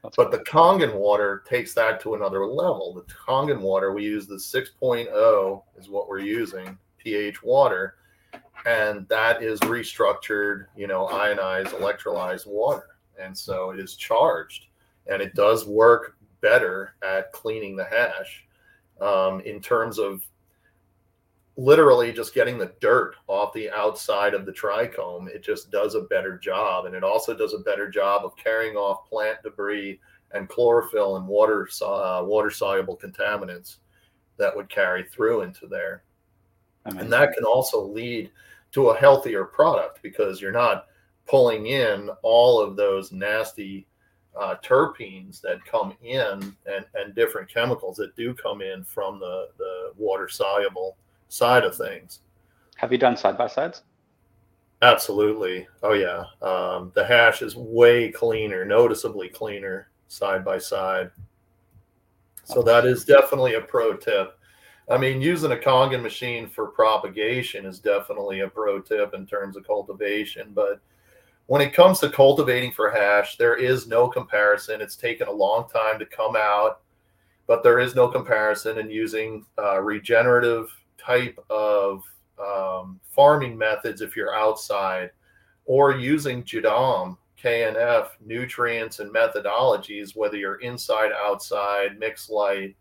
That's but cool. The Kangen water takes that to another level. The Kangen water, we use the six point oh is what we're using, pH water. And that is restructured, you know, ionized, electrolyzed water. And so it is charged. And it does work better at cleaning the hash um, in terms of literally just getting the dirt off the outside of the trichome. It just does a better job. And it also does a better job of carrying off plant debris and chlorophyll and water uh, water soluble contaminants that would carry through into there. Amazing. And that can also lead to a healthier product because you're not pulling in all of those nasty uh, terpenes that come in and, and different chemicals that do come in from the, the water-soluble side of things. Have you done side-by-sides? Absolutely. Oh, yeah. Um, the hash is way cleaner, noticeably cleaner side-by-side. So that is definitely a pro tip. I mean, using a Kangen machine for propagation is definitely a pro tip in terms of cultivation. But when it comes to cultivating for hash, there is no comparison. It's taken a long time to come out, but there is no comparison in using uh, regenerative type of um, farming methods if you're outside, or using J D O M, K N F nutrients and methodologies, whether you're inside, outside, mixed light,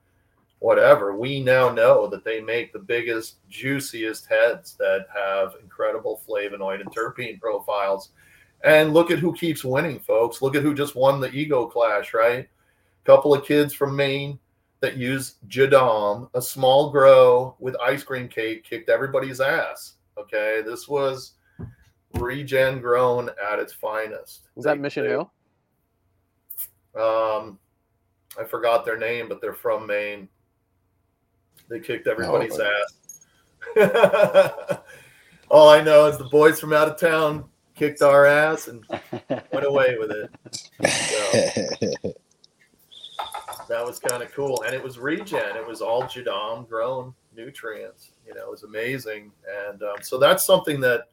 whatever. We now know that they make the biggest, juiciest heads that have incredible flavonoid and terpene profiles. And look at who keeps winning, folks. Look at who just won the Ego Clash, right? A couple of kids from Maine that use J D O M, a small grow with ice cream cake, kicked everybody's ass. Okay, this was regen grown at its finest. Was that Mission Hill? Um, I forgot their name, but they're from Maine. They kicked everybody's no, ass. All I know is the boys from out of town kicked our ass and went away with it. So, that was kind of cool. And it was regen. It was all J D O M grown nutrients. You know, it was amazing. And um, so that's something that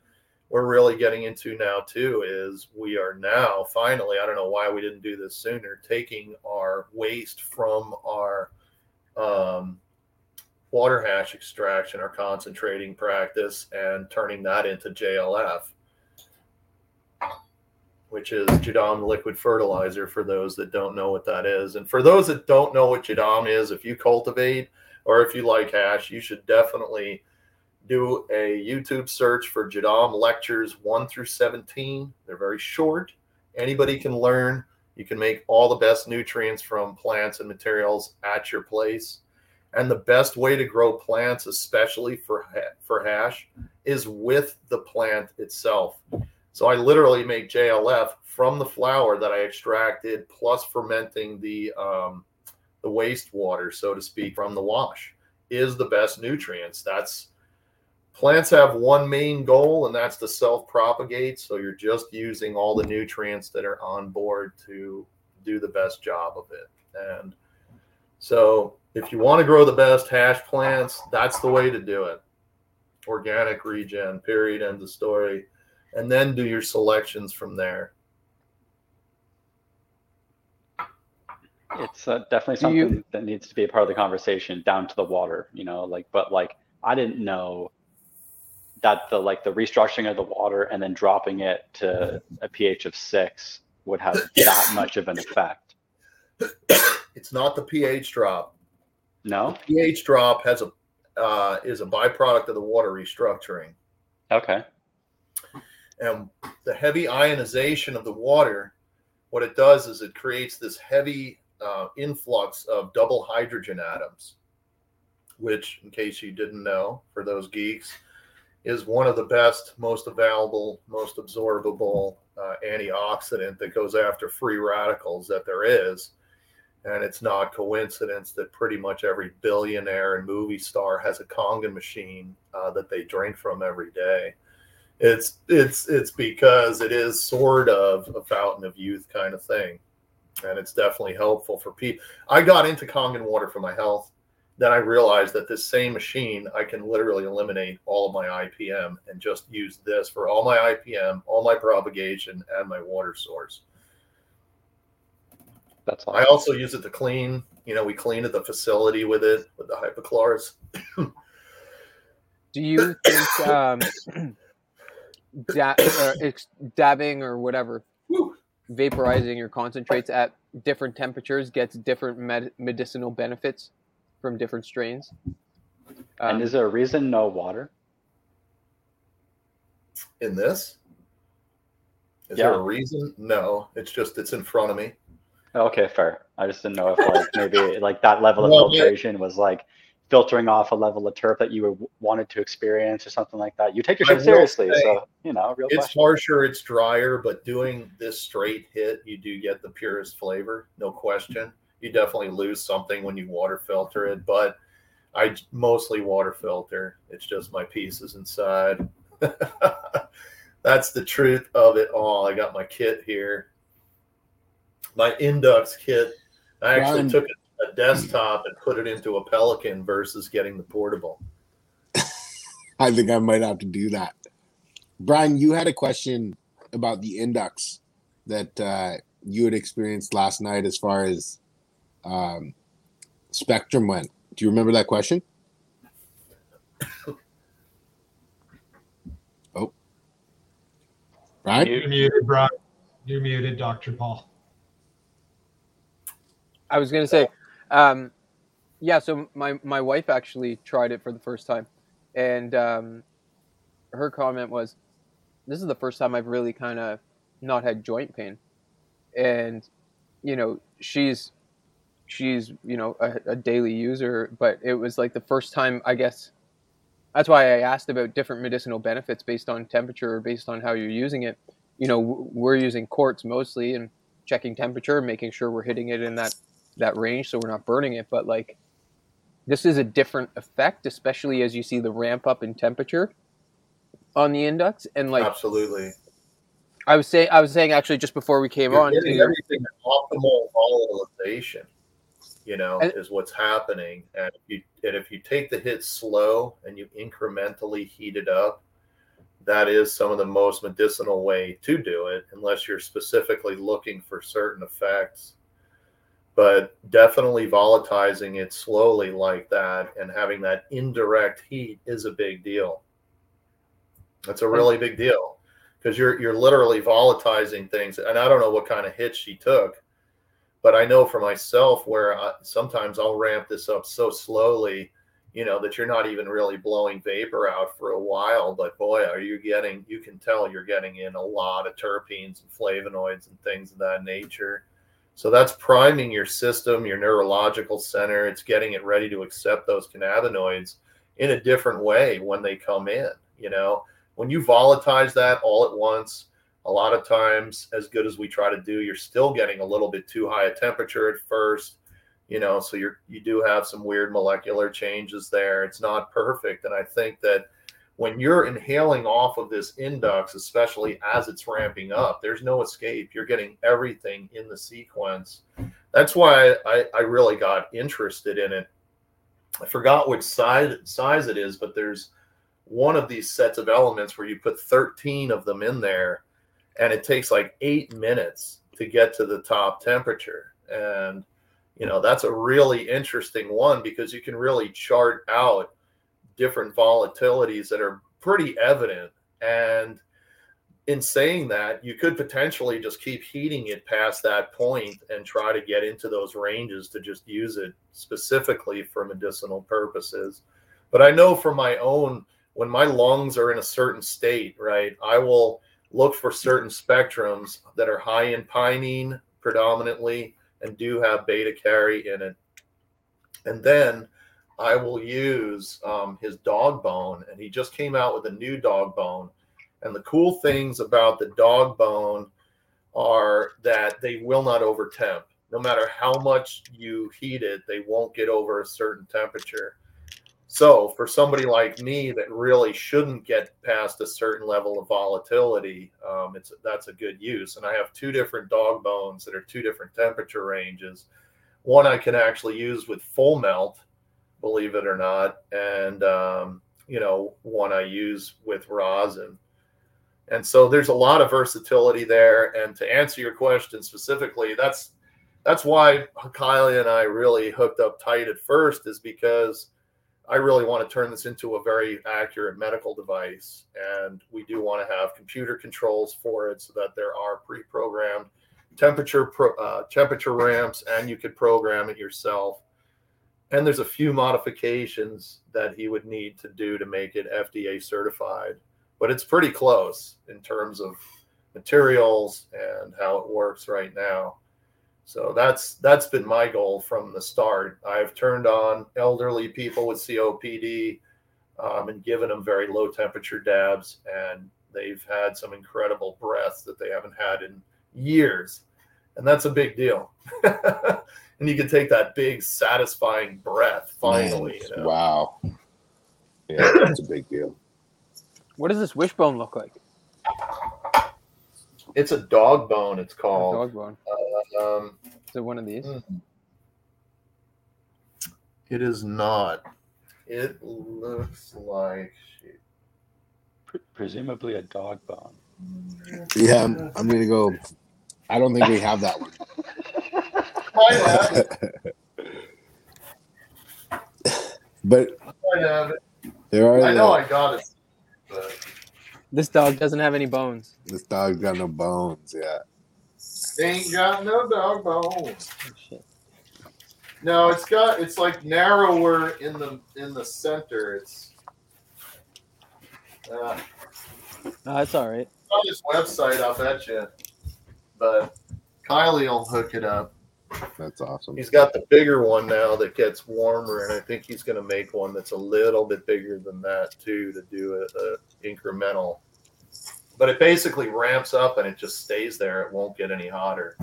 we're really getting into now, too, is we are now finally, I don't know why we didn't do this sooner, taking our waste from our um water hash extraction, our concentrating practice, and turning that into J L F, which is J D O M liquid fertilizer, for those that don't know what that is. And for those that don't know what J D O M is, if you cultivate or if you like hash, you should definitely do a YouTube search for J D O M lectures one through seventeen. They're very short. Anybody can learn. You can make all the best nutrients from plants and materials at your place. And the best way to grow plants, especially for, for hash, is with the plant itself. So I literally make J L F from the flower that I extracted, plus fermenting the, um, the wastewater, so to speak, from the wash, is the best nutrients. That's plants have one main goal, and that's to self-propagate. So you're just using all the nutrients that are on board to do the best job of it. And so if you want to grow the best hash plants, that's the way to do it. Organic regen, period, end of story. And then do your selections from there. It's uh, definitely something you- that needs to be a part of the conversation, down to the water, you know, like, but like, I didn't know that the like the restructuring of the water and then dropping it to a pH of six would have that much of an effect. It's not the pH drop. No? The pH drop has a uh, is a byproduct of the water restructuring. Okay. And the heavy ionization of the water, what it does is it creates this heavy uh, influx of double hydrogen atoms, which, in case you didn't know, for those geeks, is one of the best, most available, most absorbable uh, antioxidant that goes after free radicals that there is. And it's not coincidence that pretty much every billionaire and movie star has a Kangen machine uh, that they drink from every day. It's it's it's because it is sort of a fountain of youth kind of thing. And it's definitely helpful for people. I got into Kangen water for my health. Then I realized that this same machine, I can literally eliminate all of my I P M and just use this for all my I P M, all my propagation, and my water source. That's awesome. I also use it to clean. You know, we clean at the facility with it, with the hypochlorous. Do you think um, da- or ex- dabbing or whatever, Woo. vaporizing your concentrates at different temperatures gets different med- medicinal benefits from different strains? Um, and is there a reason no water? In this? Is yeah. there a reason? No, it's just it's in front of me. Okay, fair. I just didn't know if like maybe like that level of well, filtration yeah. was like filtering off a level of turf that you wanted to experience or something like that. You take your shit seriously, say, so you know. Real it's question. harsher, it's drier, but doing this straight hit, you do get the purest flavor, no question. You definitely lose something when you water filter it, but I mostly water filter. It's just my pieces inside. That's the truth of it all. I got my kit here. My Indux kit, I actually Run. took a, a desktop and put it into a Pelican versus getting the portable. I think I might have to do that. Brian, you had a question about the Indux that uh, you had experienced last night as far as um, Spectrum went. Do you remember that question? Oh. Brian? You're muted, Brian. You're muted, Doctor Paul. I was going to say, um, yeah, so my, my wife actually tried it for the first time. And um, her comment was, this is the first time I've really kind of not had joint pain. And, you know, she's, she's you know, a, a daily user, but it was like the first time, I guess, that's why I asked about different medicinal benefits based on temperature or based on how you're using it. You know, w- we're using quartz mostly and checking temperature, making sure we're hitting it in that that range so we're not burning it, but like this is a different effect, especially as you see the ramp up in temperature on the Indux. And like absolutely i was saying i was saying actually just before we came You're on to, everything optimal volatilization, you know, and, is what's happening. And if you and if you take the hit slow and you incrementally heat it up, that is some of the most medicinal way to do it, unless you're specifically looking for certain effects. But definitely volatilizing it slowly like that and having that indirect heat is a big deal. That's a really big deal because you're you're literally volatilizing things. And I don't know what kind of hit she took, but I know for myself where I, sometimes I'll ramp this up so slowly, you know, that you're not even really blowing vapor out for a while, but boy, are you getting, you can tell you're getting in a lot of terpenes and flavonoids and things of that nature. So that's priming your system, your neurological center. It's getting it ready to accept those cannabinoids in a different way when they come in. You know, when you volatilize that all at once, a lot of times, as good as we try to do, you're still getting a little bit too high a temperature at first. You know, so you're, you do have some weird molecular changes there. It's not perfect. And I think that when you're inhaling off of this Indux, especially as it's ramping up, there's no escape. You're getting everything in the sequence. That's why I, I really got interested in it. I forgot which size, size it is, but there's one of these sets of elements where you put thirteen of them in there, and it takes like eight minutes to get to the top temperature. And you know, that's a really interesting one because you can really chart out different volatilities that are pretty evident. And in saying that, you could potentially just keep heating it past that point and try to get into those ranges to just use it specifically for medicinal purposes. But I know for my own, when my lungs are in a certain state, right, I will look for certain spectrums that are high in pinene predominantly, and do have beta carry in it. And then I will use um, his dog bone, and he just came out with a new dog bone. And the cool things about the dog bone are that they will not over temp. no matter how much you heat it, they won't get over a certain temperature. So for somebody like me that really shouldn't get past a certain level of volatility, um, it's that's a good use. And I have two different dog bones that are two different temperature ranges. One I can actually use with full melt, believe it or not, and um, you know, one I use with rosin. And so there's a lot of versatility there. And to answer your question specifically, that's that's why Kylie and I really hooked up tight at first, is because I really want to turn this into a very accurate medical device, and we do want to have computer controls for it so that there are pre-programmed temperature pro, uh, temperature ramps, and you could program it yourself. And there's a few modifications that he would need to do to make it F D A certified, but it's pretty close in terms of materials and how it works right now. So that's that's been my goal from the start. I've turned on elderly people with C O P D um, and given them very low temperature dabs, and they've had some incredible breaths that they haven't had in years. And that's a big deal. And you can take that big satisfying breath finally. You know? Wow. Yeah, that's a big deal. What does this wishbone look like? It's a dog bone, it's called. A dog bone. Uh, um, is it one of these? It is not. It looks like... Pre- presumably a dog bone. Yeah, I'm, I'm going to go... I don't think we have that one. I have it. But... I have it. There are I know the, I got it. But... This dog doesn't have any bones. This dog's got no bones, yeah. Ain't got no dog bones. Oh, shit. No, it's got it's like narrower in the in the center. It's uh no, that's all right. On this website, I'll bet you. But Kylie'll hook it up. That's awesome. He's got the bigger one now that gets warmer, and I think he's going to make one that's a little bit bigger than that too to do a, a incremental. But it basically ramps up and it just stays there. It won't get any hotter.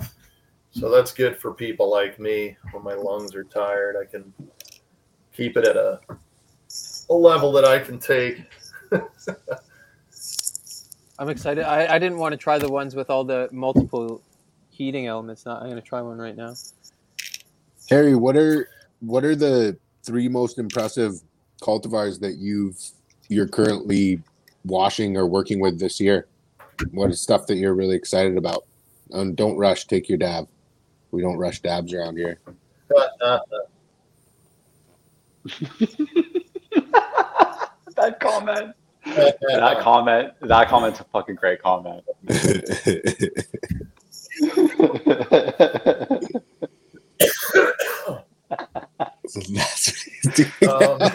So that's good for people like me. When my lungs are tired, I can keep it at a a level that I can take. I'm excited. I, I didn't want to try the ones with all the multiple heating elements. Not, I'm going to try one right now. Harry, what are what are the three most impressive cultivars that you've you're currently washing or working with this year? What is stuff that you're really excited about? Um, don't rush. Take your dab. We don't rush dabs around here. That comment. That comment. That comment's a fucking great comment. um,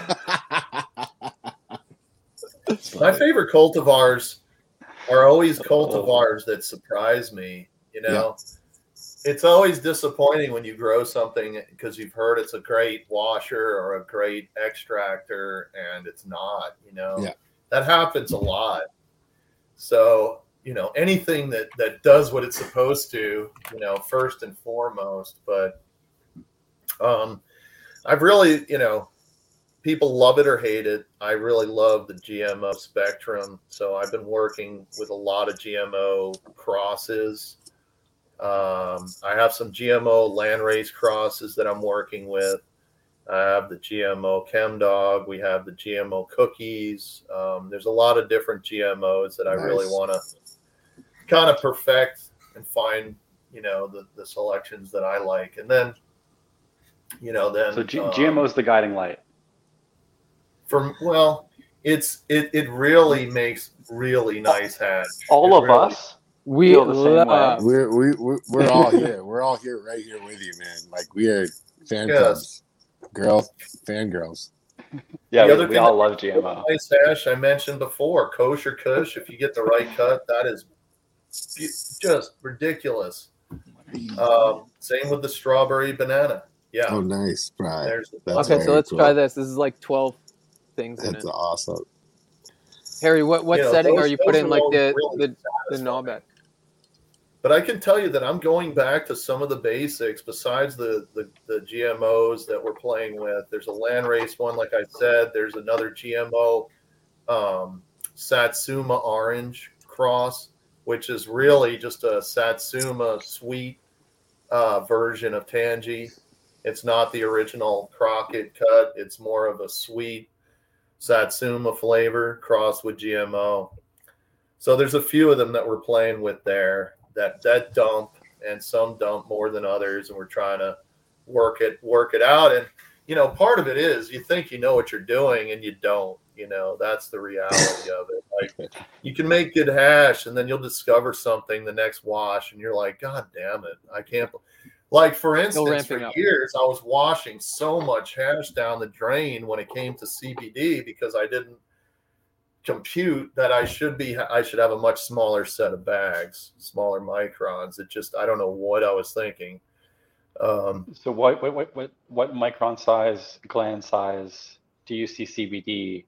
my favorite cultivars are always cultivars that surprise me, you know. Yeah. It's always disappointing when you grow something because you've heard it's a great washer or a great extractor and it's not, you know. Yeah. That happens a lot. So you know, anything that, that does what it's supposed to, you know, first and foremost. But um, I've really, you know, people love it or hate it. I really love the G M O spectrum. So I've been working with a lot of G M O crosses. Um, I have some G M O landrace crosses that I'm working with. I have the G M O Chem Dog. We have the G M O cookies. Um, there's a lot of different G M Os that I nice. really want to kind of perfect and find, you know, the, the selections that I like. And then, you know, then so G- um, G M O is the guiding light. From well, it's it it really makes really nice hash. All it of really, us, we feel the same love. way. We're we we're, we're all here. We're all here, right here with you, man. Like we are fan yes. clubs. Girls, fangirls. Yeah, the other we, we all love G M O. Nice hash I mentioned before, kosher kush. If you get the right cut, that is just ridiculous. Um, same with the strawberry banana. Yeah. Oh, nice, Brian. There's the okay, so let's cool. try this. This is like twelve things. That's in it. awesome. Harry, what, what you setting know, those, are you putting like the really the, the knob at? But I can tell you that I'm going back to some of the basics besides the, the, the G M Os that we're playing with. There's a landrace one, like I said. There's another G M O, um, Satsuma Orange Cross, which is really just a Satsuma sweet uh, version of Tangy. It's not the original Crockett cut. It's more of a sweet Satsuma flavor crossed with G M O. So there's a few of them that we're playing with there. That that dump, and some dump more than others, and we're trying to work it work it out. And you know, part of it is you think you know what you're doing, and you don't. You know, that's the reality of it. Like, you can make good hash, and then you'll discover something the next wash, and you're like, God damn it, I can't. Like for instance, for up. years I was washing so much hash down the drain when it came to C B D because I didn't compute that I should be I should have a much smaller set of bags, smaller microns. It just I don't know what I was thinking. Um, so what what what what micron size, gland size do you see C B D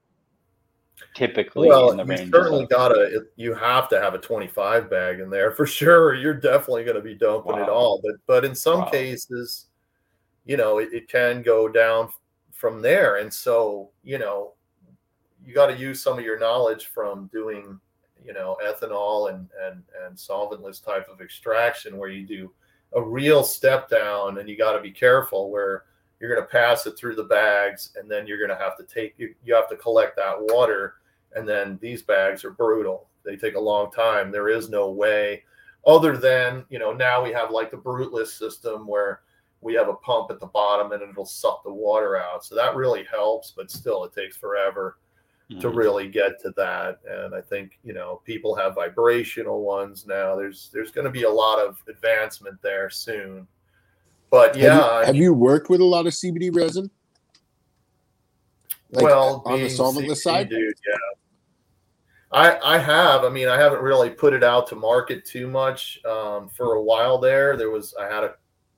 typically well, in the range? You certainly gotta you have to have a twenty-five bag in there for sure. You're definitely going to be dumping wow. it all, but but in some wow. cases, you know, it, it can go down from there, and so you know. You got to use some of your knowledge from doing, you know, ethanol and, and, and solventless type of extraction where you do a real step down, and you got to be careful where you're going to pass it through the bags, and then you're going to have to take, you, you have to collect that water. And then these bags are brutal. They take a long time. There is no way other than, you know, now we have like the Bruteless system where we have a pump at the bottom and it'll suck the water out. So that really helps, but still it takes forever to really get to that. And I think, you know, people have vibrational ones now. There's there's going to be a lot of advancement there soon. But yeah. Have you, have you worked with a lot of C B D resin? Like well, on the solventless side? Dude, yeah. I, I have. I mean, I haven't really put it out to market too much um, for a while there. There was, I had a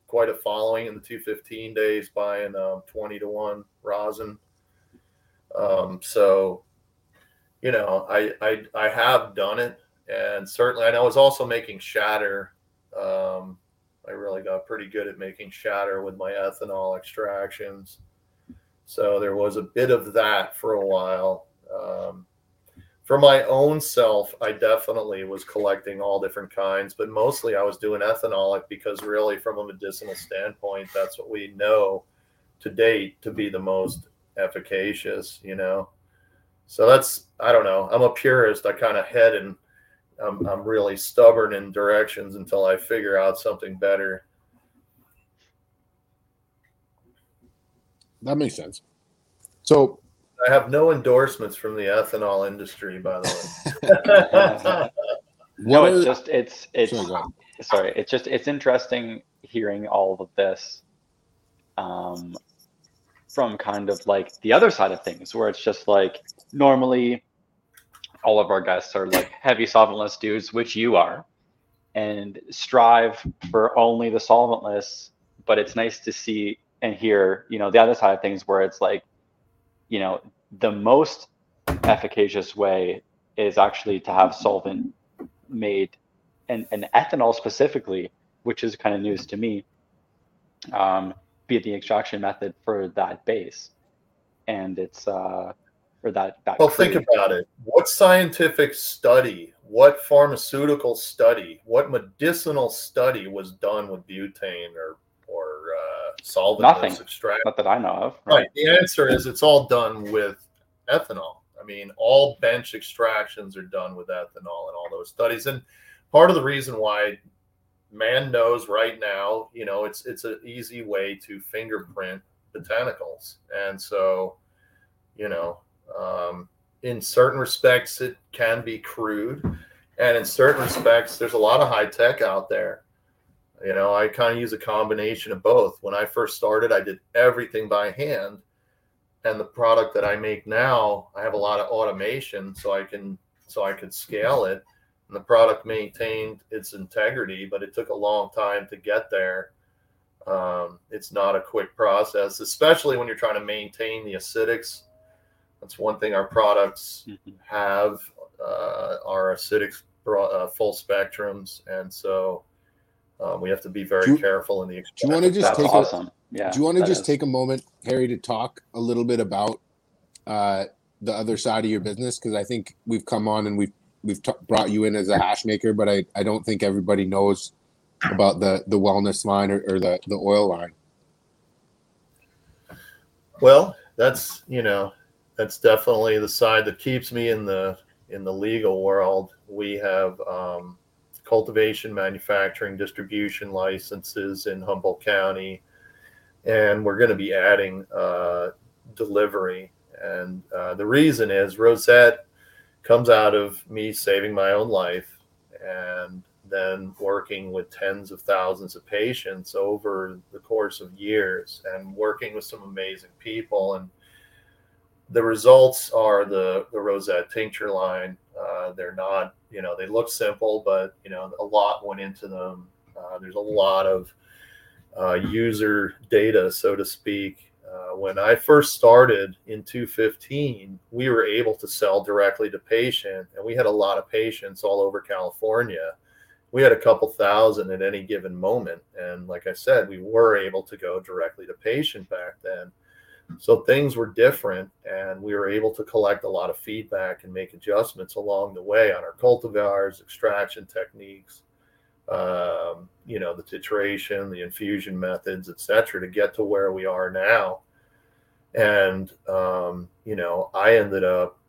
quite a following in the two fifteen days buying um, twenty to one rosin. Um, so, you know, I, I, I have done it, and certainly, and I was also making shatter. Um, I really got pretty good at making shatter with my ethanol extractions. So there was a bit of that for a while. Um, for my own self, I definitely was collecting all different kinds, but mostly I was doing ethanolic because really from a medicinal standpoint, that's what we know to date to be the most efficacious, you know. So that's I don't know. I'm a purist. I kind of head and I'm I'm really stubborn in directions until I figure out something better. That makes sense. So I have no endorsements from the ethanol industry, by the way. no, it's just it's it's sorry, sorry. It's just it's interesting hearing all of this. Um. From kind of like the other side of things where it's just like normally all of our guests are like heavy solventless dudes, which you are, and strive for only the solventless, but it's nice to see and hear, you know, the other side of things where it's like, you know, the most efficacious way is actually to have solvent made and, and ethanol specifically, which is kind of news to me. Um, be the extraction method for that base. And it's, uh, for that. that well, creed. Think about it. What scientific study, what pharmaceutical study, what medicinal study was done with butane or, or, uh, solventless extraction? Not that I know of. Right? Right. The answer is it's all done with ethanol. I mean, all bench extractions are done with ethanol and all those studies. And part of the reason why man knows right now, you know, it's it's an easy way to fingerprint botanicals. And so, you know, um, in certain respects, it can be crude. And in certain respects, there's a lot of high tech out there. You know, I kind of use a combination of both. When I first started, I did everything by hand. And the product that I make now, I have a lot of automation, so I can so I could scale it. And the product maintained its integrity, but it took a long time to get there. Um, it's not a quick process, especially when you're trying to maintain the acidics. That's one thing our products have. Uh, our acidics broad, uh, full spectrums, and so um, we have to be very do, careful in the experience. Do you want to just take awesome. a, yeah, do you want to just is. take a moment, Harry, to talk a little bit about uh, the other side of your business? Because I think we've come on and we've we've t- brought you in as a hash maker, but I, I don't think everybody knows about the, the wellness line or, or the, the oil line. Well, that's, you know, that's definitely the side that keeps me in the, in the legal world. We have um, cultivation, manufacturing, distribution licenses in Humboldt County, and we're going to be adding uh, delivery. And uh, the reason is Rosette comes out of me saving my own life and then working with tens of thousands of patients over the course of years and working with some amazing people. And the results are the, the Rosette tincture line. Uh, they're not, you know, they look simple, but, you know, a lot went into them. Uh, there's a lot of uh, user data, so to speak. Uh, when I first started in two fifteen, we were able to sell directly to patient, and we had a lot of patients all over California. We had a couple thousand at any given moment. And like I said, we were able to go directly to patient back then. So things were different, and we were able to collect a lot of feedback and make adjustments along the way on our cultivars, extraction techniques, um, you know, the titration, the infusion methods, et cetera, to get to where we are now. And, um, you know, I ended up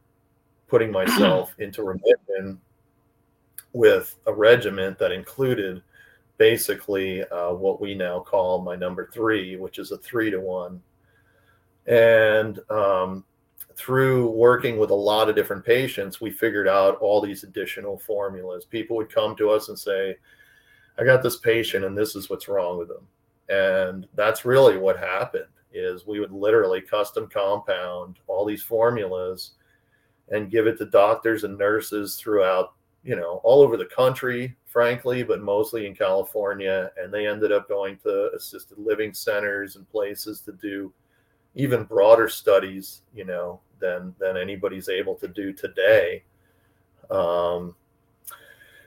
putting myself into remission with a regimen that included basically uh, what we now call my number three, which is a three to one. And um, through working with a lot of different patients, we figured out all these additional formulas. People would come to us and say, I got this patient and this is what's wrong with them. And that's really what happened, is we would literally custom compound all these formulas and give it to doctors and nurses throughout, you know, all over the country, frankly, but mostly in California. And they ended up going to assisted living centers and places to do even broader studies, you know, than, than anybody's able to do today. Um,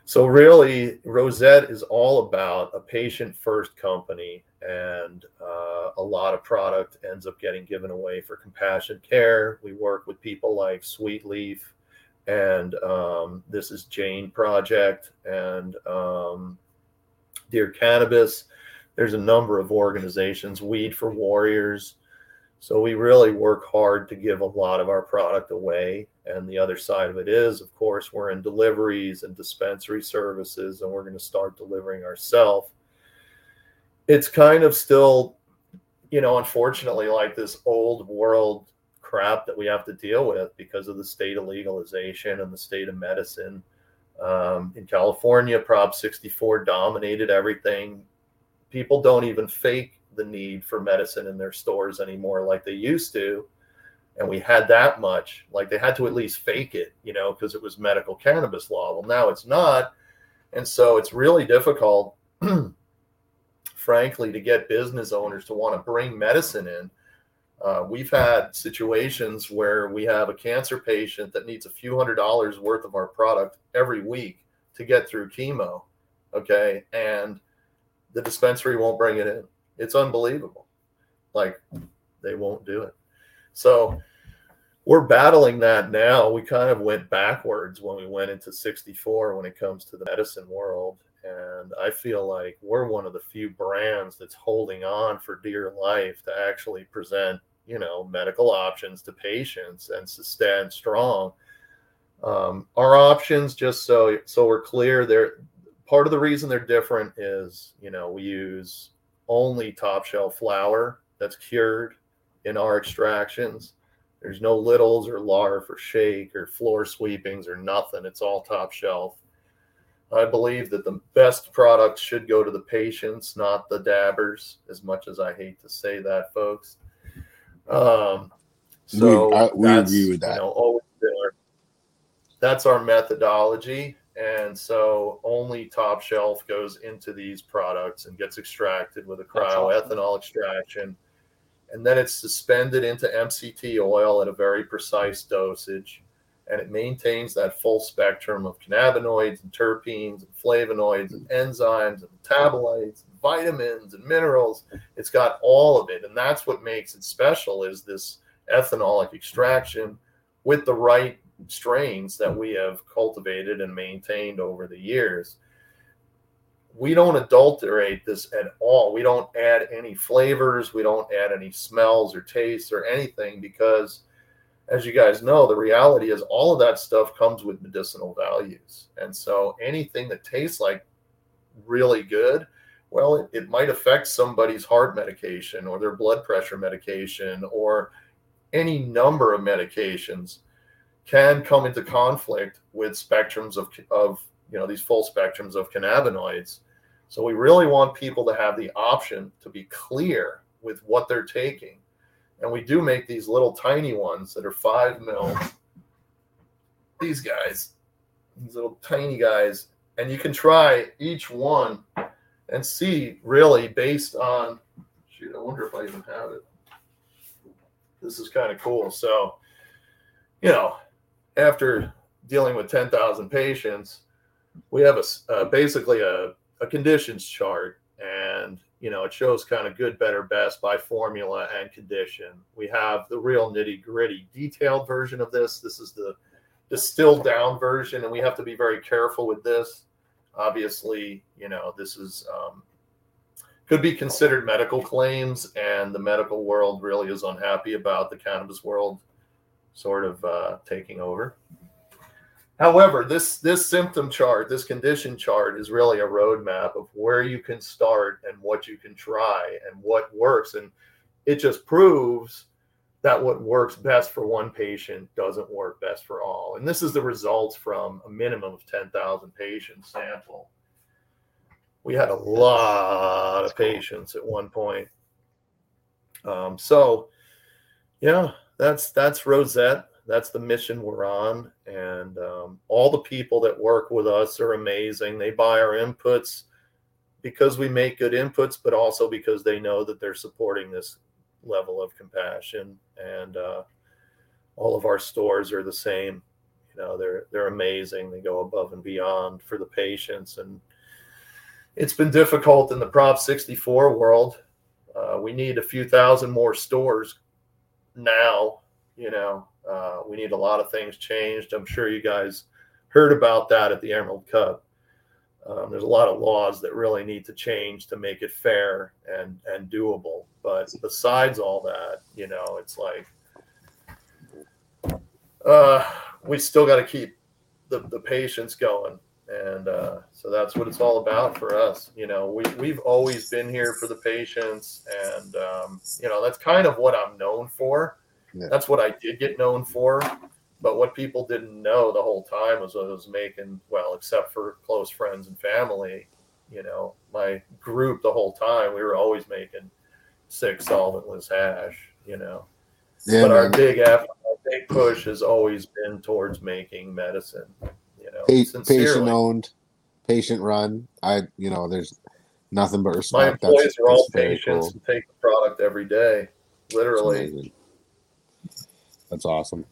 so really, Rosette is all about a patient-first company, and uh, a lot of product ends up getting given away for compassion care. We work with people like Sweet Leaf, and um, This Is Jane Project, and um, Dear Cannabis. There's a number of organizations, Weed for Warriors. So we really work hard to give a lot of our product away. And the other side of it is, of course, we're in deliveries and dispensary services, and we're going to start delivering ourselves. It's kind of still, you know, unfortunately, like this old world crap that we have to deal with because of the state of legalization and the state of medicine. Um, in California, Prop sixty-four dominated everything. People don't even fake the need for medicine in their stores anymore like they used to, and we had that much, like they had to at least fake it, you know, because it was medical cannabis law. Well, now it's not, and so it's really difficult frankly to get business owners to want to bring medicine in. Uh, we've had situations where we have a cancer patient that needs a few hundred dollars worth of our product every week to get through chemo, okay, and the dispensary won't bring it in. It's unbelievable. Like, they won't do it. So we're battling that now. We kind of went backwards when we went into sixty-four when it comes to the medicine world. And I feel like we're one of the few brands that's holding on for dear life to actually present, you know, medical options to patients and to stand strong. Um, our options, just so so we're clear, they're, part of the reason they're different is, you know, we use only top shelf flower that's cured in our extractions. There's no littles or larf or shake or floor sweepings or nothing. It's all top shelf. I believe that the best products should go to the patients, not the dabbers, as much as I hate to say that, folks. Um, so we, I, we that's, agree with that. You know, always there. That's our methodology. And so only top shelf goes into these products and gets extracted with a cryoethanol awesome. extraction. And then it's suspended into M C T oil at a very precise dosage. and it maintains that full spectrum of cannabinoids and terpenes and flavonoids and enzymes and metabolites, and vitamins and minerals. It's got all of it, and that's what makes it special is this ethanolic extraction with the right strains that we have cultivated and maintained over the years. We don't adulterate this at all. We don't add any flavors. We don't add any smells or tastes or anything because, as you guys know, the reality is all of that stuff comes with medicinal values. And so anything that tastes like really good, well, it, it might affect somebody's heart medication or their blood pressure medication or any number of medications can come into conflict with spectrums of, of you know, these full spectrums of cannabinoids. So we really want people to have the option to be clear with what they're taking. And we do make these little tiny ones that are five mil. These guys, these little tiny guys. And you can try each one and see really based on, shoot, I wonder if I even have it. This is kind of cool. So, you know, after dealing with ten thousand patients, we have a, uh, basically a, a conditions chart, and, you know, it shows kind of good, better, best by formula and condition. We have the real nitty gritty detailed version of this. This is the distilled down version, and we have to be very careful with this. Obviously, you know, this is um, could be considered medical claims, and the medical world really is unhappy about the cannabis world sort of uh, taking over. However, this, this symptom chart, this condition chart is really a roadmap of where you can start and what you can try and what works. And it just proves that what works best for one patient doesn't work best for all. And this is the results from a minimum of ten thousand patient sample. We had a lot of patients at one point. Um, so, yeah, that's that's Rosette. That's the mission we're on, and um, all the people that work with us are amazing. They buy our inputs because we make good inputs, but also because they know that they're supporting this level of compassion. And uh, all of our stores are the same. You know, they're they're amazing. They go above and beyond for the patients, and it's been difficult in the Prop sixty-four world. Uh, we need a few thousand more stores now. You know, uh, we need a lot of things changed. I'm sure you guys heard about that at the Emerald Cup. Um, there's a lot of laws that really need to change to make it fair and, and doable. But besides all that, you know, it's like uh, we still got to keep the, the patients going. And uh, so that's what it's all about for us. You know, we, we've always been here for the patients. And, um, you know, that's kind of what I'm known for. Yeah. That's what I did get known for, but what people didn't know the whole time was I was making, well, except for close friends and family, you know, my group the whole time, we were always making six solventless hash, you know. Yeah, but man. our big effort, our big push has always been towards making medicine, you know, pa- patient owned, patient run. I, you know, there's nothing but respect. My employees that's, are all patients cool. and take the product every day, literally. That's awesome.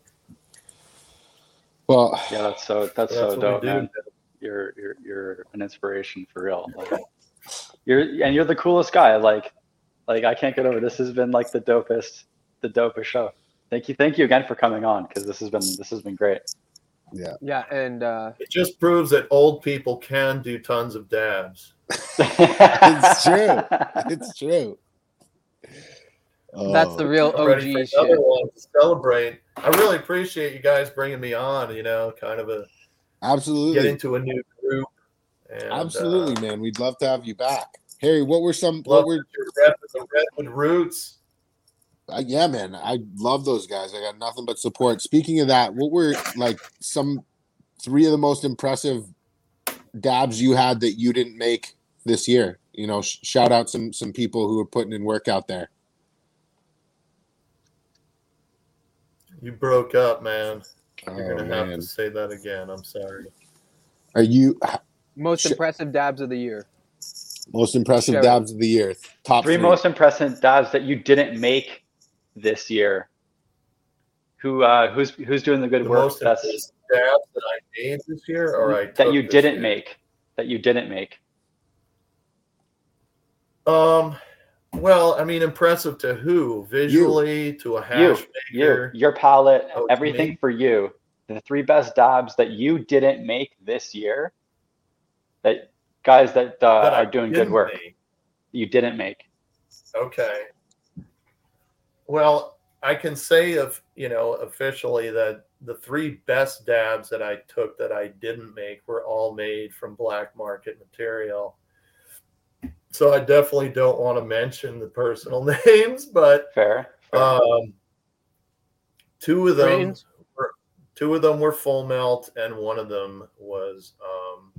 Well, yeah, that's so that's, that's so dope, man. You're you're you're an inspiration for real. Like, you're and you're the coolest guy. Like, like I can't get over. This has been like the dopest, the dopest show. Thank you, thank you again for coming on because this has been this has been great. Yeah, yeah, and uh, it just proves that old people can do tons of dabs. It's true. It's true. That's the real O G shit. Another one to celebrate. I really appreciate you guys bringing me on. You know, kind of a absolutely get into a new group. And, absolutely, uh, man. We'd love to have you back, Harry. What were some? What were the Redwood Roots? Uh, yeah, man. I love those guys. I got nothing but support. Speaking of that, what were like some three of the most impressive dabs you had that you didn't make this year? You know, sh- shout out some some people who are putting in work out there. You broke up, man. You're oh, gonna have man. to say that again. I'm sorry. Are you most sh- impressive dabs of the year? Most impressive sure. dabs of the year. Top three, three most impressive dabs that you didn't make this year. who uh, who's who's doing the good the work. Most that's stabs that I made this year, or I that you didn't year. make, that you didn't make. Um, well, I mean, impressive to who? Visually, you. to a hash you. maker, you. your palette, oh, everything for you. The three best dabs that you didn't make this year, that guys that, uh, that are doing good work, make. you didn't make. Okay. Well, I can say of, you know, officially that the three best dabs that I took that I didn't make were all made from black market material. So I definitely don't want to mention the personal names, but fair. fair. Um, two of them Brains. were two of them were full melt, and one of them was um,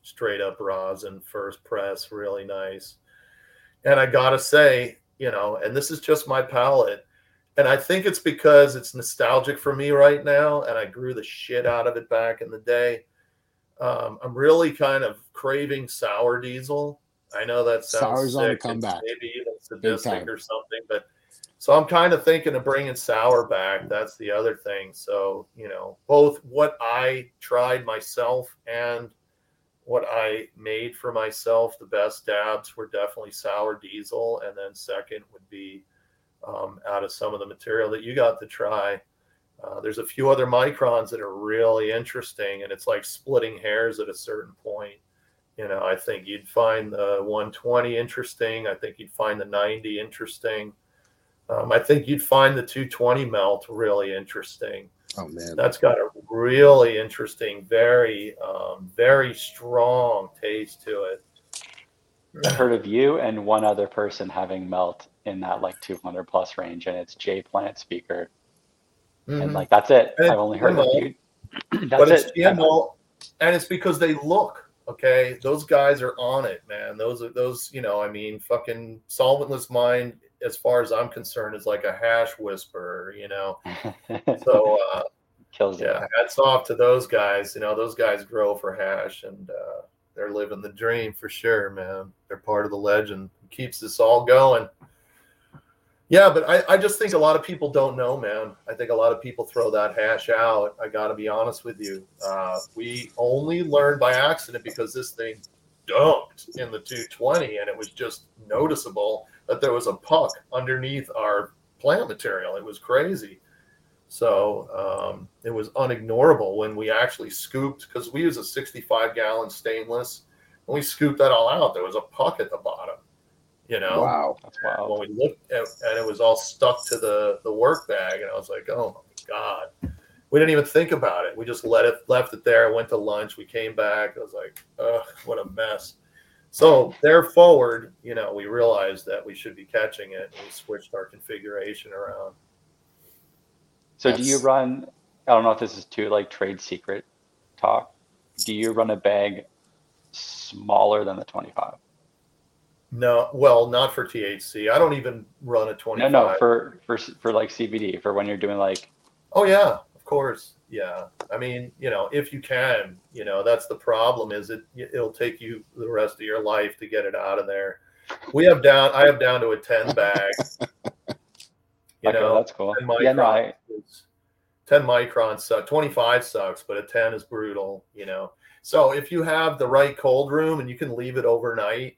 straight up rosin first press, really nice. And I gotta say, you know, and this is just my palette, and I think it's because it's nostalgic for me right now, and I grew the shit out of it back in the day. Um, I'm really kind of craving sour diesel. I know that sounds sick, maybe even sadistic or something, but so I'm kind of thinking of bringing sour back. That's the other thing. So, you know, both what I tried myself and what I made for myself, the best dabs were definitely sour diesel. And then second would be um, out of some of the material that you got to try. Uh, there's a few other microns that are really interesting, and it's like splitting hairs at a certain point. You know, I think you'd find the one twenty interesting. I think you'd find the ninety interesting. Um, I think you'd find the two twenty melt really interesting. Oh, man. That's got a really interesting, very, um, very strong taste to it. I've heard of you and one other person having melt in that, like, two hundred plus range, and it's Jay Plant Speaker. Mm-hmm. And, like, that's it. And I've only heard of you. That's but it's G M O, it. And it's because they look. Okay, those guys are on it, man. Those are those, you know, I mean, fucking Solventless Mind, as far as I'm concerned, is like a hash whisperer, you know. So, uh, Kills yeah, it. hats off to those guys. You know, those guys grow for hash, and uh, they're living the dream for sure, man. They're part of the legend. It keeps this all going. Yeah, but I, I just think a lot of people don't know, man. I think a lot of people throw that hash out. I got to be honest with you. Uh, we only learned by accident because this thing dumped in the two twenty, and it was just noticeable that there was a puck underneath our plant material. It was crazy. So um, it was unignorable when we actually scooped, because we use a sixty-five gallon stainless, and we scooped that all out. There was a puck at the bottom. You know, wow, that's wild. When we looked at, and it was all stuck to the, the work bag, and I was like, oh my God, we didn't even think about it. We just let it, left it there. Went to lunch. We came back. I was like, oh, what a mess. So there forward, you know, we realized that we should be catching it. And we switched our configuration around. So that's... do you run, I don't know if this is too like trade secret talk. Do you run a bag smaller than the twenty-five? No, well, not for T H C. I don't even run a twenty-five. No, no, for for for like C B D, for when you're doing like. Oh yeah, of course. Yeah, I mean, you know, if you can, you know, that's the problem. Is it? It'll take you the rest of your life to get it out of there. We have down. I have down to a ten bag. You okay, know, that's cool. ten microns, yeah, no, I... ten microns suck. twenty-five sucks, but a ten is brutal. You know, so if you have the right cold room and you can leave it overnight.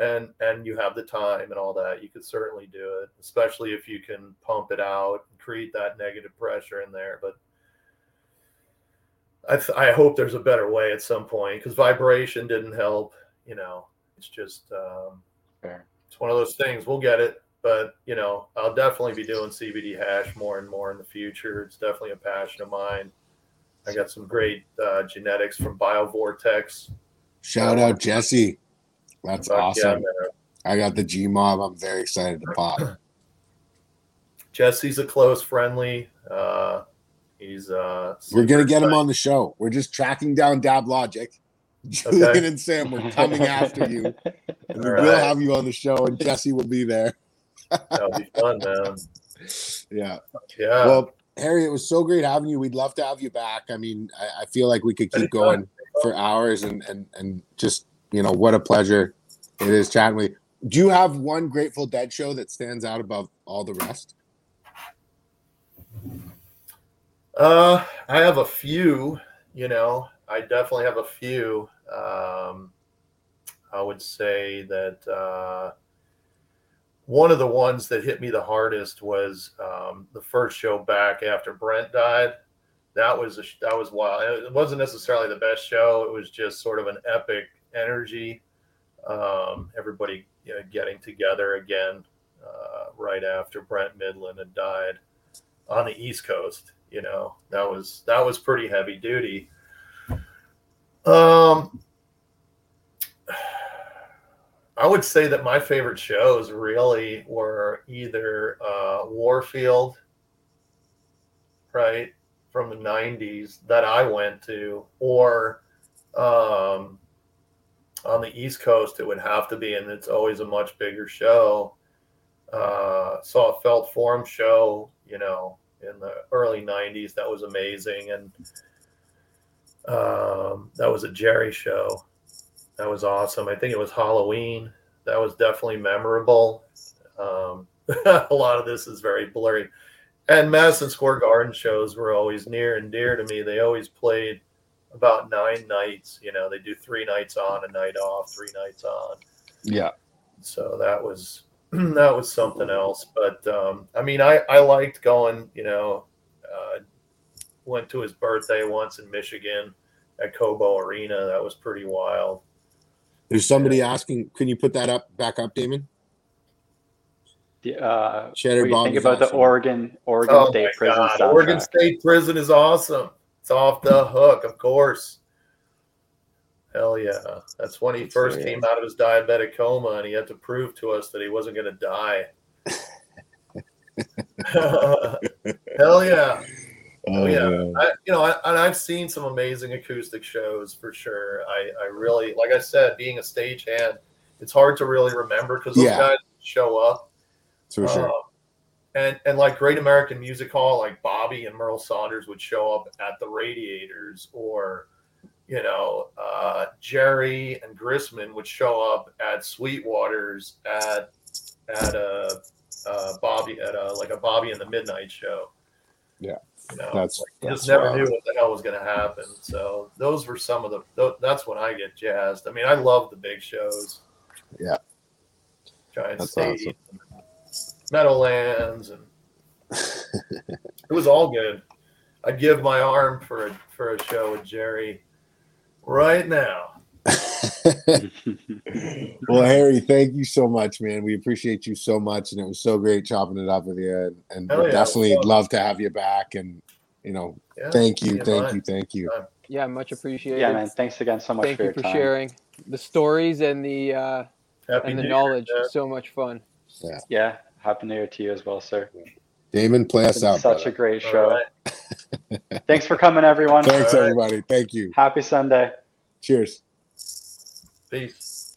And and you have the time and all that, you could certainly do it, especially if you can pump it out and create that negative pressure in there. But I th- I hope there's a better way at some point, because vibration didn't help. You know, it's just um, Fair. It's one of those things. We'll get it, but you know, I'll definitely be doing C B D hash more and more in the future. It's definitely a passion of mine. I got some great uh, genetics from BioVortex. Shout out Jesse. That's Fuck awesome. Yeah, I got the G Mob. I'm very excited to pop. Jesse's a close friendly. Uh, he's uh, we're gonna get excited. him on the show. We're just tracking down Dab Logic. Julian okay. and Sam, we're coming after you. And we right. will have you on the show, and Jesse will be there. That'll be fun, man. Yeah. Yeah. Well, Harry, it was so great having you. We'd love to have you back. I mean, I, I feel like we could keep Anytime. going for hours, and and and just. You know, what a pleasure it is chatting with you. Do you have one Grateful Dead show that stands out above all the rest? Uh, I have a few, you know, I definitely have a few. Um, I would say that uh, one of the ones that hit me the hardest was um, the first show back after Brent died. That was a, that was wild. It wasn't necessarily the best show. It was just sort of an epic energy. Um, everybody, you know, getting together again uh, right after Brent Midland had died on the East Coast. You know, that was that was pretty heavy duty. Um, I would say that my favorite shows really were either uh, Warfield, right, from the nineties that I went to, or um, on the East Coast, it would have to be, and it's always a much bigger show. Uh, saw a Felt Forum show, you know, in the early nineties. That was amazing. And um, that was a Jerry show. That was awesome. I think it was Halloween. That was definitely memorable. Um, a lot of this is very blurry. And Madison Square Garden shows were always near and dear to me. They always played about nine nights. You know, they do three nights on, a night off, three nights on. Yeah. So that was that was something else. But, um, I mean, I, I liked going, you know, uh, went to his birthday once in Michigan at Cobo Arena. That was pretty wild. There's somebody asking, can you put that up back up, Damon? The, uh, Cheddar Bomb. Think about awesome. the Oregon, Oregon oh State Prison. Oregon State Prison is awesome. It's off the hook, of course. Hell yeah! That's when he first Seriously. came out of his diabetic coma, and he had to prove to us that he wasn't going to die. Hell yeah! Oh yeah, um, I, you know, I, and I've seen some amazing acoustic shows for sure. I, I really, like I said, being a stagehand, it's hard to really remember because those yeah. guys show up. For sure. Um, and and like Great American Music Hall, like Bobby and Merle Saunders would show up at the Radiators, or you know, uh, Jerry and Grisman would show up at Sweetwater's, at at a uh, Bobby at a, like a Bobby and the Midnight Show. Yeah. You know, that's, like, you that's just never wild. knew what the hell was going to happen. So those were some of the. Th- that's when I get jazzed. I mean, I love the big shows. Yeah, Giant that's State, awesome. Meadowlands, and it was all good. I'd give my arm for a, for a show with Jerry right now. Well, Harry, thank you so much, man. We appreciate you so much, and it was so great chopping it up with you, and, and yeah, definitely love to have you back, and you know, yeah, thank you thank mine. you thank you yeah much appreciated. Yeah, man, thanks again so much. Thank for you your for time. sharing the stories and the uh happy and the knowledge year, so much fun. Yeah, yeah, happy new year to you as well, sir. Damon, play us out. Such brother. a great show. Right. Thanks for coming, everyone. Thanks right. everybody. Thank you. Happy Sunday. Cheers. Peace.